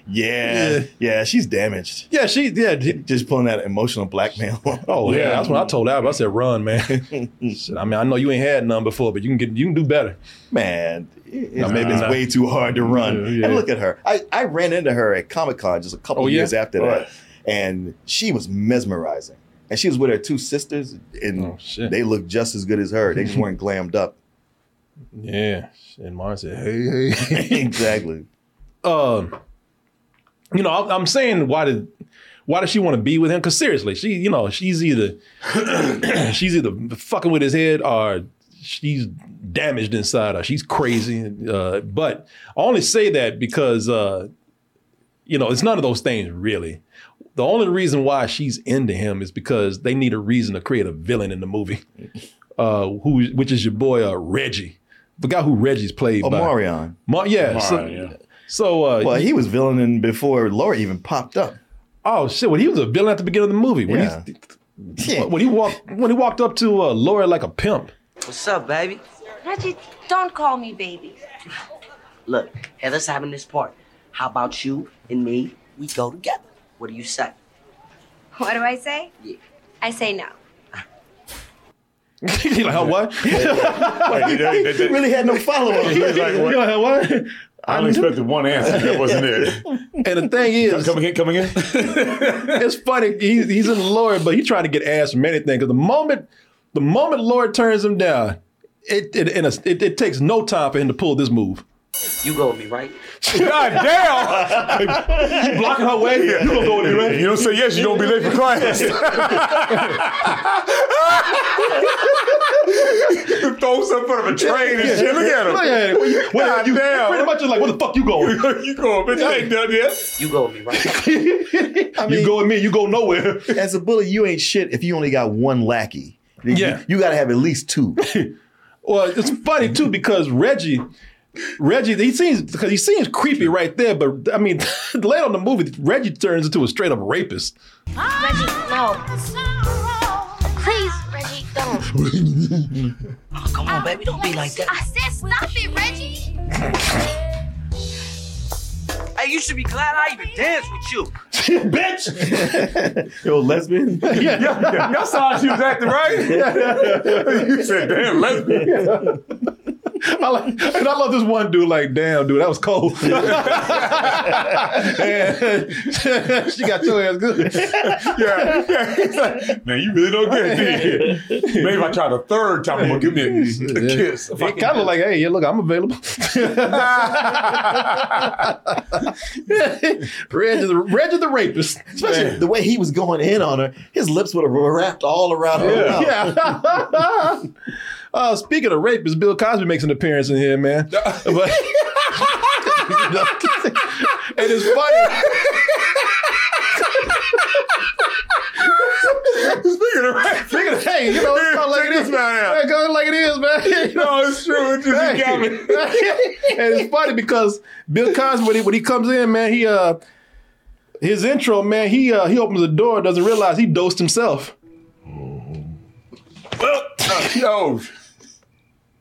yeah, yeah. She's damaged. Yeah, she yeah. Just pulling that emotional blackmail. Oh yeah, yeah, that's what I told Albert. I said, "Run, man." Shit, I mean, I know you ain't had none before, but you can get, you can do better, man. It's, no, maybe it's way too hard to run. Yeah, yeah. And look at her. I, I ran into her at Comic-Con just a couple oh, yeah? years after that, right. And she was mesmerizing. And she was with her two sisters, and oh, they looked just as good as her. They just weren't glammed up. Yeah. And Mara said, hey, hey. Exactly. Um, you know, I, I'm saying, why did why does she want to be with him? Because seriously, she, you know, she's either she's either fucking with his head, or she's damaged inside, or she's crazy. Uh, but I only say that because, uh, you know, it's none of those things, really. The only reason why she's into him is because they need a reason to create a villain in the movie, uh, who, which is your boy, uh, Reggie. The guy who Reggie's played oh, by. Omarion. Ma- yeah. Omarion, so, yeah. So, uh, well, he was villaining before Laura even popped up. Oh, shit. Well, he was a villain at the beginning of the movie. When, yeah. he, yeah. when, he, walked, when he walked up to uh, Laura like a pimp. What's up, baby? Reggie, don't call me baby. Look, Heather's having this party. How about you and me? We go together. What do you say? What do I say? Yeah. I say no. He's like, oh, what? Like, he really had no follow-up. He's like, what? You know, what? I only expected one answer. That wasn't it. And the thing is... Coming in, coming in. It's funny. He's, he's in Lord, but he's trying to get ass from anything. Because the moment the moment Lord turns him down, it it, in a, it it takes no time for him to pull this move. You go with me, right? God damn! You blocking her way? Yeah. You gonna go with me, right? You don't say yes, you don't be late for class. Throw some foot of a train and shit. Look at him. Look at him. God you, damn. Pretty much like, where the fuck you going? You going, bitch. I ain't done yet. You go with me, right? I mean, you go with me, you go nowhere. As a bully, you ain't shit if you only got one lackey. Yeah. You, you gotta have at least two. Well, it's funny, too, because Reggie... Reggie, he seems because he seems creepy right there, but I mean, later on in the movie, Reggie turns into a straight up rapist. Reggie, no! Please, Reggie, don't! Oh, come on, baby, don't be like that. I said stop it, Reggie! Hey, you should be glad I even danced with you, bitch! Yo, lesbian? Yeah, yeah, yeah. Y'all saw how she was acting, right? You said, damn, lesbian. I like, and I love this one dude like, damn, dude, that was cold. She got your ass good. Yeah, yeah. It's like, man, you really don't get it, do you? Maybe if I try the third time, I'm going to give me a, a kiss. It kind of look like, hey, yeah, look, I'm available. Reg is the, the rapist. Especially man. The way he was going in on her, his lips would have wrapped all around her mouth. Yeah. Uh, speaking of rapists, Bill Cosby makes an appearance in here, man. But, and it's funny. Speaking of rapists. Speaking of, hey, you know, it's called like it is, man. It's called like it is, man. No, it's true. It's just hey. Got me. And it's funny because Bill Cosby, when he, when he comes in, man, he uh, his intro, man, he uh, he opens the door and doesn't realize he dosed himself. Well, uh, yo,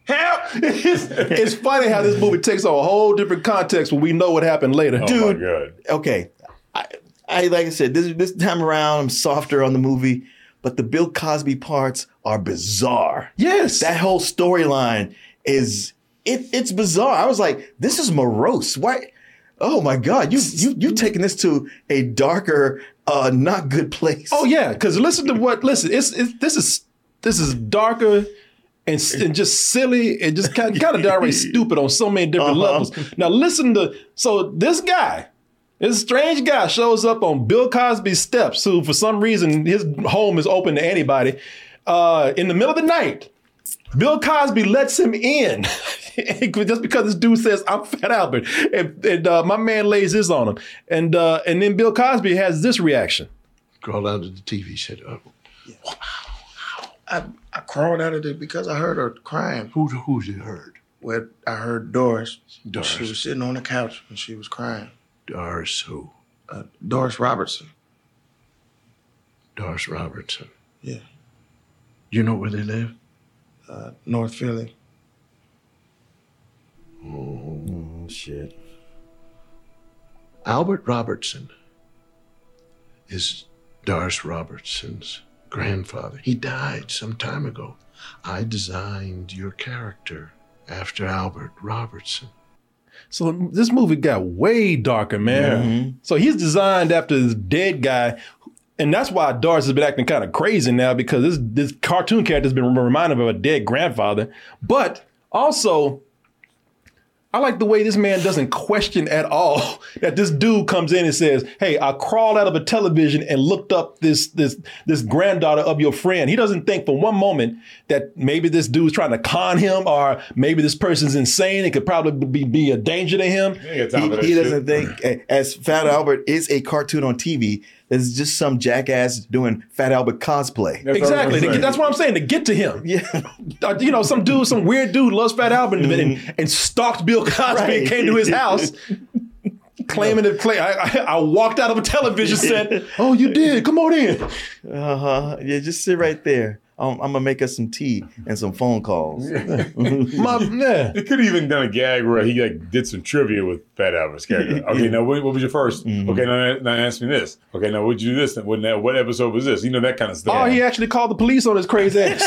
help! It's, it's funny how this movie takes on a whole different context when we know what happened later. Oh Dude, my God. Okay, I, I like I said, this this time around I'm softer on the movie, but the Bill Cosby parts are bizarre. Yes, that whole storyline is it. It's bizarre. I was like, this is morose. Why? Oh my God, you you you taking this to a darker, uh, not good place. Oh yeah, because listen to what listen. It's, it's this is. This is darker and, and just silly and just kind, kind of downright stupid on so many different uh-huh. levels. Now listen to, so this guy, this strange guy shows up on Bill Cosby's steps, who for some reason his home is open to anybody. Uh, in the middle of the night, Bill Cosby lets him in just because this dude says, I'm Fat Albert. And, and uh, my man lays his on him. And, uh, and then Bill Cosby has this reaction. Crawled out of the T V set up. Yeah. I, I crawled out of there because I heard her crying. Who who you heard? Well, I heard Doris. Doris. She was sitting on the couch and she was crying. Doris who? Uh, Doris Robertson. Doris Robertson. Yeah. You know where they live? Uh, North Philly. Oh, shit. Albert Robertson is Doris Robertson's grandfather. He died some time ago. I designed your character after Albert Robertson. So this movie got way darker, man. Mm-hmm. So he's designed after this dead guy. And that's why Doris has been acting kind of crazy now, because this, this cartoon character has been reminded of a dead grandfather. But also, I like the way this man doesn't question at all that this dude comes in and says, hey, I crawled out of a television and looked up this this this granddaughter of your friend. He doesn't think for one moment that maybe this dude's trying to con him, or maybe this person's insane. It could probably be, be a danger to him. He, he doesn't think, as Fat Albert is a cartoon on T V, it's just some jackass doing Fat Albert cosplay. That's exactly. What get, that's what I'm saying. To get to him. Yeah. You know, some dude, some weird dude loves Fat Albert mm-hmm. and, and stalked Bill Cosby right. and came to his house claiming to claim. I, I, I walked out of a television set. Oh, you did. Come on in. Uh-huh. Yeah, just sit right there. I'm, I'm going to make us some tea and some phone calls. My, yeah. They could have even done a gag where he like did some trivia with Fat Albert's character. Okay, now what, what was your first? Mm-hmm. Okay, now, now ask me this. Okay, now what'd you do this? What, now, what episode was this? You know, that kind of stuff. Oh, he actually called the police on his crazy ass.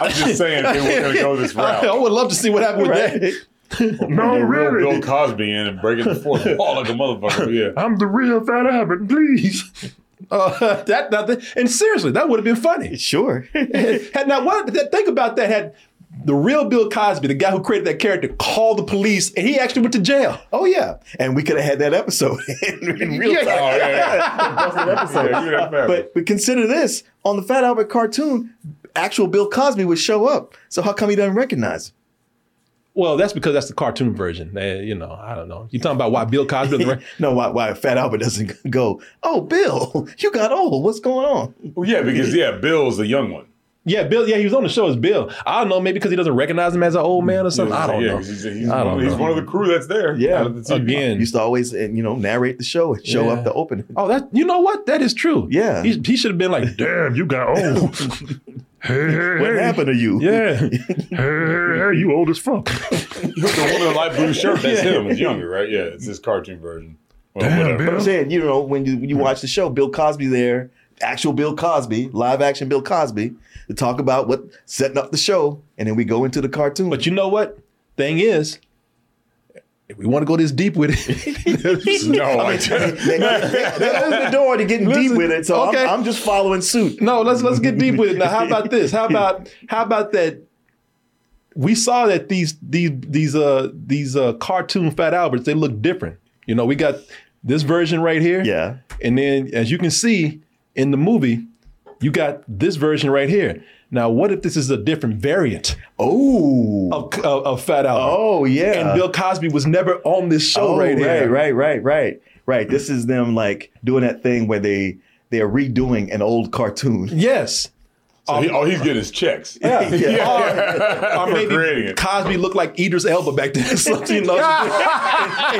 I'm just saying they weren't going to go this route. I, I would love to see what happened right? with that. No, really. Bill Cosby in and breaking the fourth wall like a motherfucker. Yeah. I'm the real Fat Albert, please. Uh, that, that and seriously, that would have been funny. Sure. Had now, what, think about that. Had the real Bill Cosby, the guy who created that character, called the police, and he actually went to jail. Oh yeah, and we could have had that episode in, in real yeah. time. Oh, yeah, yeah. episode. But but consider this: on the Fat Albert cartoon, actual Bill Cosby would show up. So how come he doesn't recognize him? Well, that's because that's the cartoon version. They, you know, I don't know. You're talking about why Bill Cosby doesn't re- No, why, why Fat Albert doesn't go, oh, Bill, you got old. What's going on? Well, yeah, because, yeah, Bill's the young one. Yeah, Bill. Yeah, he was on the show as Bill. I don't know, maybe because he doesn't recognize him as an old man or something. Yeah, I don't yeah, know. He's, he's, I don't he's know. one of the crew that's there. Yeah, the again, used to always you know narrate the show and show yeah. up to open it. Oh, that you know what? That is true. Yeah, he, he should have been like, "Damn, you got old." Hey, hey, what hey. happened to you? Yeah. hey, hey, hey, you old as fuck. You're the one in a light blue shirt. That's him. He's younger, right? Yeah, it's his cartoon version. Well, Damn, Bill. But I'm saying, you know, when you when you watch the show, Bill Cosby there. Actual Bill Cosby, live action Bill Cosby, to talk about what setting up the show, and then we go into the cartoon. But you know what? Thing is, if we want to go this deep with it, no, I mean, they, they, they opened the door to getting Listen, deep with it. So okay. I'm, I'm just following suit. No, let's let's get deep with it. Now, how about this? How about how about that? We saw that these these these uh these uh cartoon Fat Alberts, they look different. You know, we got this version right here. Yeah, and then as you can see. In the movie, you got this version right here. Now, what if this is a different variant? Oh, of, of, of Fat Albert. Oh, yeah. And Bill Cosby was never on this show oh, right here. Right, right, right, right, right. This is them like doing that thing where they they are redoing an old cartoon. Yes. So um, he, all he's getting is checks. Yeah. yeah. yeah. Or, or maybe Cosby looked like Idris Elba back then. You know, in,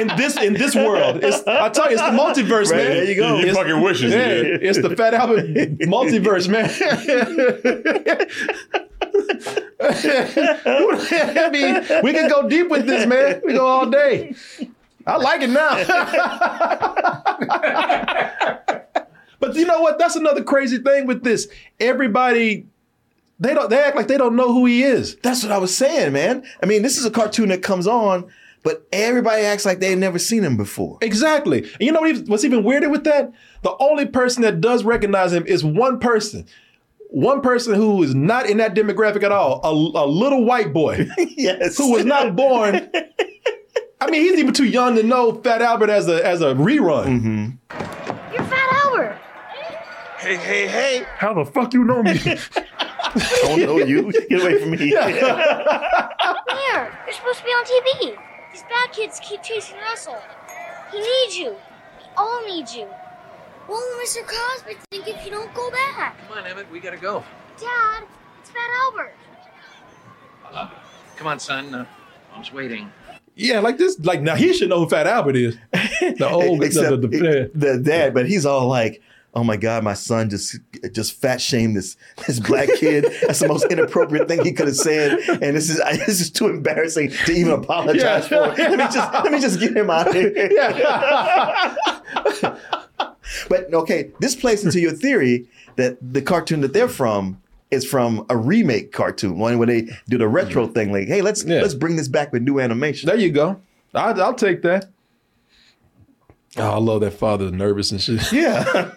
in, in this in this world, it's, I tell you, it's the multiverse, right, man. There you go. You it's, fucking wishes. Yeah, you did. It's the Fat Albert multiverse, man. I mean, we can go deep with this, man. We go all day. I like it now. But you know what? That's another crazy thing with this. Everybody, they don't. They act like they don't know who he is. That's what I was saying, man. I mean, this is a cartoon that comes on, but everybody acts like they've never seen him before. Exactly. And you know what's even weirder with that? The only person that does recognize him is one person. One person who is not in that demographic at all. A, a little white boy. Yes. Who was not born. I mean, he's even too young to know Fat Albert as a, as a rerun. Mm-hmm. You're Fat Albert. Hey, hey, hey. How the fuck you know me? I don't know you. Get away from me. Claire, you're supposed to be on T V. These bad kids keep chasing Russell. He needs you. We all need you. What will Mister Cosby think if you don't go back? Come on, Emmett. We gotta go. Dad, it's Fat Albert. Uh, come on, son. Uh, Mom's waiting. Yeah, like this. Like, now he should know who Fat Albert is. The old, Except the, the, the, the dad, but he's all like, oh my God, my son just just fat shamed this this black kid. That's the most inappropriate thing he could have said, and this is I, this is too embarrassing to even apologize yeah. for. Let me just let me just get him out of here. Yeah. But okay, this plays into your theory that the cartoon that they're from is from a remake cartoon, one where they do the retro thing. Like, hey, let's yeah. let's bring this back with new animation. There you go. I, I'll take that. Oh, I love that father's nervous and shit. Yeah.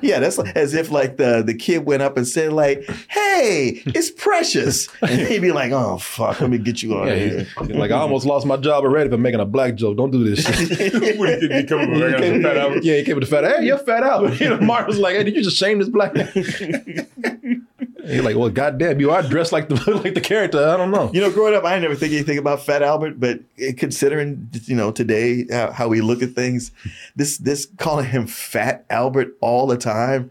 Yeah, that's like, as if like the, the kid went up and said like, hey, it's Precious. And he'd be like, oh, fuck, let me get you out yeah, of here. Like, I almost lost my job already for making a black joke. Don't do this shit. What, he came with a Fat Albert? Yeah, he came with the Fat Albert. Hey, you're Fat Albert. You know, Mark was like, hey, did you just shame this black man? You're like, well, goddamn, you are dressed like the like the character. I don't know. You know, growing up, I never think anything about Fat Albert, but considering, you know, today how, how we look at things, this this calling him Fat Albert all the time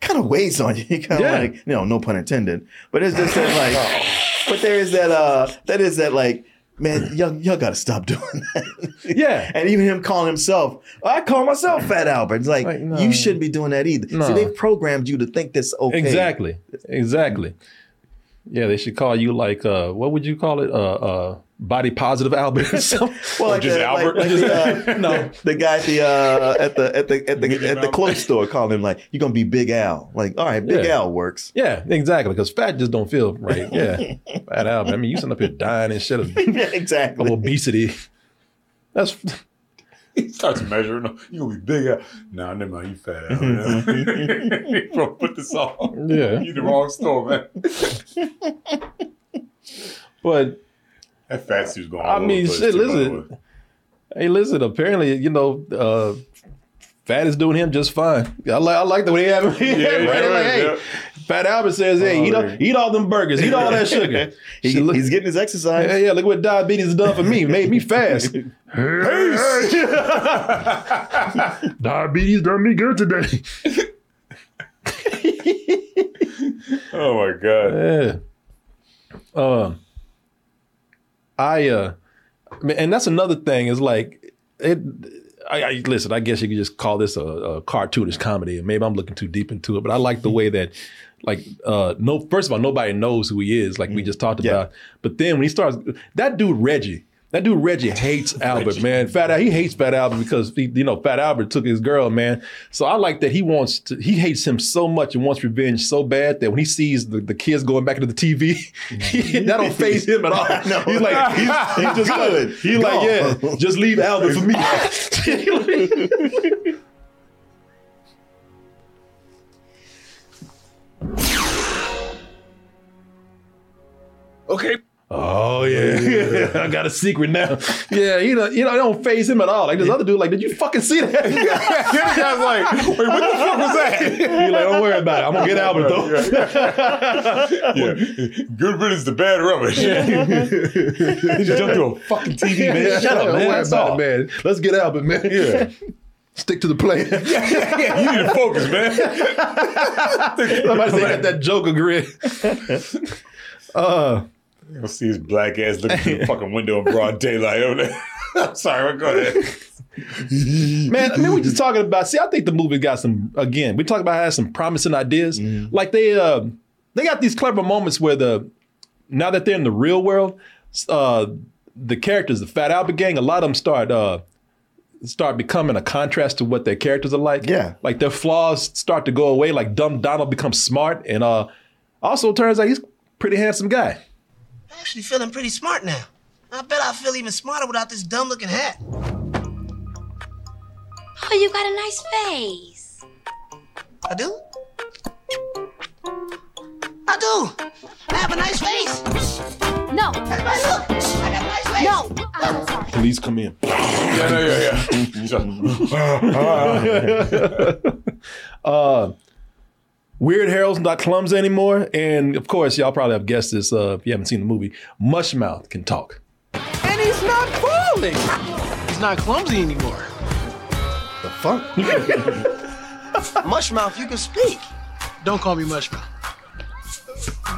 kind of weighs on you. Kind of yeah. like, you know, no pun intended. But it's just that like, oh. but there is that uh, that is that like. Man, y'all, y'all got to stop doing that. Yeah. And even him calling himself, I call myself Fat Albert. It's like, like no, you shouldn't be doing that either. No. See, they programmed you to think that's okay. Exactly. Exactly. Yeah, they should call you like, uh, what would you call it? Uh, uh, body positive Albert or something. Well, like just the, Albert. Like, like the, uh, no, the guy at the, uh, at the at the at the, at the clothes store called him like, you're going to be Big Al. Like, all right, Big yeah. Al works. Yeah, exactly. Because fat just don't feel right. Yeah. Fat Albert. I mean, you sitting up here dying and shit of, yeah, exactly. of obesity. That's... He starts measuring them. You gonna be bigger. Nah, never mind. You Fat Albert. Bro, put this on. Yeah. You the wrong store, man. But that fat suit's going on. I mean, shit, listen. Hey, listen, apparently, you know, uh, Fat is doing him just fine. I like I like the way they have him here. Yeah, right? Like, hey, yeah. Fat Albert says, hey, oh, eat, all, eat all them burgers. Eat all that sugar. he, so look, he's getting his exercise. Yeah, yeah, look what diabetes has done for me. Made me fast. Hey, hey. Diabetes done me good today. Oh my god. Yeah. Uh, I uh, and that's another thing is like it. I, I listen. I guess you could just call this a, a cartoonish comedy, and maybe I'm looking too deep into it. But I like the way that, like, uh, no. First of all, nobody knows who he is, like we just talked yeah. about. But then when he starts, that dude Reggie, that dude Reggie hates Albert, Reggie. man. Fat he hates Fat Albert because he, you know Fat Albert took his girl, man. So I like that he wants to. He hates him so much and wants revenge so bad that when he sees the, the kids going back into the T V, he, that don't faze him at all. No. He's like, he's, he's just good. Like, he's Go. like, yeah, just leave Albert for me. Okay. Oh yeah, yeah. I got a secret now. Yeah, you know, you know, I don't faze him at all. Like this other dude, like, did you fucking see that? I was like, wait, what the fuck was that? He's like, don't worry about it. I'm gonna get Albert though. Yeah. Good riddance to bad rubbish. Yeah. He just jumped through a fucking T V, man. Shut up, man. Don't worry about it, man. Let's get Albert, man. Yeah. Stick to the play. You need to focus, man. Somebody say got that Joker grin. Uh. You'll see his black ass looking through the fucking window in broad daylight over there. I'm sorry, go ahead. Man, I mean, we just talking about, see, I think the movie got some, again, we talking about how some promising ideas. Mm. Like they uh, they got these clever moments where the, now that they're in the real world, uh, the characters, the Fat Albert gang, a lot of them start, uh, start becoming a contrast to what their characters are like. Yeah. Like their flaws start to go away, like dumb Donald becomes smart. And uh, also it turns out he's a pretty handsome guy. I'm actually feeling pretty smart now. I bet I feel even smarter without this dumb-looking hat. Oh, you got a nice face. I do? I do. I have a nice face. No. Everybody look. I got a nice face. No. I'm sorry. Police come in. Yeah, no, yeah, yeah. uh, Weird Harold's not clumsy anymore, and of course, y'all probably have guessed this uh, if you haven't seen the movie. Mushmouth can talk. And he's not foolish. He's not clumsy anymore. The fuck? Mushmouth, you can speak. Don't call me Mushmouth.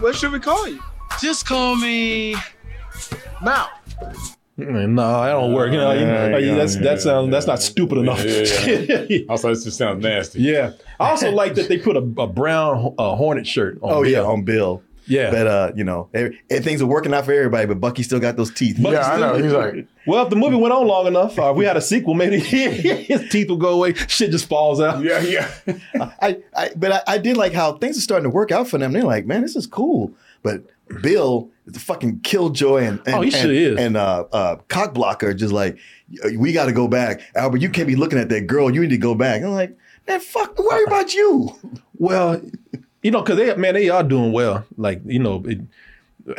What should we call you? Just call me Mouth. No, that don't work. You know, yeah, you, yeah, that's yeah, that's yeah, um, yeah. that's not stupid enough. Yeah, yeah, yeah. Also, this just sounds nasty. Yeah. I also like that they put a, a brown uh, Hornet shirt on. Oh Bill. yeah, on Bill. Yeah. But uh, you know, every, things are working out for everybody. But Bucky still got those teeth. Bucky yeah, still, I know. He's like, well, if the movie went on long enough, or if we had a sequel, maybe his teeth will go away. Shit just falls out. Yeah, yeah. I, I, but I, I did like how things are starting to work out for them. They're like, man, this is cool. But Bill, the fucking killjoy and and, oh, he sure and, is. and uh, uh, cockblocker, just like, we got to go back. Albert, you can't be looking at that girl. You need to go back. And I'm like, man, fuck, worry about you. Well, you know, because they, man, they are doing well. Like, you know, it,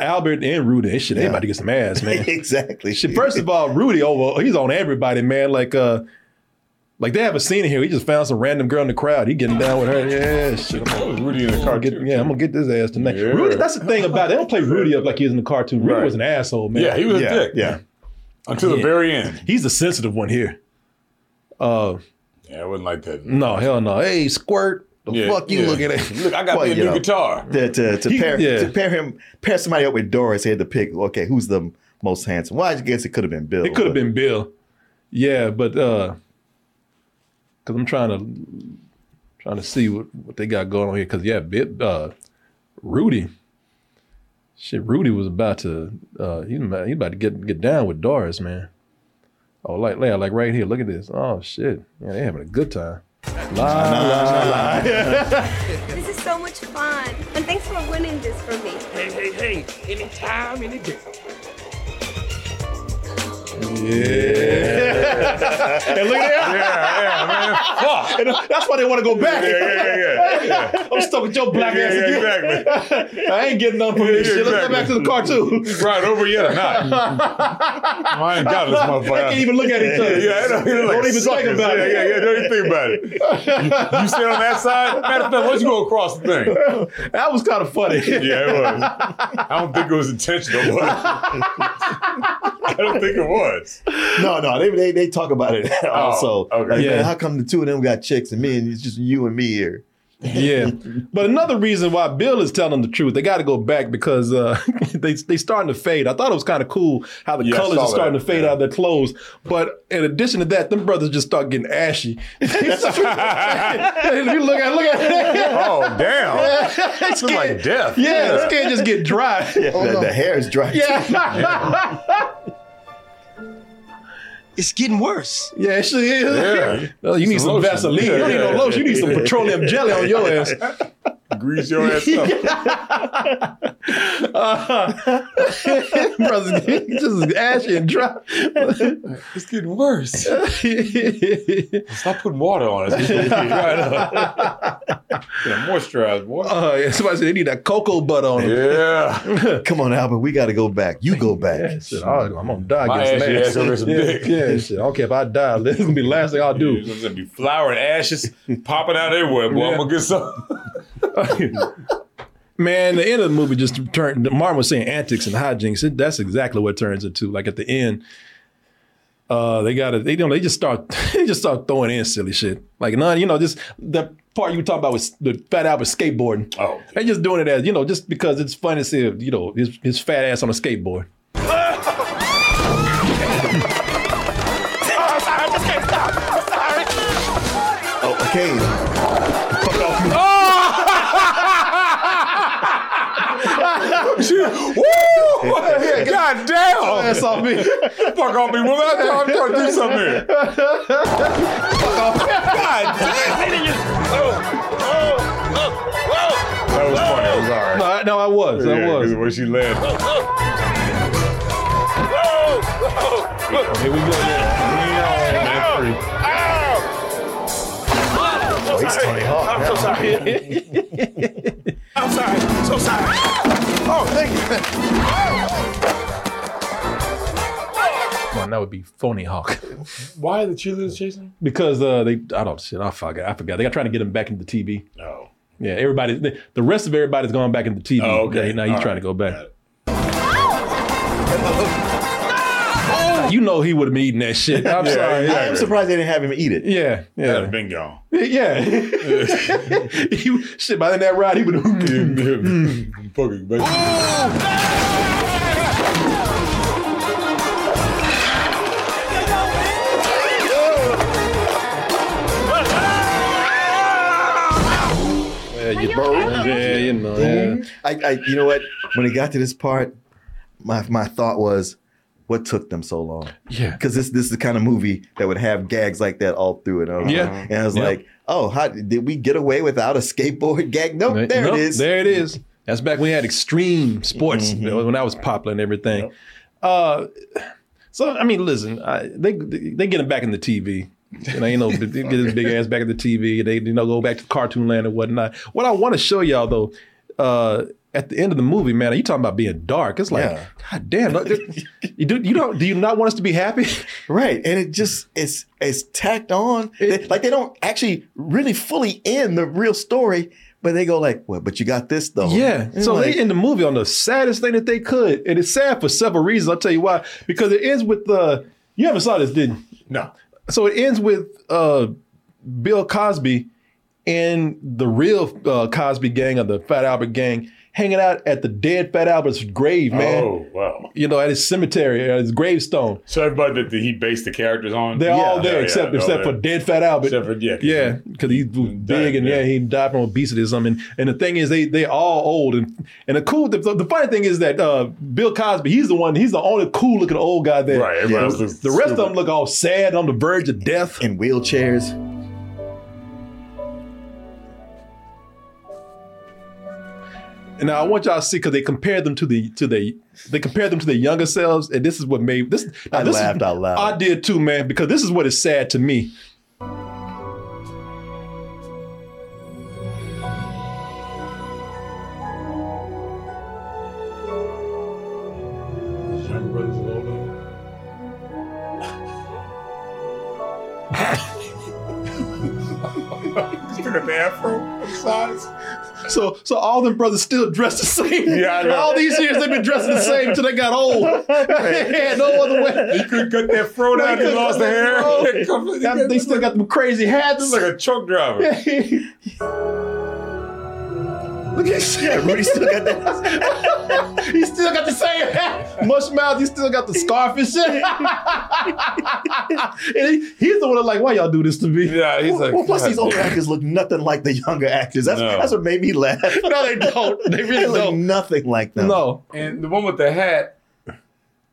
Albert and Rudy, they shit, yeah. everybody gets some ass, man. Exactly. Shit, first of all, Rudy over, he's on everybody, man. Like, uh, like they have a scene in here. He just found some random girl in the crowd. He getting down with her. Yeah, shit. I'm gonna, Rudy in the cartoon. Yeah, I'm gonna get this ass tonight. Yeah. Rudy, that's the thing about it. They don't play Rudy up like he was in the cartoon. Rudy right. was an asshole, man. Yeah, he was yeah, a dick. Yeah. Until yeah. the very end. He's the sensitive one here. Uh, yeah, I wouldn't like that. No, hell no. Hey, squirt. The yeah, fuck you yeah. looking at? Look, I got me a new know, guitar. To, to, to, he, pair, yeah. to pair him, pair somebody up with Doris, he had to pick, okay, who's the most handsome? Well, I guess it could have been Bill. It could have been Bill. Yeah, but... Uh, Because I'm trying to trying to see what, what they got going on here. Because, yeah, bit, uh, Rudy. Shit, Rudy was about to, uh, he, he about to get, get down with Doris, man. Oh, like, like right here. Look at this. Oh, shit. Yeah, they having a good time. La, la, la. This is so much fun. And thanks for winning this for me. Hey, hey, hey. Anytime, any day. Yeah. And look at that. Yeah, yeah, man. Fuck. And that's why they want to go back. Yeah, yeah, yeah, yeah, yeah. I'm stuck with your black yeah, ass yeah, again. Exactly. I ain't getting nothing from yeah, this shit. Exactly. Let's go back to the cartoon. Right, over yet or not. Well, I ain't got this motherfucker. They can't even look at each other. Yeah, yeah, yeah. Don't, like don't even suckers. think about yeah, it. Yeah, yeah, yeah. Don't even think about it. You, you sit on that side? Matter of fact, why don't you go across the thing? That was kind of funny. Yeah, it was. I don't think it was intentional, but I don't think it was. No, no, they, they they talk about it also. Oh, okay. Like, yeah. Man, how come the two of them got chicks and me and it's just you and me here? Yeah. But another reason why Bill is telling the truth, they got to go back because uh, they they starting to fade. I thought it was kind of cool how the yeah, colors are starting that. to fade yeah. out of their clothes. But in addition to that, them brothers just start getting ashy. If you look at look at oh, damn. It's like death. Yeah, yeah. This can't just get dry. Yeah, oh, the, no. the hair is dry. Yeah. yeah. It's getting worse. Yeah, it sure is. Yeah. No, you need it's some Vaseline. Yeah, you don't need no lotion. You need some petroleum jelly on your ass. Grease your ass up. uh-huh. Brother's just ashy and dry. It's getting worse. Stop putting water on it. It's getting dried up. Get moisturized, boy. Uh, yeah, somebody said they need that cocoa butter on it. Yeah. Come on, Albert. We got to go back. You go back. Yeah, shit, I'm going to die My against ass ass. Some yeah, dick. Yeah, shit. I don't care if I die. This is going to be the last thing I'll do. It's going to be flour and ashes popping out everywhere, boy. Yeah. I'm going to get some. Man, the end of the movie just turned, Martin was saying antics and hijinks. It, that's exactly what it turns into. Like at the end, uh, they got to, they, you know, they just start, they just start throwing in silly shit. Like none, you know, just the part you were talking about was the Fat Albert skateboarding. Oh. They just doing it as, you know, just because it's funny to see, you know, his, his fat ass on a skateboard. Oh, okay. Fuck off me. Oh! Woo! God damn! That's on me. Fuck off me, woman. I'm trying to do something here. Fuck off. God damn! Oh, oh, oh, oh. That was funny. That was all right. No, I, no, I was. Yeah, I was. Where she landed. Oh, oh. Oh, oh. Here we go. Yeah. We are free. Oh, he's Tony Hawk. I'm so sorry. I'm sorry. So sorry. Oh, thank you. Come on, that would be Phony Hawk. Why are the cheerleaders chasing him? Because uh, they, I don't, shit, I forgot. I forgot. They got trying to get him back into the T V. Oh. Yeah, everybody, the, the rest of everybody's going back into the T V. Oh, okay. Now he's All trying right. to go back. You know he would have been eating that shit. I'm yeah, sorry. Yeah, I'm yeah. surprised they didn't have him eat it. Yeah. yeah. That would have been gone. Yeah. he, shit, by the that ride, he would have... Fucking baby. Yeah, you burn. Yeah, you know. Yeah. I, I, you know what? When it got to this part, my my thought was, what took them so long? Yeah. Because this this is the kind of movie that would have gags like that all through it. Right? Yeah. And I was yeah. like, oh, how did we get away without a skateboard gag? Nope, there, there nope, it is. There it is. That's back when we had extreme sports, mm-hmm. you know, when I was popular and everything. Yep. Uh, so, I mean, listen, I, they they get them back in the T V. You know, you know, they get his big ass back in the T V. They, you know, go back to cartoon land and whatnot. What I want to show y'all, though, uh, at the end of the movie, man, are you talking about being dark? It's like, yeah. God damn, you do you don't do you not want us to be happy? Right, and it just it's it's tacked on. It, they, like they don't actually really fully end the real story, but they go like, well, but you got this though. Yeah, and so like, they end the movie on the saddest thing that they could, and it's sad for several reasons. I'll tell you why. Because it ends with the uh, you haven't saw this, did you? No. So it ends with uh, Bill Cosby and the real uh, Cosby gang, or the Fat Albert gang, hanging out at the dead Fat Albert's grave, man. Oh, wow. You know, at his cemetery, at his gravestone. So everybody that he based the characters on? They're yeah. all there, yeah, except yeah, except for there. Dead Fat Albert. Except for, yeah. Yeah, because he's big died, and yeah. yeah, he died from obesity or something. And, and the thing is, they they all old. And and the cool, the, the funny thing is that uh, Bill Cosby, he's the one, he's the only cool looking old guy there. Right, everybody else looks stupid. The rest of them look all sad, on the verge of death. In wheelchairs. And now I want y'all to see, because they compared them to the to the they compared them to their younger selves, and this is what made this. I this laughed is, out loud. I did too, man, because this is what is sad to me. So, so all them brothers still dressed the same. Yeah, I know. All these years they've been dressed the same until they got old. They had no other way. They couldn't cut their fro down. They lost their hair. They, they still got them crazy hats. It's like a truck driver. Yes. Yeah, Rudy still got that. He still got the same hat, mush mouth. He still got the scarf and shit. And he, he's the one that like, why y'all do this to me? Yeah, he's like. Well, plus these older actors look nothing like the younger actors. That's no. that's what made me laugh. No, they don't. They really they look don't. Nothing like them. No, and the one with the hat.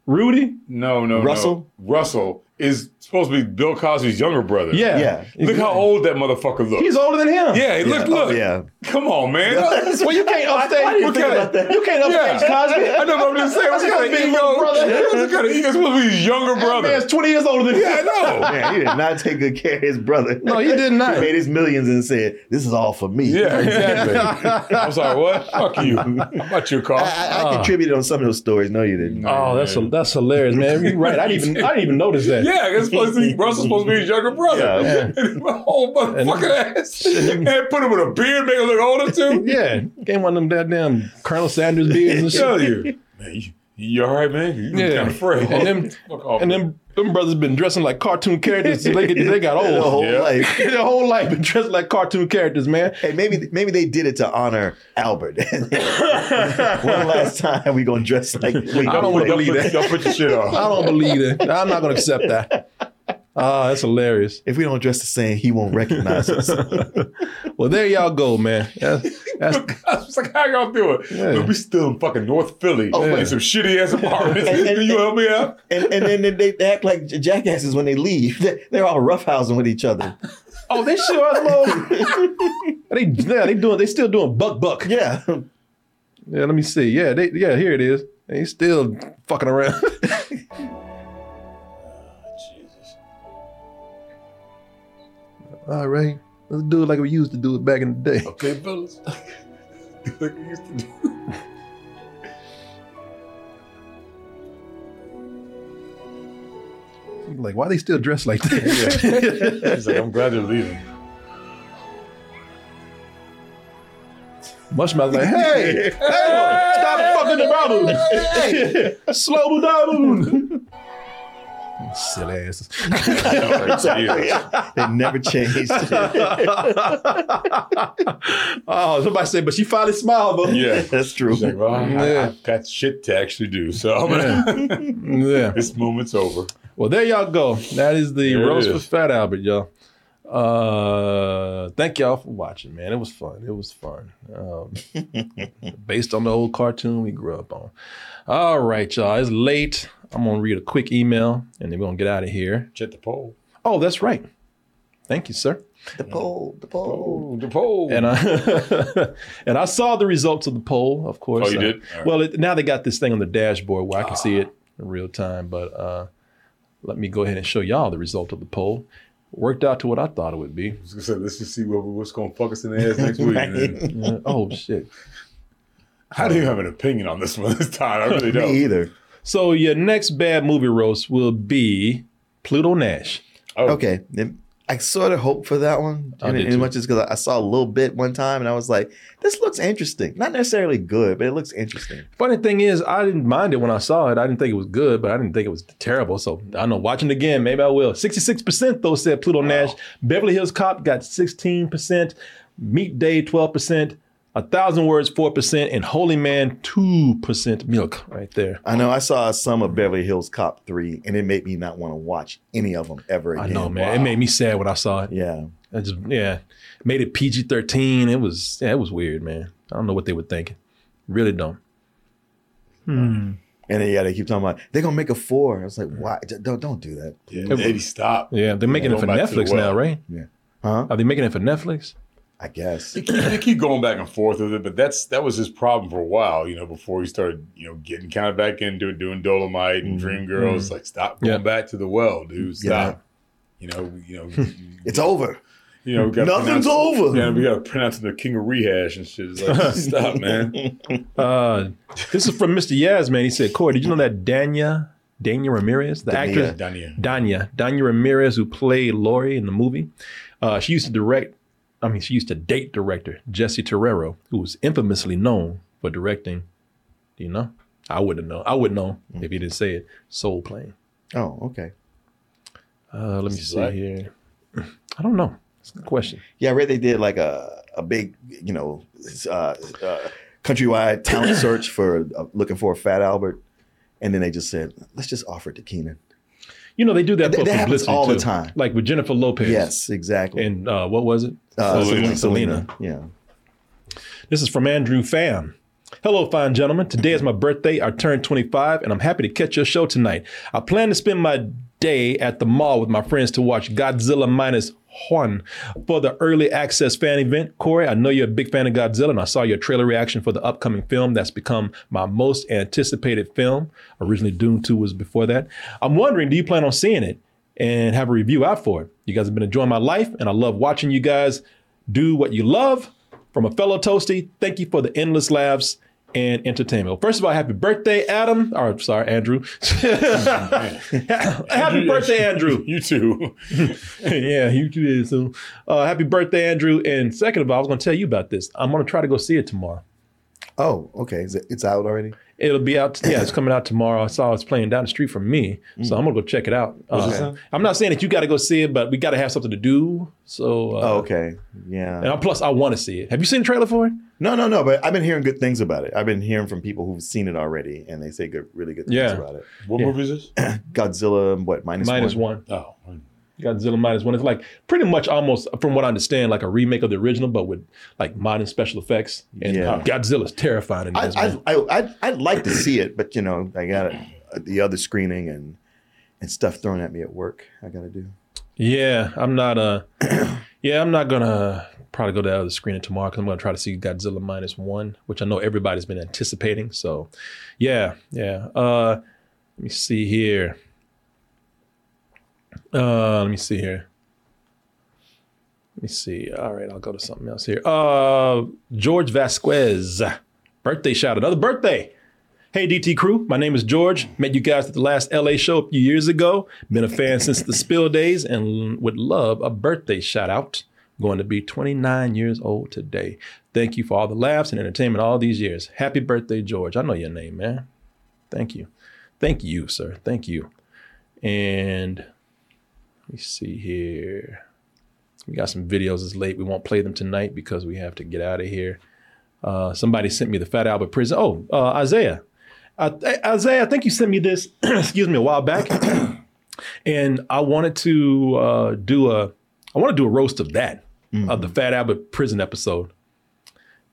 Rudy? No, no, Russell? no. Russell is supposed to be Bill Cosby's younger brother. Yeah. yeah. Look how old that motherfucker looks. He's older than him. Yeah, he yeah. look, look. Oh, yeah. Come on, man. Well, you can't upstage. You, you can't upstage yeah. Cosby. I know what I'm just saying. What's kind of ego? What's kind of ego? Supposed to be his younger brother. That man's twenty years older than him. Yeah, I know. Man, he did not take good care of his brother. No, he did not. He made his millions and said, this is all for me. Yeah, exactly. I'm sorry, what? Fuck you. How about you, Carl? I, I, I uh. contributed on some of those stories. No, you didn't. Oh, that's a, that's hilarious, man. You're right. I didn't even I didn't even notice that. Yeah, it's supposed to be Russell's supposed to be his younger brother. Yeah, yeah. My whole motherfucking ass. And put him with a beard, make him look older too. Yeah, gave one of them goddamn Colonel Sanders beards and shit. Tell you, man, you, you all right, man? You yeah. kind of afraid. And them, fuck off, and them, them brothers been dressing like cartoon characters. They get, they got old their whole yeah. life. Their whole life been dressed like cartoon characters, man. Hey, maybe maybe they did it to honor Albert. One last time, we gonna dress like. Wait, I don't believe that. Y'all put your shit off. I don't believe it. I'm not gonna accept that. Ah, oh, that's hilarious. If we don't dress the same, he won't recognize us. Well, there y'all go, man. That's, that's... I was like, how y'all doing? Yeah. Look, we still in fucking North Philly. Oh, yeah. In some shitty ass apartments. and, and, Can you help me out? And, and then they, they act like jackasses when they leave. They're, they're all roughhousing with each other. Oh, they sure are low. they, yeah, they doing. They still doing buck buck. Yeah. Yeah. Let me see. Yeah. They. Yeah. Here it is. They still fucking around. All right, let's do it like we used to do it back in the day. Okay, fellas. Do it like we used to do it. Like, why are they still dressed like that? Yeah. He's like, I'm glad they're leaving. Mushmouth like, hey, hey, stop fucking the bubble. Hey, slow down. Silly asses. They never changed. Oh, somebody said, but she finally smiled, though. Yeah, that's true. Like, well, I, yeah. I've got shit to actually do, so yeah. yeah. This moment's over. Well, there y'all go. That is the there roast is. for Fat Albert, y'all. Uh, thank y'all for watching, man. It was fun. It was fun. Um, based on the old cartoon we grew up on. All right, y'all. It's late. I'm going to read a quick email, and then we're going to get out of here. Check the poll. Oh, that's right. Thank you, sir. The poll, the poll, the poll. And I, and I saw the results of the poll, of course. Oh, you did? Uh, right. Well, it, now they got this thing on the dashboard where I can ah. see it in real time. But uh, let me go ahead and show y'all the result of the poll. Worked out to what I thought it would be. I was gonna say, let's just see what, what's going to fuck us in the ass next week. Man. Oh, shit. I don't even have an opinion on this one this time. I really don't. Me either. So your next bad movie roast will be Pluto Nash. Oh. Okay. I sort of hope for that one. As much as because I saw a little bit one time and I was like, this looks interesting. Not necessarily good, but it looks interesting. Funny thing is, I didn't mind it when I saw it. I didn't think it was good, but I didn't think it was terrible. So I don't know. Watching it again, maybe I will. sixty-six percent though said Pluto wow. Nash. Beverly Hills Cop got sixteen percent. Meat Day, twelve percent. A Thousand Words, four percent, and Holy Man, two percent milk right there. I know. I saw some of Beverly Hills Cop three, and it made me not want to watch any of them ever again. I know, man. Wow. It made me sad when I saw it. Yeah. I just, yeah. Made it P G thirteen. It was, yeah, it was weird, man. I don't know what they were thinking. Really don't. Hmm. And then, yeah, they keep talking about, they're going to make a four. I was like, why? Don't, don't do that. Yeah, maybe stop. Yeah, they're making it for Netflix now, right? Yeah. Huh? Are they making it for Netflix? I guess they keep, they keep going back and forth with it, but that's that was his problem for a while, you know, before he started, you know, getting kind of back into it, doing Dolomite and Dreamgirls. Mm-hmm. Like, stop going yeah. back to the well, dude. Stop. Yeah. You know, you know, it's you, over. You know, we got nothing's over. Yeah, we got to pronounce the King of Rehash and shit. It's like, stop, man. Uh, this is from Mister Yaz, man. He said, "Corey, did you know that Dania, Dania Ramirez, the Dania. actress, Dania, Dania, Dania Ramirez, who played Lori in the movie, uh, she used to direct." I mean, she used to date director Jesse Terrero, who was infamously known for directing, you know, I wouldn't know. I wouldn't know mm-hmm. if you didn't say it, Soul Plane. Oh, okay. Uh, let this me see right here. I don't know. It's a good question. Yeah, I read they did like a a big, you know, uh, uh, countrywide talent search for uh, looking for a Fat Albert, and then they just said, let's just offer it to Kenan. You know, they do that for publicity all too. the time, like with Jennifer Lopez. Yes, exactly. And uh, what was it? Uh, Selena. Selena. Yeah. This is from Andrew Pham. Hello, fine gentlemen. Today is my birthday. I turned twenty-five, and I'm happy to catch your show tonight. I plan to spend my day at the mall with my friends to watch Godzilla Minus One for the early access fan event. Corey, I know you're a big fan of Godzilla, and I saw your trailer reaction for the upcoming film that's become my most anticipated film. Originally, Doom two was before that. I'm wondering, do you plan on seeing it and have a review out for it? You guys have been enjoying my life, and I love watching you guys do what you love. From a fellow Toasty, thank you for the endless laughs and entertainment. First of all, happy birthday, Adam. Or sorry, Andrew. Happy birthday, Andrew. You too. Yeah, you too. So, uh, happy birthday, Andrew. And second of all, I was going to tell you about this. I'm going to try to go see it tomorrow. Oh, okay. Is it, it's out already? It'll be out. Yeah, it's coming out tomorrow. I saw it's playing down the street from me. Mm. So I'm going to go check it out. Uh, I'm not saying that you got to go see it, but we got to have something to do. So. Uh, oh, okay. Yeah. And plus, I want to see it. Have you seen the trailer for it? No, no, no. But I've been hearing good things about it. I've been hearing from people who've seen it already, and they say good, really good things yeah. about it. What yeah. movie is this? Godzilla, what, Minus One? Minus One. one. Oh, Godzilla Minus One. It's like pretty much almost, from what I understand, like a remake of the original, but with like modern special effects. And yeah. Godzilla's terrifying in this. I, I, I, I'd, I'd like to see it, but you know, I got the other screening and and stuff thrown at me at work. I got to do. Yeah, I'm not. Uh, yeah, I'm not gonna probably go to the other screening tomorrow because I'm gonna try to see Godzilla Minus One, which I know everybody's been anticipating. So, yeah, yeah. Uh, let me see here. Uh, let me see here. Let me see. All right, I'll go to something else here. Uh, George Vasquez, birthday shout, another birthday. Hey, D T crew, my name is George. Met you guys at the last L A show a few years ago. Been a fan since the Spill days and would love a birthday shout out. Going to be twenty-nine years old today. Thank you for all the laughs and entertainment all these years. Happy birthday, George. I know your name, man. Thank you. Thank you, sir. Thank you. And... let me see here. We got some videos. It's late. We won't play them tonight because we have to get out of here. Uh, somebody sent me the Fat Albert prison. Oh, uh, Isaiah. Uh, Isaiah, I think you sent me this, excuse me, a while back. And I wanted to uh, do a, I want to do a roast of that, mm-hmm. of the Fat Albert prison episode.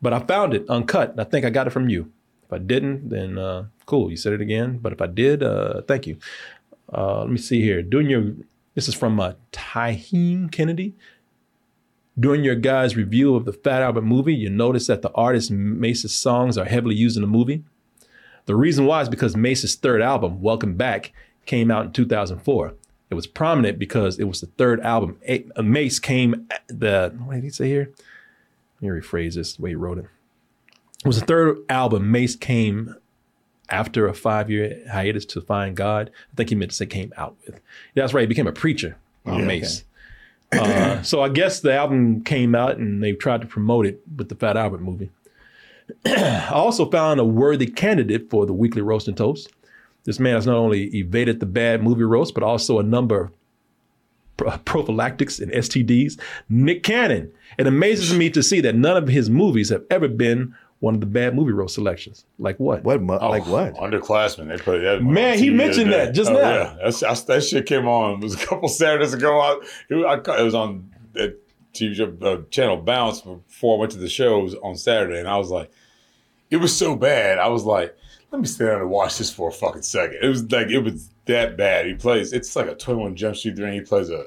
But I found it uncut. And I think I got it from you. If I didn't, then uh, cool. You said it again. But if I did, uh, thank you. Uh, let me see here. Doing your... This is from uh, Taheem Kennedy. During your guys' review of the Fat Albert movie, you notice that the artist Mace's songs are heavily used in the movie. The reason why is because Mace's third album, Welcome Back, came out in two thousand four. It was prominent because it was the third album. Mace came, the what did he say here? Let me rephrase this the way he wrote it. It was the third album Mace came after a five-year hiatus to find God. I think he meant to say came out with. That's right, he became a preacher, oh, yeah, Mace. Okay. uh, so I guess the album came out and they tried to promote it with the Fat Albert movie. I also found a worthy candidate for the weekly roast and toast. This man has not only evaded the bad movie roast, but also a number of pro- prophylactics and S T Ds, Nick Cannon. It amazes me to see that none of his movies have ever been one of the bad movie roast selections. Like what? What? Oh, like what? Underclassmen. They put that. Man, he mentioned that just oh, now. Yeah, That's, I, that shit came on. It was a couple Saturdays ago. I, it, I, it was on the T V show, uh, channel Bounce before I went to the shows on Saturday, and I was like, it was so bad. I was like, let me sit down and watch this for a fucking second. It was like it was that bad. He plays. It's like a twenty-one Jump Street thing. He plays a,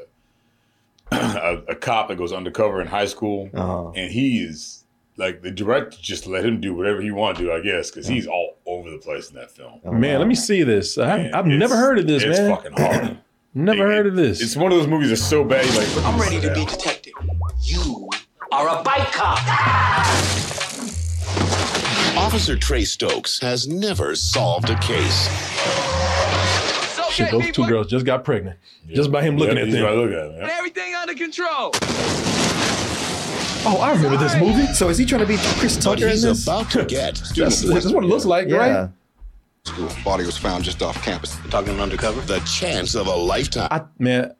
a a cop that goes undercover in high school, uh-huh. and he is. Like, the director just let him do whatever he wanted to, I guess, because yeah. he's all over the place in that film. Oh, man, wow. Let me see this. I, man, I've never heard of this, it's man. It's fucking hard. never it, heard of this. It's one of those movies that's so bad, you're like... I'm ready to be detected. You are a bike cop. Officer Trey Stokes has never solved a case. So Shit, those two girls just got pregnant. Yeah. Just by him looking yeah, at them. By looking at them. Everything under control. Oh, I remember this movie. So is he trying to be Chris Tucker in this? About to get. that's, that's what it looks like, yeah. right? His body was found just off campus. Talking undercover? The chance of a lifetime. I, man,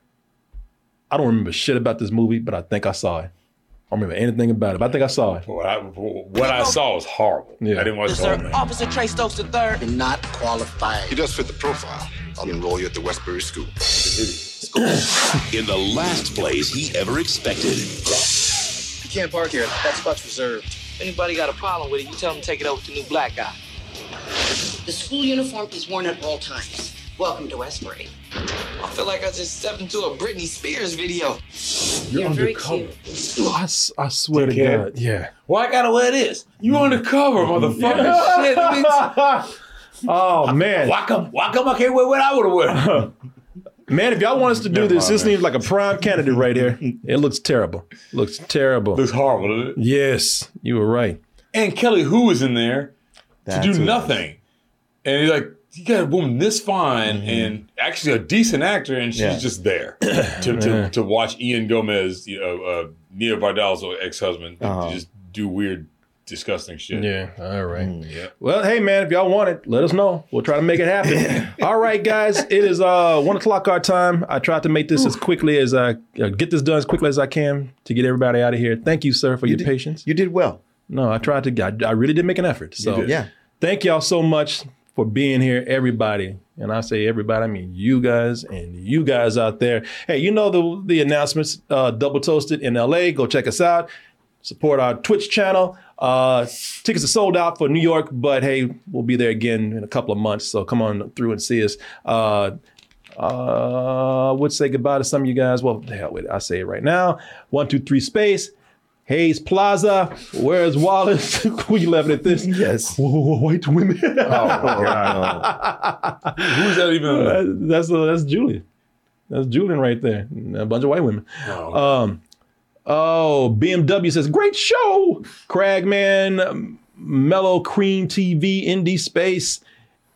I I don't remember shit about this movie, but I think I saw it. I don't remember anything about it, but I think I saw it. What I, what I saw was horrible. Yeah. I didn't watch the whole thing. Officer Trey Stokes the third. You're not qualified. He does fit the profile. I'll enroll you at the Westbury School. In the last place he ever expected. You can't park here. That spot's reserved. If anybody got a problem with it, you tell them to take it over to the new black guy. The school uniform is worn at all times. Welcome to Westbury. I feel like I just stepped into a Britney Spears video. You're, You're undercover. I, I swear Take to care. God. Yeah. Why well, I gotta wear this? You mm. undercover, motherfucker. Yeah. Shit, bitch. Oh, man. Why come, why come I can't wear what I would have worn? Man, if y'all want us to do Never this, mind, this man. Seems like a prime candidate right here. It looks terrible. Looks terrible. Looks horrible, doesn't it? Yes, you were right. And Kelly Hu is in there That's to do nothing. Is. And he's like, you got a woman this fine mm-hmm. and actually a decent actor, and she's yeah. just there to, to to watch Ian Gomez, you know, uh, Nia Varda's ex-husband, uh-huh. just do weird, disgusting shit. Yeah, all right. Mm, yeah. Well, hey, man, if y'all want it, let us know. We'll try to make it happen. All right, guys, it is uh, one o'clock our time. I tried to make this Ooh. as quickly as I uh, get this done as quickly as I can to get everybody out of here. Thank you, sir, for you your did, patience. You did well. No, I tried to. I, I really did make an effort. So yeah, thank y'all so much for being here, everybody. And I say everybody, I mean you guys and you guys out there. Hey, you know the, the announcements, uh, Double Toasted in L A, go check us out. Support our Twitch channel. Uh, tickets are sold out for New York, but hey, we'll be there again in a couple of months. So come on through and see us. Uh, uh, I would say goodbye to some of you guys. Well, the hell with it, I say it right now. One, two, three, space. Hayes Plaza, where's Wallace? We laughing at this. Yes. Whoa, whoa, whoa, white women. Oh, God. Who's that even? Uh, that's uh, that's Julian. That's Julian right there. A bunch of white women. Oh, um, oh B M W says, great show. Cragman, Mellow Cream T V, Indie Space,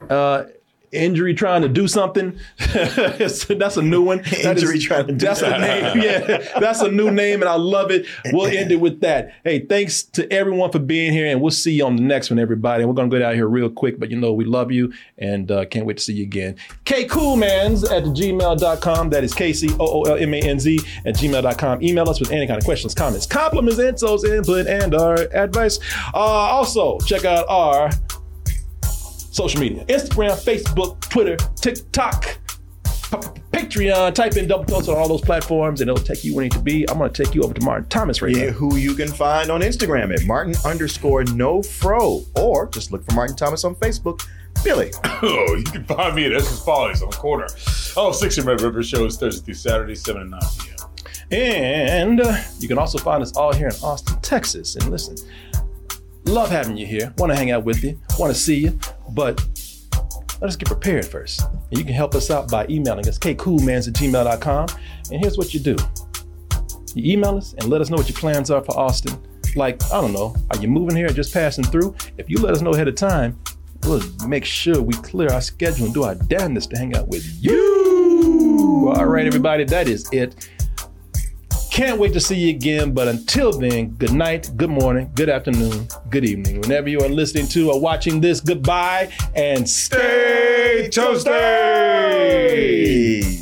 uh, Injury Trying to Do Something. That's a new one. That Injury is, Trying to Do Something. That's a name. Yeah, that's a new name, and I love it. We'll end it with that. Hey, thanks to everyone for being here, and we'll see you on the next one, everybody. And we're going to go out here real quick, but you know we love you, and uh, can't wait to see you again. kcoolmans at gmail dot com. That is K C O O L M A N Z at gmail dot com. Email us with any kind of questions, comments, compliments, insults, input, and our advice. Uh, also, check out our social media, Instagram, Facebook, Twitter, TikTok, p- Patreon. Type in Double Toast on all those platforms and it'll take you where you need to be. I'm going to take you over to Martin Thomas right yeah, now. Who you can find on Instagram at Martin underscore no fro, or just look for Martin Thomas on Facebook. Billy. Oh, you can find me at Essence Follies on the corner. All six and Red River shows Thursday through Saturday, seven and nine p.m. And uh, you can also find us all here in Austin, Texas. And listen, love having you here. Want to hang out with you. Want to see you. But let us get prepared first. And you can help us out by emailing us, kcoolmans at gmail dot com. And here's what you do. You email us and let us know what your plans are for Austin. Like, I don't know, are you moving here or just passing through? If you let us know ahead of time, we'll make sure we clear our schedule and do our damnedest to hang out with you. All right, everybody, that is it. Can't wait to see you again, but until then, good night, good morning, good afternoon, good evening. Whenever you are listening to or watching this, goodbye and stay toasty!